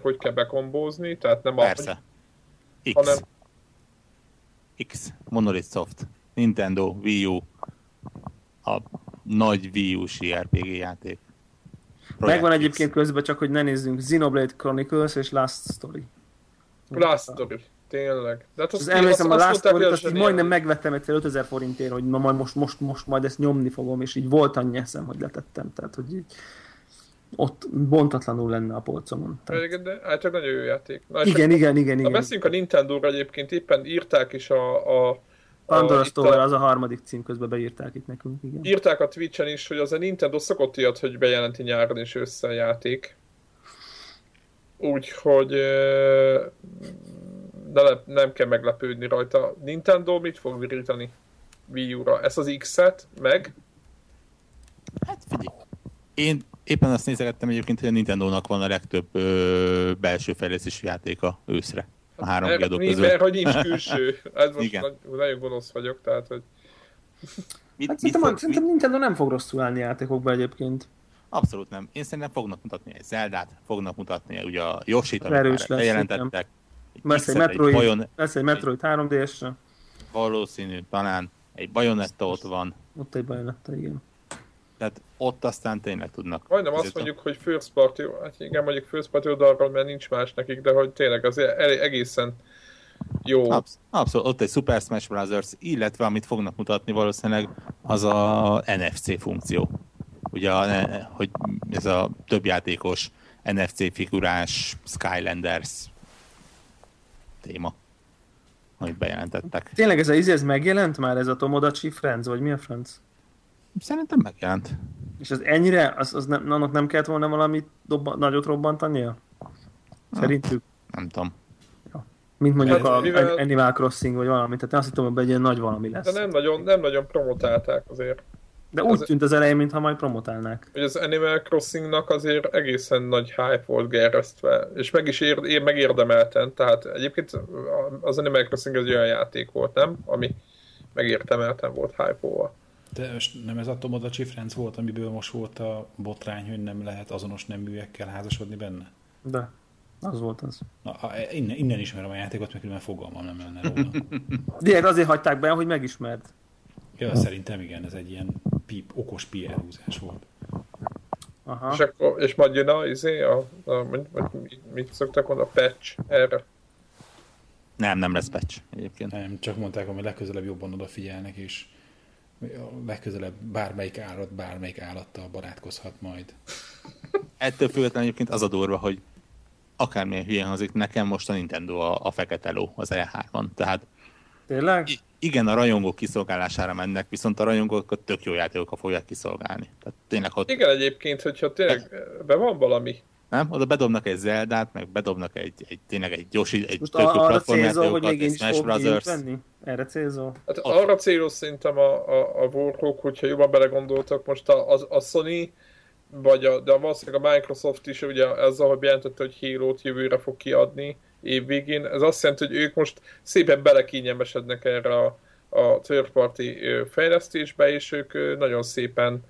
hogy kell bekombózni, tehát nem arról. Persze. X. Monolith Soft. Nintendo, Wii U, a nagy Wii U-s JRPG játék. Megvan egyébként közben, csak hogy ne nézzünk, Xenoblade Chronicles és Last Story. Last Story, tényleg. De hát az emlékszem, a Last Story-t azt így majdnem megvettem egyszer 5000 forintért, hogy na majd most majd ezt nyomni fogom, és így volt annyi eszem, hogy letettem. Tehát, hogy így ott bontatlanul lenne a polcomon. De hát nagyon jó játék. Igen. Beszéljünk a Nintendo-ra egyébként, éppen írták is a Pandora Store, az a harmadik cím, közben beírták itt nekünk, igen. Írták a Twitch-en is, hogy az a Nintendo szokott ilyet, hogy bejelenti nyáron és ősszel játék. Úgyhogy nem kell meglepődni rajta. Nintendo mit fog virítani Wii U-ra? Ezt az X-et, meg? Hát figyelj. Én éppen azt nézegettem egyébként, hogy a Nintendónak van a legtöbb belső fejlesztési játéka őszre. A 3 kiadó között. Mert hogy nincs külső. Ez most nagyon gonosz vagyok, tehát hogy... Hát szerintem Nintendo nem fog rosszul állni játékokba egyébként. Abszolút nem. Én szerintem fognak mutatni egy Zeldát, fognak mutatni ugye a Yoshi-t, amit bejelentettek. Lesz egy Metroid 3D-esre. Valószínű, talán egy Bajonetta ott van. Ott egy Bajonetta, igen. Tehát ott aztán tényleg tudnak. Majdnem azt mondjuk, hogy first party, hát igen, mondjuk first party oldalról, mert nincs más nekik, de hogy tényleg az egészen jó. Abszolút, ott egy Super Smash Bros., illetve amit fognak mutatni valószínűleg, az a NFC funkció. Ugye, hogy ez a többjátékos NFC figurás Skylanders téma, amit bejelentettek. Tényleg ez a ez megjelent már, ez a Tomodachi Friends, vagy mi a Friends? Szerintem megjelent. És az ennyire, annak nem kellett volna valami nagyot robbantania? Szerintük? Nem tudom. Ja. Mint mondjuk a Animal Crossing, vagy valami, tehát azt hittem, hogy egy ilyen nagy valami lesz. De nem nagyon promotálták azért. De úgy tűnt az elején, mintha majd promotálnák. Hogy az Animal Crossingnak azért egészen nagy hype volt gerjesztve, és meg is megérdemelten. Tehát egyébként az Animal Crossing egy olyan játék volt, nem? Ami megérdemelten volt hype-olva. De most nem ez a Tomodachi Friends volt, amiből most volt a botrány, hogy nem lehet azonos neműekkel házasodni benne? De, az volt az. Na, innen ismerem a játékot, mert különben fogalmam nem lenne róla. De azért hagyták be, hogy megismerd. Ja, szerintem igen, ez egy ilyen okos PR húzás volt. Aha. És, akkor, és majd jön mit szoktak mondani, a patch erre? Nem lesz patch egyébként. Nem, csak mondták, hogy legközelebb jobban odafigyelnek, és legközelebb bármelyik állattal barátkozhat majd. Ettől függetlenül egyébként az a durva, hogy akármilyen hülyén hangzik, nekem most a Nintendo a fekete ló az E3-on. Tehát tényleg? Igen, a rajongók kiszolgálására mennek, viszont a rajongókat tök jó játékokkal fogják kiszolgálni. Tehát tényleg ott... Igen, egyébként, hogyha tényleg be van valami. Nem? Oda bedobnak egy Zeldát, meg bedobnak egy Yoshi, egy tök jó platformjátékokat, egy Smash Brothers. Erre célzol? Hát arra célul szerintem a Warhawk, hogyha jobban belegondoltak, most a Sony, de valószínűleg a Microsoft is ugye ezzel, hogy bejelentette, hogy Halo-t jövőre fog kiadni évvégén, ez azt jelenti, hogy ők most szépen belekényelmesednek erre a third party fejlesztésbe, és ők nagyon szépen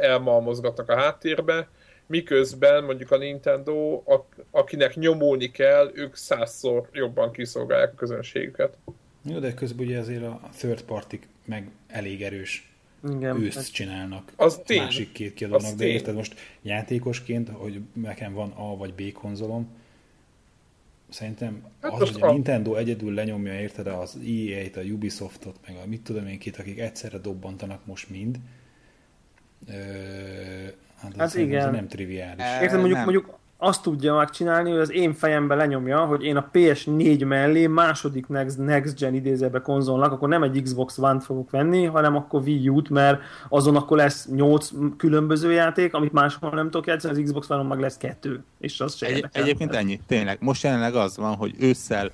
elmalmozgatnak a háttérbe, miközben mondjuk a Nintendo, akinek nyomulni kell, ők 100-szor jobban kiszolgálják a közönségüket. Jó, de közben ugye azért a third party-k meg elég erős őszt csinálnak az a másik két kiadónak, de érted most játékosként, hogy nekem van A vagy B konzolom, szerintem hát az, hogy a Nintendo egyedül lenyomja, érted, az EA-t, a Ubisoftot, meg a mit tudom én kit, akik egyszerre dobbantanak most mind. Hát igen. Ez nem triviális. Érted, mondjuk azt tudja már csinálni, hogy az én fejembe lenyomja, hogy én a PS4 mellé második next gen idézőbe konzolnak, akkor nem egy Xbox One-t fogok venni, hanem akkor Wii U-t, mert azon akkor lesz 8 különböző játék, amit máshol nem tudok játszani, az Xbox One-on meg lesz 2, és az se érdekel. Egyébként ennyi, tényleg. Most jelenleg az van, hogy ősszel,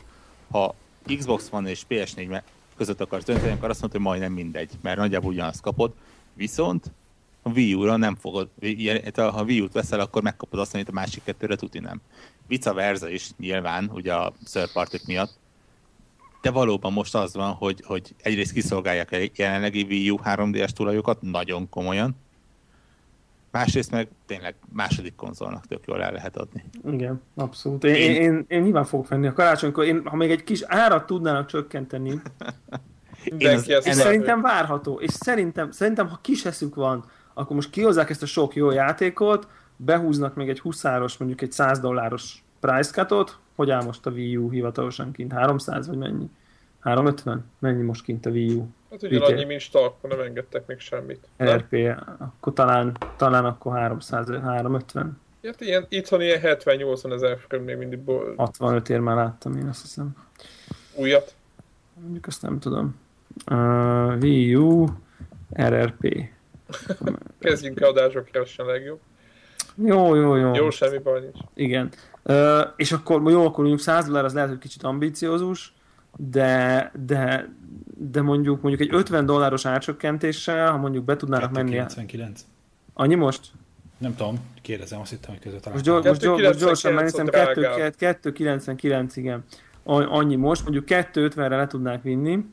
ha Xbox One és PS4 között akarsz dönteni, akkor azt mondod, hogy majdnem mindegy, mert nagyjából ugyanazt kapod, viszont a Wii U-ra nem fogod, ha Wii U-t veszel, akkor megkapod azt, amit a másik kettőre tuti nem. Vice versa is nyilván, ugye a third party-k miatt, de valóban most az van, hogy egyrészt kiszolgálják a jelenlegi Wii U 3D-es tulajokat nagyon komolyan, másrészt meg tényleg második konzolnak tök jól el lehet adni. Igen, abszolút. Én nyilván fogok venni a karácsonykor, ha még egy kis árat tudnának csökkenteni, és szerintem várható, és szerintem ha kis eszük van, akkor most kihozzák ezt a sok jó játékot, behúznak még egy 20-áros, mondjuk egy $100 price cutot, hogy áll most a Wii U hivatalosan kint? 300 vagy mennyi? 350? Mennyi most kint a Wii U? Hát ugyanannyi, mint Starkon, nem engedtek még semmit. RP, akkor talán akkor 300, 350. Hát itthon ilyen 70-80 ezer forint még mindig. 65 ér már láttam én, azt hiszem. Újat? Mondjuk azt nem tudom. Wii U, RRP. Kezdjünk a adások, keresen legjobb. Jó. Jó, semmi baj nincs. Igen. És akkor jó, akkor mondjuk $100 az lehet, hogy kicsit ambiciózus, de mondjuk egy $50 árcsökkentéssel, ha mondjuk be tudnának menni. 99. Annyi most? Nem tudom, kérdezem, azt hittem, hogy között találtam. Most gyorsan megnézem, 2,99, igen. Annyi most, mondjuk 2,50-re le tudnák vinni.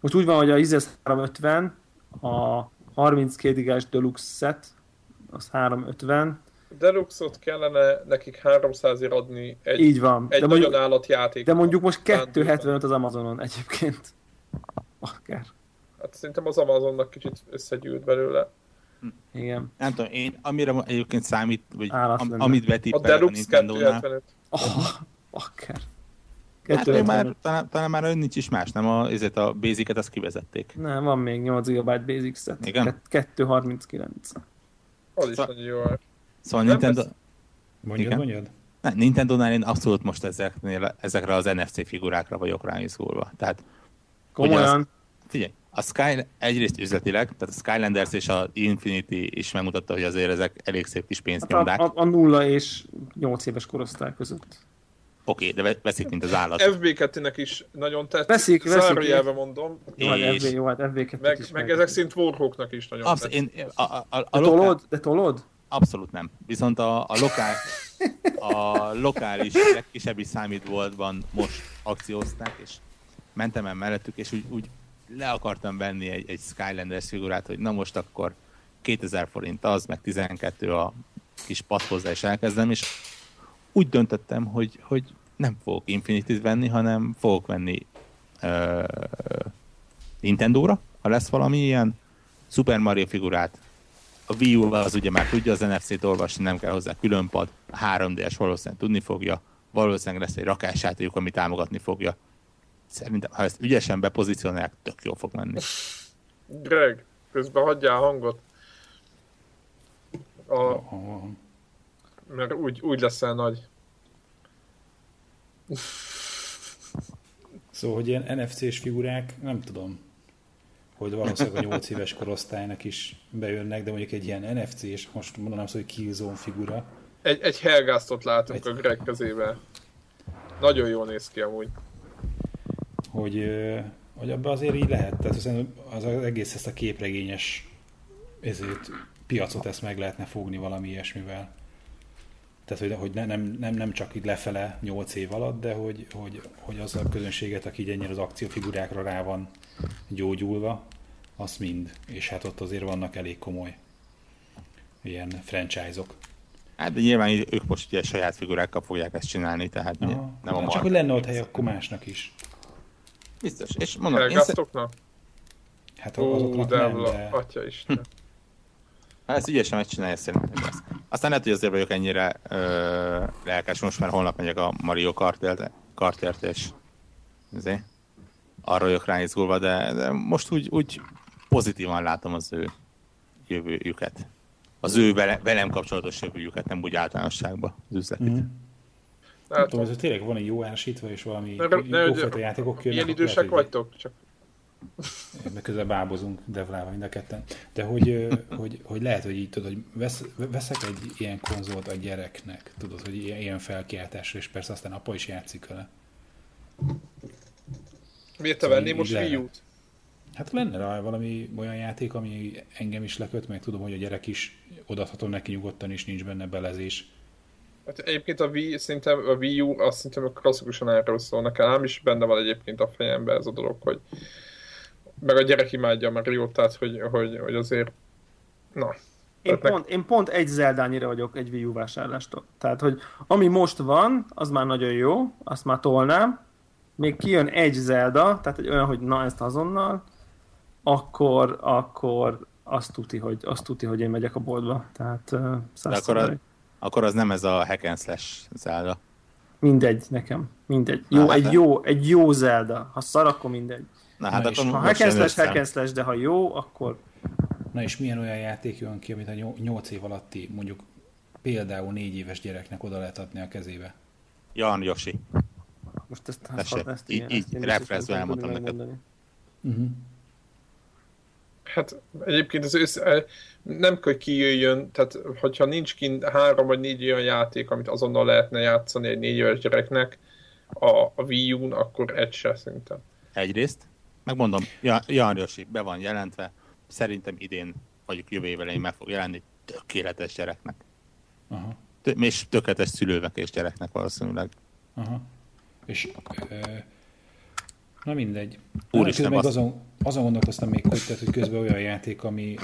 Most úgy van, hogy a ISS 350, a 32 gigás Deluxe set, az 350. Deluxe-ot kellene nekik 300-ért adni egy, így van. Egy nagyon állatjáték. De mondjuk most 275 az Amazonon egyébként. Akár. Hát szerintem az Amazonnak kicsit összegyűlt belőle. Igen. Nem tudom, én amire egyébként számít, vagy amit betippel a Nintendo-nál. Oh, akár. Hát már, talán már ön nincs is más, nem? A Basic-et azt kivezették. Nem, van még 8 GB Basic set. Igen? 239. Az is nagyon jó. Szóval Nintendo... Mondjad. Nem, Nintendo-nál én abszolút most ezekre az NFC figurákra vagyok ráizgulva. Tehát... Komolyan? Figyelj, a Sky egyrészt üzletileg, tehát a Skylanders és a Infinity is megmutatta, hogy azért ezek elég szép kis pénznyomdák. Hát a 0 és 8 éves korosztály között. Oké, de veszik, mint az állat. FB2-nek is nagyon tetszik, zárójelve mondom. És... Jó, hát FB2-nek meg ezek szint Warhawknak is nagyon tetszik. De tolod? Abszolút nem. Viszont a lokális legkisebbi számítboltban most akciózták, és mentem el mellettük, és úgy le akartam venni egy Skylanders figurát, hogy na most akkor 2000 forint az, meg 12 a kis pad hozzá, és elkezdem, és úgy döntöttem, hogy nem fogok Infinityt venni, hanem fogok venni Nintendo-ra, ha lesz valami ilyen Super Mario figurát. A Wii U-val az ugye már tudja az NFC-t olvasni, nem kell hozzá különpad, a 3D-es valószínűleg tudni fogja, valószínűleg lesz egy rakássátójuk, ami támogatni fogja. Szerintem, ha ezt ügyesen bepozícionálják, tök jól fog menni. Greg, közben hagyjál hangot. Mert úgy leszel nagy. Szóval, hogy ilyen NFC-s figurák, nem tudom, hogy valószínűleg a 8 éves korosztálynak is bejönnek, de mondjuk egy ilyen NFC-s, most mondanám szó, hogy Killzone figura. Egy Hellgastot látunk a Greg kezébe. Nagyon jól néz ki amúgy. Hogy abban azért így lehet, tehát hiszen az egész ezt a képregényes piacot ezt meg lehetne fogni valami ilyesmivel. Tehát, hogy nem csak így lefele 8 év alatt, de hogy az a közönséget, aki így ennyire az akciófigurákra rá van gyógyulva, az mind. És hát ott azért vannak elég komoly ilyen franchise-ok. Hát de nyilván ők most ugye saját figurákkal fogják ezt csinálni, tehát nem a csak hogy lenne ott hely akkor másnak is. Biztos. És mondom, Hellgastoknak? Hát azoknak nem, de... Atya Isten. Hát ezt ügyesen megcsinálja szerintem ezt. Aztán lehet, hogy azért vagyok ennyire lelkes, most már holnap megyek a Mario Kartért, és azért arra vagyok ráizgulva, de most úgy pozitívan látom az ő jövőjüket. Az ő velem kapcsolatos jövőjüket, nem úgy általánosságban az üzletét. Mm. Nem tudom, ez tényleg van egy jó ásítva, és valami jófajta játékok jönnek. Ilyen idősek lehet, vagytok? Csak... Meg közben bábozunk Devlával mind a ketten. De hogy lehet, hogy így tudod, hogy veszek egy ilyen konzolt a gyereknek, tudod, hogy ilyen felkiáltásra, és persze aztán apa is játszik vele. Miért te venné most Wii U-t? Hát lenne rá valami olyan játék, ami engem is leköt, meg tudom, hogy a gyerek is odaadhatom neki nyugodtan, és nincs benne belezés. Hát egyébként a Wii U azt szerintem klasszikusan erről szól. Nekem is benne van egyébként a fejemben ez a dolog, hogy meg a gyerek imádja a Mariót, tehát hogy azért... Na. Én pont egy Zeldányira vagyok egy Wii U vásárlástól. Tehát, hogy ami most van, az már nagyon jó, azt már tolnám. Még kijön egy Zelda, tehát egy olyan, hogy na ezt azonnal, akkor azt tuti, hogy én megyek a boltba. Tehát akkor az nem ez a hack and slash Zelda. Mindegy nekem, mindegy. Jó, hát egy jó Zelda. Ha szar, akkor mindegy. Na, ha hack and slash, de ha jó, akkor... Na és milyen olyan játék jön ki, amit a 8 év alatti, mondjuk például 4 éves gyereknek oda lehet adni a kezébe? Jan Yoshi. Most ezt így refreszben elmondtam neked. Hát egyébként az nem kell, hogy kijöjjön, tehát hogyha nincs kint 3 vagy 4 olyan játék, amit azonnal lehetne játszani egy 4 éves gyereknek a Wii U-n, akkor egy se szerintem. Egyrészt, megmondom, Jan Yoshi be van jelentve, szerintem idén, vagy jövő év elején meg fog jelenni tökéletes gyereknek. Aha. És tökéletes szülőnek és gyereknek valószínűleg. Aha. És Na mindegy. Úristen, meg azon gondolkoztam még, hogy, tehát, hogy közben olyan játék, ami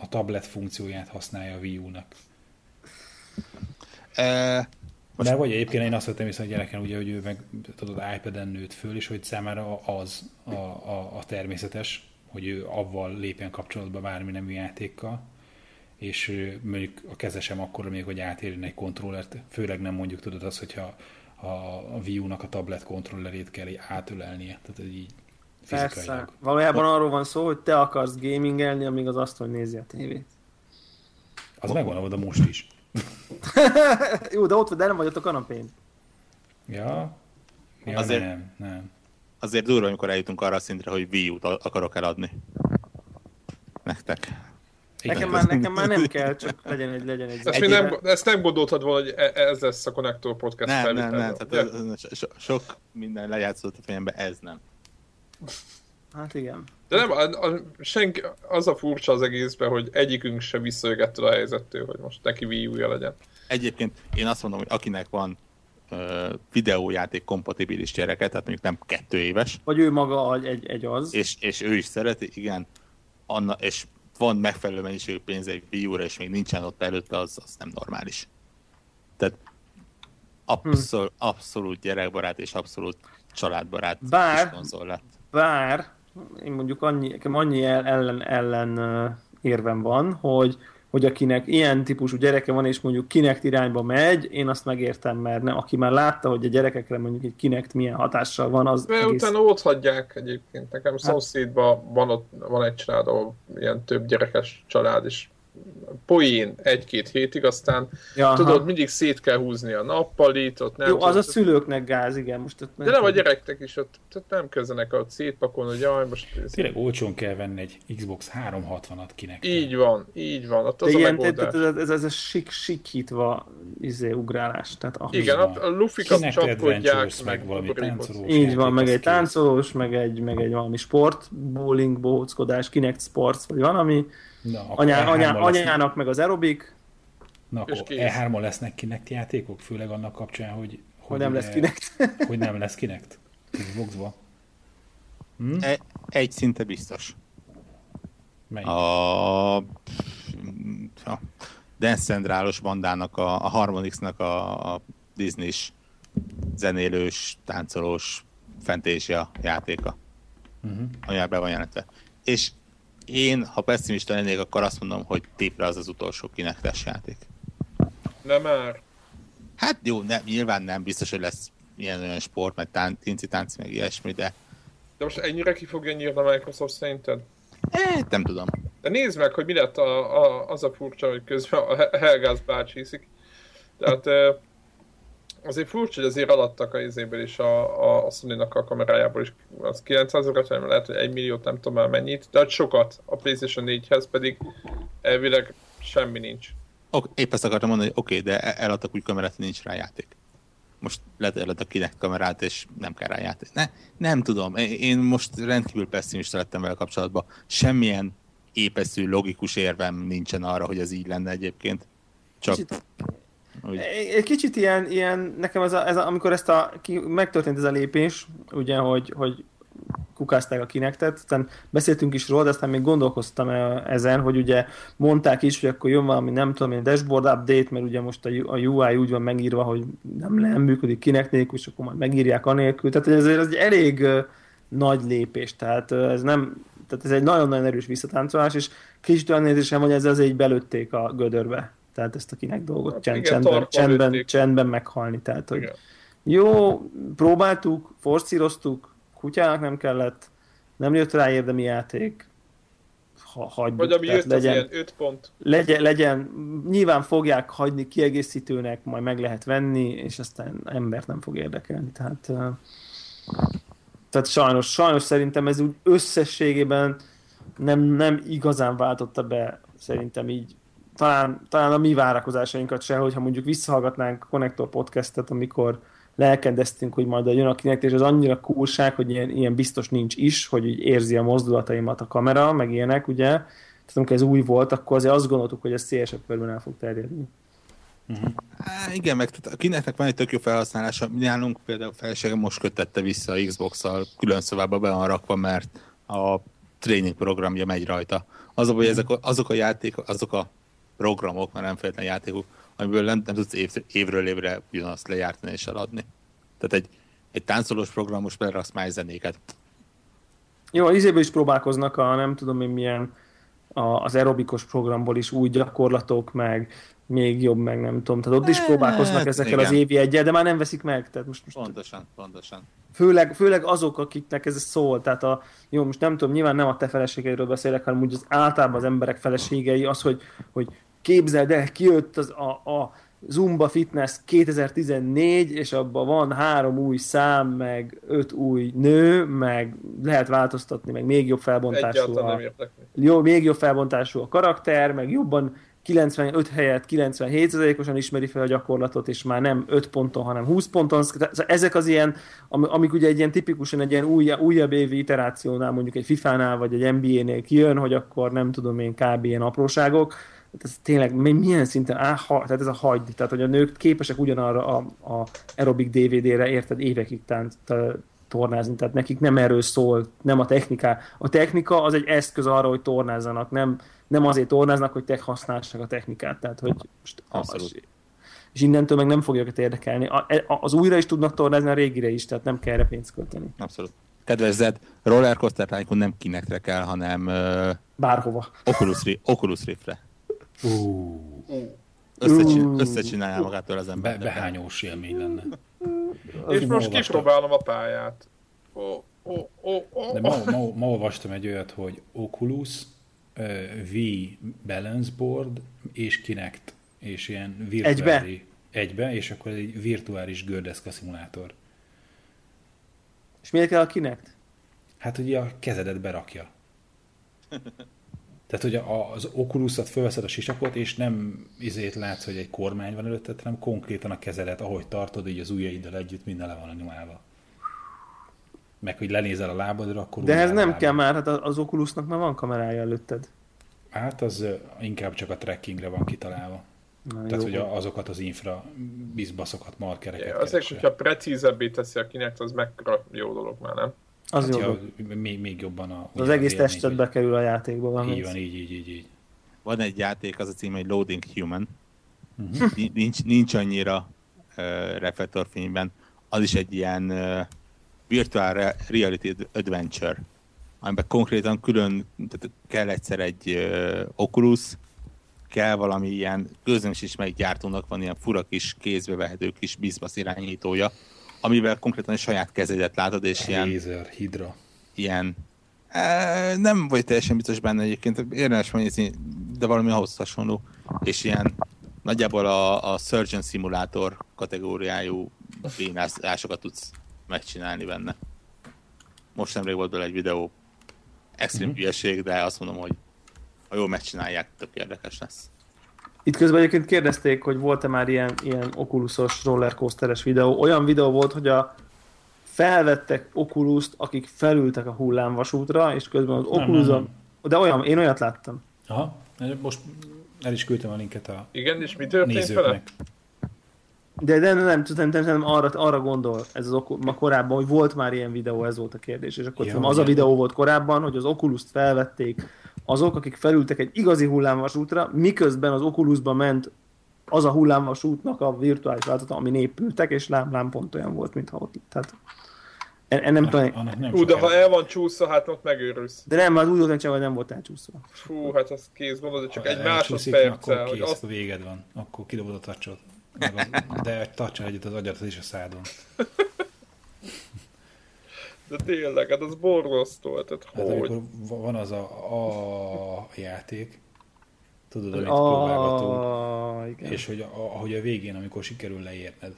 a tablet funkcióját használja a Wii U-nak. De vagy egyébként én azt vettem észre a gyereken, ugye, hogy ő meg tudod, iPad-en nőtt föl, és hogy számára az a természetes, hogy ő avval lépjen kapcsolatba bármi nemű játékkal, és mondjuk a keze sem akkor még, hogy átérjen egy kontrollert, főleg nem mondjuk tudod azt, hogyha a Wii U-nak a tablet kontrollerét kell átölelnie, tehát így fizikailag. Persze. Valójában arról van szó, hogy te akarsz gamingelni, amíg az asztal nézi a tévét. Az megvan oda most is. Jó, de ott vagy, de nem vagy ott a kanapén. Ja azért, nem. Azért durva, amikor eljutunk arra a szintre, hogy Wii U-t akarok eladni. Nektek. Nekem már nem kell, csak legyen egy. Ezt nem gondoltad volna, hogy ez lesz a Connector Podcast felvétel. Nem. Sok minden lejátszott a fejembe, ez nem. Hát igen. De nem, senki, az a furcsa az egészben, hogy egyikünk se visszajött a helyzettől, hogy most neki Wii U-ja legyen. Egyébként én azt mondom, hogy akinek van videójáték kompatibilis gyereke, tehát mondjuk nem 2 éves. Vagy ő maga egy az. És ő is szereti, igen. Anna, és van megfelelő mennyiségű pénz egy Wii U-ra, és még nincsen ott előtte, az nem normális. Tehát abszolút gyerekbarát és abszolút családbarát kis konzol lett. Bár én mondjuk annyi ellen érvem van, hogy akinek ilyen típusú gyereke van, és mondjuk Kinect irányba megy, én azt megértem, mert nem, aki már látta, hogy a gyerekekre mondjuk egy Kinect milyen hatással van, az mert egész... utána ott hagyják egyébként. Nekem szomszédban van egy család, ahol ilyen több gyerekes család is. Poén 1-2 hétig, aztán tudod, mindig szét kell húzni a nappalit, ott nem... Jó, az a szülőknek gáz, igen. Most ott de nem a gyereknek is, ott nem közönek ott szétpakolni, hogy jaj, most... Tényleg olcsón kell venni egy Xbox 360-at kinek. Így van. Ott az igen, a megoldás. Ez a sikítva ugrálás. Tehát igen, a lufikat csapkodják, meg valami táncolós. Így van, meg egy táncolós, meg egy valami sport, bowling, bohóckodás, Kinect Sports, vagy valami... Na, anyának meg az aerobik. Na akkor E3-on lesznek Kinect játékok? Főleg annak kapcsán, hogy nem lesz Kinect. Hogy nem lesz Kinect. Xbox-ba. Egy szinte biztos. Melyik? A Dance Centralos bandának, a Harmonix-nak a Disney-s zenélős, táncolós Fantasia játéka. Anyára be van jelentve. És én, ha pessimista lennék, akkor azt mondom, hogy tépre az utolsó Kinectes játék. De már. Hát jó, nem, nyilván nem biztos, hogy lesz ilyen olyan sport, meg tánci, meg ilyesmi, de... De most ennyire ki fogja nyírni a Microsoft szerinted? Nem tudom. De nézd meg, hogy mi lett az a furcsa, hogy közben a Helgász bácsi hiszik. Tehát azért furcsa, hogy azért alattak a izéből is a Sony-nak a kamerájából is az 900-okat, hanem lehet, hogy 1 milliót nem tudom már mennyit, de sokat a PlayStation 4-hez pedig elvileg semmi nincs. Épp ezt akartam mondani, hogy de eladtak úgy kamerát, nincs rá játék. Most lehet, hogy eladtak kinek kamerát, és nem kell rá játék. Nem tudom, én most rendkívül pessimista lettem vele kapcsolatban. Semmilyen épeszű, logikus érvem nincsen arra, hogy ez így lenne egyébként. Csak... Egy kicsit ilyen nekem amikor megtörtént ez a lépés, ugye, hogy kukázták a Kinectet, aztán beszéltünk is róla, de aztán még gondolkoztam ezen, hogy ugye mondták is, hogy akkor jön valami, nem tudom én, dashboard update, mert ugye most a UI úgy van megírva, hogy nem működik Kinect nélkül, és akkor majd megírják anélkül, tehát ezért ez egy elég nagy lépés, tehát ez egy nagyon-nagyon erős visszatáncolás, és kicsit olyan nézésem, hogy ezzel azért így belőtték a gödörbe. Tehát ezt a Kinect dolgot csendben meghalni. Tehát, hogy jó, próbáltuk, forszíroztuk, kutyának nem kellett, nem jött rá érdemi játék, hagyjuk. Vagy ami jött, legyen, az ilyen 5 pont. Legyen, nyilván fogják hagyni kiegészítőnek, majd meg lehet venni, és aztán embert nem fog érdekelni. Tehát sajnos szerintem ez úgy összességében nem igazán váltotta be, szerintem így. Talán a mi várakozásainkat se, hogyha mondjuk visszahallgatnánk a Connector Podcastet, amikor lelkedeztünk, hogy majd jön a Kinect, és az annyira coolság, hogy ilyen biztos nincs is, hogy így érzi a mozdulataimat a kamera, meg ilyenek, ugye. Tehát amikor ez új volt, akkor azért azt gondoltuk, hogy ez szélesebb körben el fog terjedni. Uh-huh. Há, igen, meg a Kinectnek van egy tök jó felhasználása. Nálunk például a feleségem most kötette vissza a Xbox-szal, külön szobába be van rakva, mert a tréning programja megy rajta. Az a, hogy ezek azok a játékok, azok a programok, mert nem feltétlenül játékok, amiből nem tudsz évről évre ugyanazt lejártani és eladni. Tehát egy táncolós program, most beleraksz más zenéket. Jó, az izéből is próbálkoznak a nem tudom én milyen az aerobikos programból is új gyakorlatok, meg még jobb, meg nem tudom. Tehát ott is próbálkoznak ezekkel igen. Az évi egyel, de már nem veszik meg. Tehát most pontosan. Főleg azok, akiknek ez szól. Tehát jó, most nem tudom, nyilván nem a te feleségeiről beszélek, hanem úgy az általában az emberek feleségei, az, hogy képzeld el, kijött a Zumba Fitness 2014, és abban van 3 új szám, meg 5 új nő, meg lehet változtatni, meg még jobb felbontású a karakter, meg jobban 95 helyett 97%-osan ismeri fel a gyakorlatot, és már nem 5 ponton, hanem 20 ponton. Ezek az ilyen, amik ugye egy ilyen tipikusan egy ilyen újabb évi iterációnál, mondjuk egy FIFA-nál, vagy egy NBA-nél kijön, hogy akkor nem tudom én kb. Ilyen apróságok. Ez tényleg milyen szinten tehát ez a hagy, tehát hogy a nők képesek ugyanarra a aerobik DVD-re érted évekig tornázni, tehát nekik nem erről szól, nem a techniká. A technika az egy eszköz arra, hogy tornázzanak, nem azért tornáznak, hogy használják a technikát, tehát hogy most és innentől meg nem fogja őket érdekelni. Az újra is tudnak tornázni, a régire is, tehát nem kell erre pénzt költeni. Abszolút. Kedvezzed, rollercoaster tájékon nem Kinectre kell, hanem bárhova. Oculus Rift-re. Összecsinálja magától az ember. Behányós élmény lenne. És most kipróbálom a pályát. De ma olvastam egy olyat, hogy Oculus, V Balance Board és Kinect. És ilyen virtuális. Egybe, és akkor egy virtuális gördeszka szimulátor. És miért kell a Kinect? Hát ugye a kezedet berakja. Tehát, hogy az Oculus-at fölveszed a sisakot, és nem izét látsz, hogy egy kormány van előtted, hanem konkrétan a kezedet, ahogy tartod, így az ujjaiddal együtt minden le van a nyomálva. Meg, hogy lenézel a lábadra, akkor... De ez nem kell már, hát az Oculusnak már van kamerája előtted. Hát az inkább csak a trackingre van kitalálva. Na, tehát, hogy azokat az infra bizbaszokat, markereket keresse. Azért, hogyha precízebbé teszi a Kinect, az mekkora jó dolog már, nem? Az hát jó. Ja, még jobban az egész testedbe kerül a játékba. Van így van, így. Van egy játék, az a cím, hogy Loading Human. Uh-huh. Nincs annyira reflektorfényben. Az is egy ilyen virtual reality adventure, amiben konkrétan külön tehát kell egyszer egy Oculus, kell valami ilyen közönség is meggyártónak van ilyen fura kis kézbe vehető kis bizbasz irányítója, amivel konkrétan a saját kezedet látod, és Lézer, hidra. Ilyen. Nem vagy teljesen biztos benne egyébként, érdemes megnézni, de valami ahhoz hasonló. És ilyen nagyjából a Surgeon Simulator kategóriájú bénázásokat tudsz megcsinálni benne. Most nemrég volt bele egy videó. Extrém hülyeség, de azt mondom, hogy ha jól megcsinálják, tök érdekes lesz. Itt közben egyébként kérdezték, hogy volt-e már ilyen Oculus-os rollercoasteres videó. Olyan videó volt, hogy felvettek Oculust, akik felültek a hullámvasútra, és közben az Oculus-on... De olyan, én olyat láttam. Aha, most el is küldtem a linket a igen, és mi történt vele? De nem arra gondol ez az ma korábban, hogy volt már ilyen videó, ez volt a kérdés. És akkor az a videó volt korábban, hogy az Oculust felvették azok, akik felültek egy igazi hullámvasútra, miközben az Oculusba ment az a hullámvasútnak a virtuális változata, amin épültek, és lám pont olyan volt, mintha ott. Tehát, de ha el van csúszva, hát ott megőrülsz. De nem, az úgy volt, hogy nem volt elcsúszva. Fú, hát az kész, gondolod, csak egy másodperccel. Akkor kész, véged van. Akkor kidobod a tartsot. De tartsa együtt az agyadat is a szádon. De tényleg, hát az borzasztó. Tehát hogy? Van az a játék, tudod, amit próbálgatunk, és hogy ahogy a végén, amikor sikerül leérned,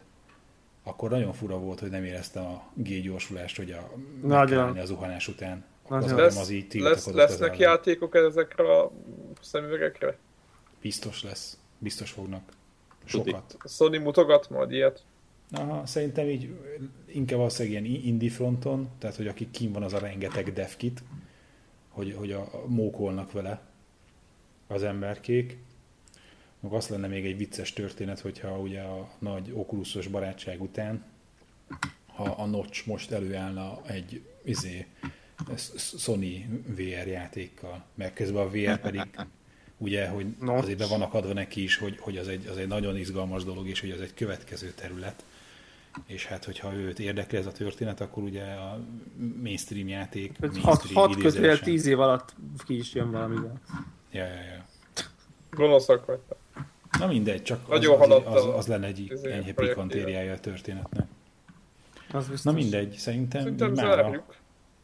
akkor nagyon fura volt, hogy nem éreztem a G-gyorsulást, hogy meg kell állni a zuhanás után. Lesznek játékok ezekre a szemüvegekre? Biztos lesz. Biztos fognak. Sokat. Sony mutogat majd ilyet? Aha, szerintem így inkább valószínűleg ilyen indie fronton, tehát hogy aki kint van az a rengeteg devkit, hogy mókolnak vele az emberkék. Meg azt lenne még egy vicces történet, hogyha ugye a nagy Oculusos barátság után, ha a Notch most előállna egy Sony VR játékkal, mert közben a VR pedig ugye, hogy azért be vannak adva neki is, hogy az egy nagyon izgalmas dolog, és hogy az egy következő terület. És hát, hogyha őt érdekli ez a történet, akkor ugye a mainstream játék... 6 közül 10 év alatt ki is jön valamivel. Ja. Gonoszak vagytok. Na mindegy, csak az lenne egy enyhe pikantériája a történetnek. Na mindegy, szerintem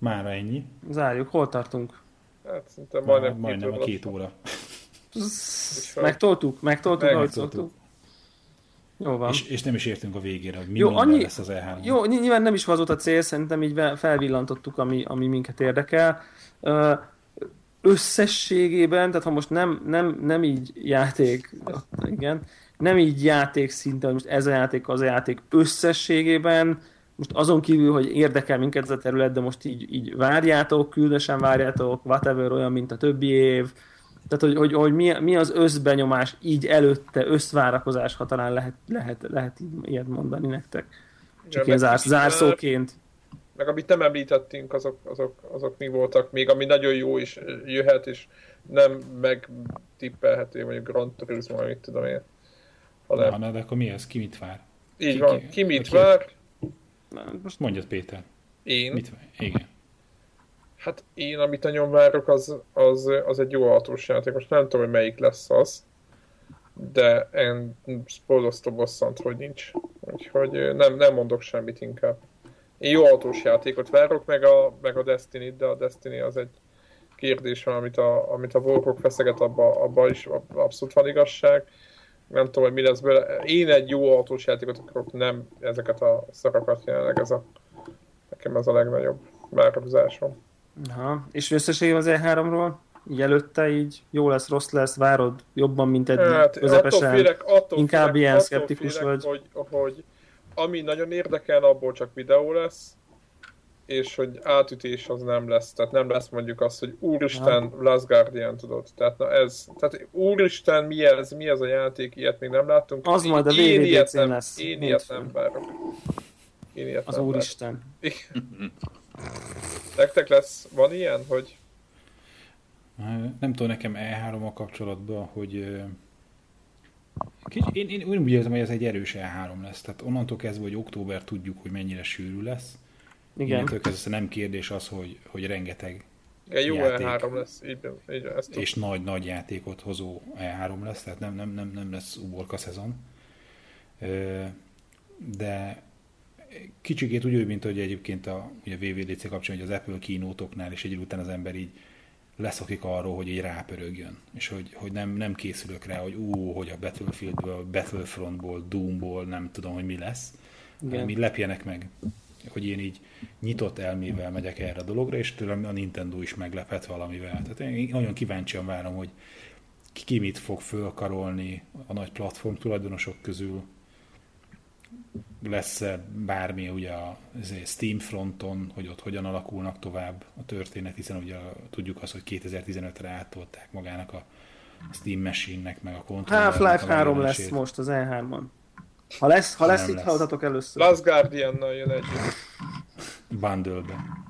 mára ennyi. Zárjuk, hol tartunk? Hát szerintem majdnem a 2 óra. Megtoltuk, ahogy szoktuk. Jó van. És nem is értünk a végére, hogy mi minden lesz az E3-on. Jó, nyilván nem is az volt a cél, szerintem így felvillantottuk, ami minket érdekel. Összességében, tehát ha most nem így játék, igen, nem így játék szinten, most ez a játék, az a játék összességében, most azon kívül, hogy érdekel minket ez a terület, de most így várjátok, küldösen várjátok, whatever, olyan, mint a többi év. Tehát, hogy mi az összbenyomás így előtte, összvárakozás, ha talán lehet ilyet mondani nektek. Csak én zárszóként. Meg amit nem említettünk, azok mi voltak még, ami nagyon jó is jöhet, és nem megtippelhető, mondjuk Grand Turismo, amit tudom én. Hanem... Na, de akkor mi ez? Ki mit vár? Így van. Ki mit vár? Na, most mondjad, Péter. Én? Mit vár? Igen. Hát én, amit nagyon várok, az egy jó autós játék. Most nem tudom, hogy melyik lesz az, de én boldoztam bosszant, hogy nincs. Úgyhogy nem mondok semmit inkább. Én jó autós játékot várok, meg a Destiny-t, de a Destiny az egy kérdés, amit a Warhawk feszeget, abba is abszolút van igazság. Nem tudom, hogy mi lesz belőle. Én egy jó autós játékot akarok, nem ezeket a szarakat jelenleg. Nekem ez a legnagyobb várakozásom. Aha. És összességében az E3-ról? Így előtte így jó lesz, rossz lesz, várod jobban, mint eddig, hát, közepesen, inkább ilyen szkeptikus vagy. Hogy ami nagyon érdekel, abból csak videó lesz, és hogy átütés az nem lesz. Tehát nem lesz mondjuk az, hogy úristen, Last Guardian, tudod. Tehát na ez, tehát úristen, mi ez a játék, ilyet még nem láttunk. Az majd a VVDC-n lesz. Én ilyet nem várok. Az úristen. Nektek lesz, van ilyen, hogy... Nem tudom, nekem E3-mal kapcsolatban, hogy... Én úgy érzem, hogy ez egy erős E3 lesz. Tehát onnantól kezdve, hogy október tudjuk, hogy mennyire sűrű lesz. Igen. Innentől kezdve nem kérdés az, hogy rengeteg jó játék. E3 lesz. Így, és nagy játékot hozó E3 lesz, tehát nem lesz uborka szezon. De... Kicsikét úgy, mint hogy egyébként a WWDC kapcsán, hogy az Apple kínótoknál, és egy idő után az ember így leszakik arról, hogy így rápörögjön. És hogy nem készülök rá, hogy hogy a Battlefieldből, Battlefrontból, Doomból nem tudom, hogy mi lesz. Igen. Hanem így lepjenek meg. Hogy én így nyitott elmével megyek erre a dologra, és tőlem a Nintendo is meglepett valamivel. Tehát én nagyon kíváncsian várom, hogy ki mit fog fölkarolni a nagy platform tulajdonosok közül. Lesz bármi ugye a Steam fronton, hogy ott hogyan alakulnak tovább a történet, hiszen ugye tudjuk azt, hogy 2015-re áttolták magának a Steam Machine-nek, meg a kontrollának. Half-Life 3 lesz most az E3-ban. Ha lesz, itt hallottatok először. Last Guardian-nal jön együtt. Bundle-ben.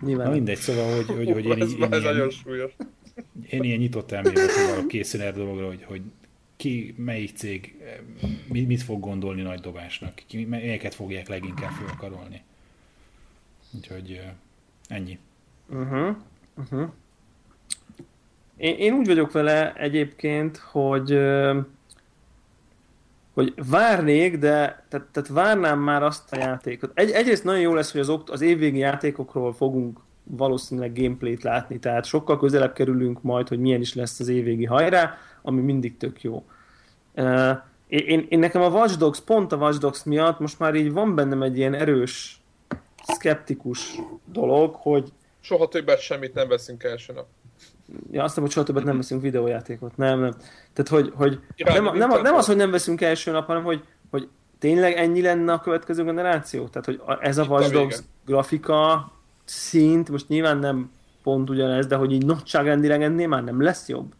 Na mindegy, szóval, hogy ez nagyon súlyos. Én ilyen nyitott elmében szóval készül erre dologra, hogy ki, melyik cég, mit fog gondolni nagy dobásnak, melyeket fogják leginkább fölkarolni. Úgyhogy ennyi. Én úgy vagyok vele egyébként, hogy várnék, de tehát várnám már azt a játékot. Egyrészt nagyon jó lesz, hogy az évvégi játékokról fogunk valószínűleg gameplayt látni, tehát sokkal közelebb kerülünk majd, hogy milyen is lesz az évvégi hajrá, ami mindig tök jó. Én nekem pont a Watch Dogs miatt most már így van bennem egy ilyen erős, szkeptikus dolog, hogy... Soha többet semmit nem veszünk első nap. Ja, azt hiszem, hogy soha többet nem veszünk videójátékot. Nem. Tehát, hogy nem az, hogy nem veszünk első nap, hanem, hogy tényleg ennyi lenne a következő generáció? Tehát, hogy ez a Watch Dogs grafika szint, most nyilván nem pont ugyanez, de hogy így nagyságrendileg ennél már nem lesz jobb.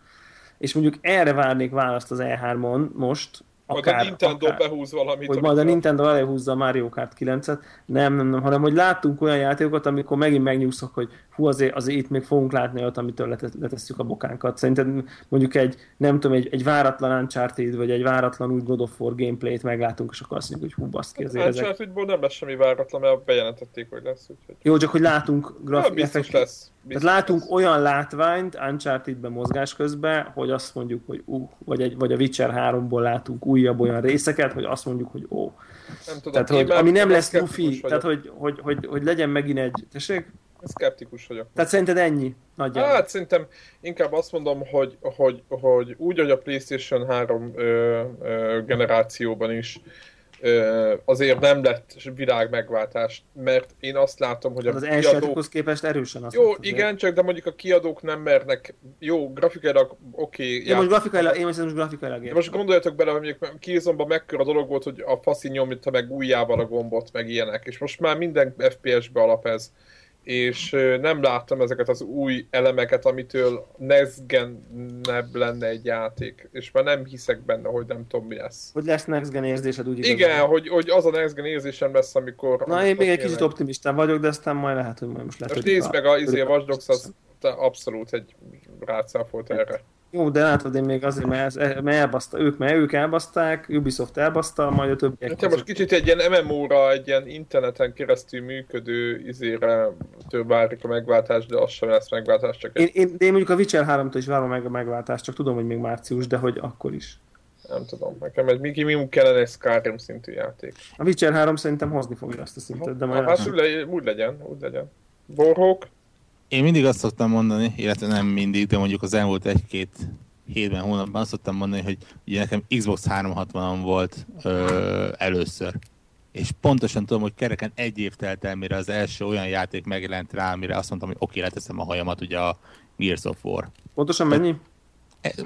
és mondjuk erre várnék választ az E3-on most, akár, majd a Nintendo akár, behúz valamit. Hogy majd a Nintendo elhúzza a Mario Kart 9-et. Nem, hanem hogy láttunk olyan játékokat, amikor megint megnyugszok, hogy hú, azért itt még fogunk látni olyat, amitől letesszük a bokánkat. Szerinted mondjuk egy váratlan Uncharted, vagy egy váratlan úgy God of War gameplayt meglátunk, és akkor azt mondjuk, hogy hú, baszd ki, azért ezek... Unchartedból nem lesz semmi váratlan, mert bejelentették, hogy lesz. Úgyhogy... Jó, csak hogy látunk grafikát. Tehát látunk olyan látványt Uncharted-ben mozgás közben, hogy azt mondjuk, hogy vagy a Witcher 3-ból látunk újabb olyan részeket, hogy azt mondjuk, hogy ó. Nem tudom, tehát, hogy, ami nem lesz lufi, tehát hogy legyen megint egy... Tessék? Szkeptikus vagyok. Tehát szerinted ennyi? Nagyjából. Hát szerintem inkább azt mondom, hogy úgy, hogy a PlayStation 3 generációban is azért nem lett világ megváltás, mert én azt látom, hogy az első játékhoz képest erősen azt mondtad. Jó, igen, csak de mondjuk a kiadók nem mernek. Jó, grafikailag oké. Én most grafikailag értem. Most gondoljatok bele, hogy mondjuk Killzone-ban mekkora dolog volt, hogy a faszi nyomta meg ujjával a gombot, meg ilyenek. És most már minden FPS-be alap ez. És nem láttam ezeket az új elemeket, amitől next-genebb lenne egy játék. És már nem hiszek benne, hogy nem tudom mi lesz. Hogy lesz next-gen érzésed úgy igazán. Igen, hogy az a next-gen érzésem lesz, amikor... Na, én még egy kicsit optimistán vagyok, de aztán majd lehet, hogy majd most lehet. Most nézd meg, a Watch Dogs az abszolút egy rácáfolt erre. Jó, de látod, én még azért, mert ők elbaszták, Ubisoft elbaszta, majd a többiek... Te most kicsit egy ilyen MMO-ra, egy ilyen interneten keresztül működő izére várjuk a megváltás, de az sem lesz megváltás, csak... Én mondjuk a Witcher 3-tól is várom meg a megváltást, csak tudom, hogy még március, de hogy akkor is. Nem tudom, nekem egy minimum kellene egy Skyrim szintű játék. A Witcher 3 szerintem hozni fogja azt a szintet, de majd... Hát úgy legyen. Warhawk? Én mindig azt szoktam mondani, illetve nem mindig, de mondjuk az elmúlt egy-két hétben, hónapban azt szoktam mondani, hogy ugye nekem Xbox 360-on volt először. És pontosan tudom, hogy kereken egy év telt el, mire az első olyan játék megjelent rá, mire azt mondtam, hogy oké, leteszem a hajamat, ugye a Gears of War. Pontosan mennyi?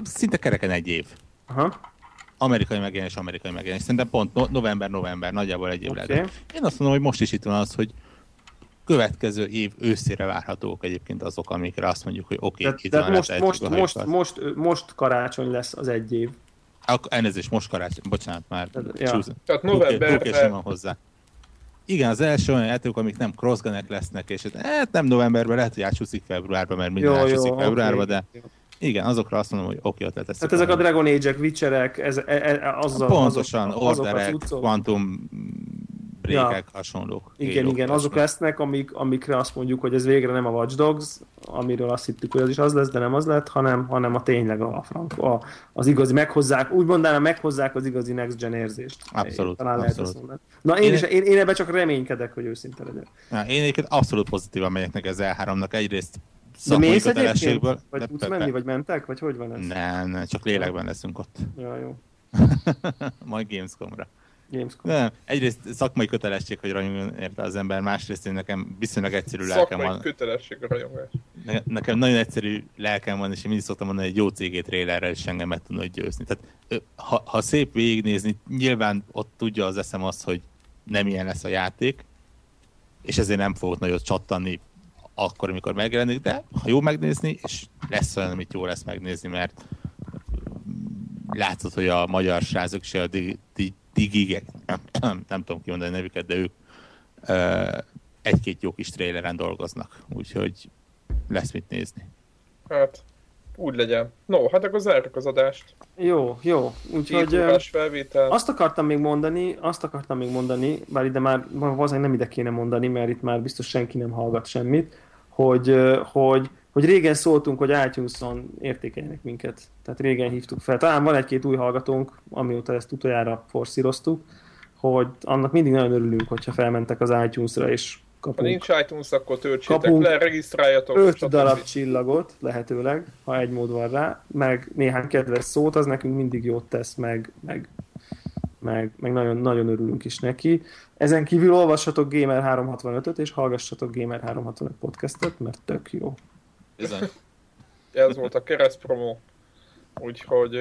Szinte kereken egy év. Aha. Amerikai megjelenés. Szerintem pont november, nagyjából egy év okay. Lehet. Én azt mondom, hogy most is itt van az, hogy következő év őszére várhatók egyébként azok, amikre azt mondjuk, hogy oké, itt van most karácsony lesz az egy év. Elnézést, most karácsony, bocsánat már. Tehát novemberben van hozzá. Igen, az első olyan játékok, amik nem crossgenek lesznek, és hát nem novemberben, lehet, hogy átsúszik februárban, mert minden átsúszik februárban, okay. De igen, azokra azt mondom, hogy oké, ott leteszik. Tehát ezek a Dragon Age-ek, Witcherek, pontosan, Orderek, Quantum... rékek, hasonlók. Igen, azok lesznek, amikre azt mondjuk, hogy ez végre nem a Watch Dogs, amiről azt hittük, hogy az is az lesz, de nem az lett, hanem a tényleg az igazi meghozzák, úgy mondanám, meghozzák az igazi next gen érzést. Abszolút. Na én ebben csak reménykedek, hogy őszinte legyen. Én egyébként abszolút pozitívan megyek neki az E3-nak, egyrészt szakmai kötelességből. Vagy tudsz menni, vagy mentek, vagy hogy van ez? Nem, csak lélekben leszünk ott. Ja, jó. Majd Gamescomra. Nem, egyrészt szakmai kötelesség, hogy rajongjon érte az ember, másrészt nekem viszonylag egyszerű lelkem van. Szakmai kötelesség a rajongás. Nekem nagyon egyszerű lelkem van, és én mindig szoktam mondani, hogy egy jó cégét trailerrel is engem meg tudod győzni. Tehát ha szép végignézni, nyilván ott tudja az eszem azt, hogy nem ilyen lesz a játék, és ezért nem fogok nagyon csattanni akkor, amikor megjelenik, de ha jó megnézni, és lesz olyan, amit jó lesz megnézni, mert látszott, hogy a magyar srácok és a digigek, nem tudom kimondani a nevüket, de ők egy-két jó kis traileren dolgoznak, úgyhogy lesz mit nézni. Hát, úgy legyen. No, hát akkor zárjuk az adást. Jó. Úgyhogy azt akartam még mondani, bár ide már valószínűleg nem ide kéne mondani, mert itt már biztos senki nem hallgat semmit, hogy régen szóltunk, hogy iTunes-on értékeljenek minket. Tehát régen hívtuk fel. Talán van egy-két új hallgatónk, amióta ezt utoljára forszíroztuk, hogy annak mindig nagyon örülünk, hogyha felmentek az iTunes-ra, és kapunk. Ha nincs iTunes, akkor töltsétek le, regisztráljatok. 5 darab csillagot, lehetőleg, ha egy mód van rá, meg néhány kedves szót, az nekünk mindig jót tesz, meg nagyon, nagyon örülünk is neki. Ezen kívül olvassatok Gamer365-öt, és hallgassatok Gamer365 podcastot, mert tök jó. Ez volt a kereszt promó, úgyhogy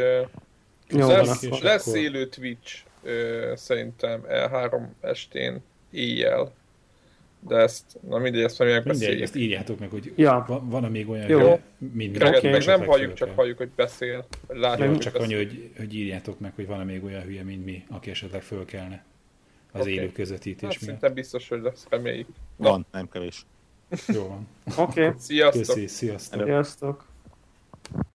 lesz élő Twitch szerintem E3 estén éjjel, de ezt, na mindegy, ezt meg megbeszéljük. Mindegy, ezt írjátok meg, hogy van-e még olyan, hogy minden. Okay. Meg nem halljuk, csak halljuk, hogy beszél. Hogy látjuk, jó, csak annyi, hogy írjátok meg, hogy van-e még olyan hülye, mint mi, aki esetleg fölkelne az élő közvetítés miatt. Szerintem biztos, hogy lesz, reméljük. Van, nem kevés. Jó van. Oké. Sziasztok. Sziasztok.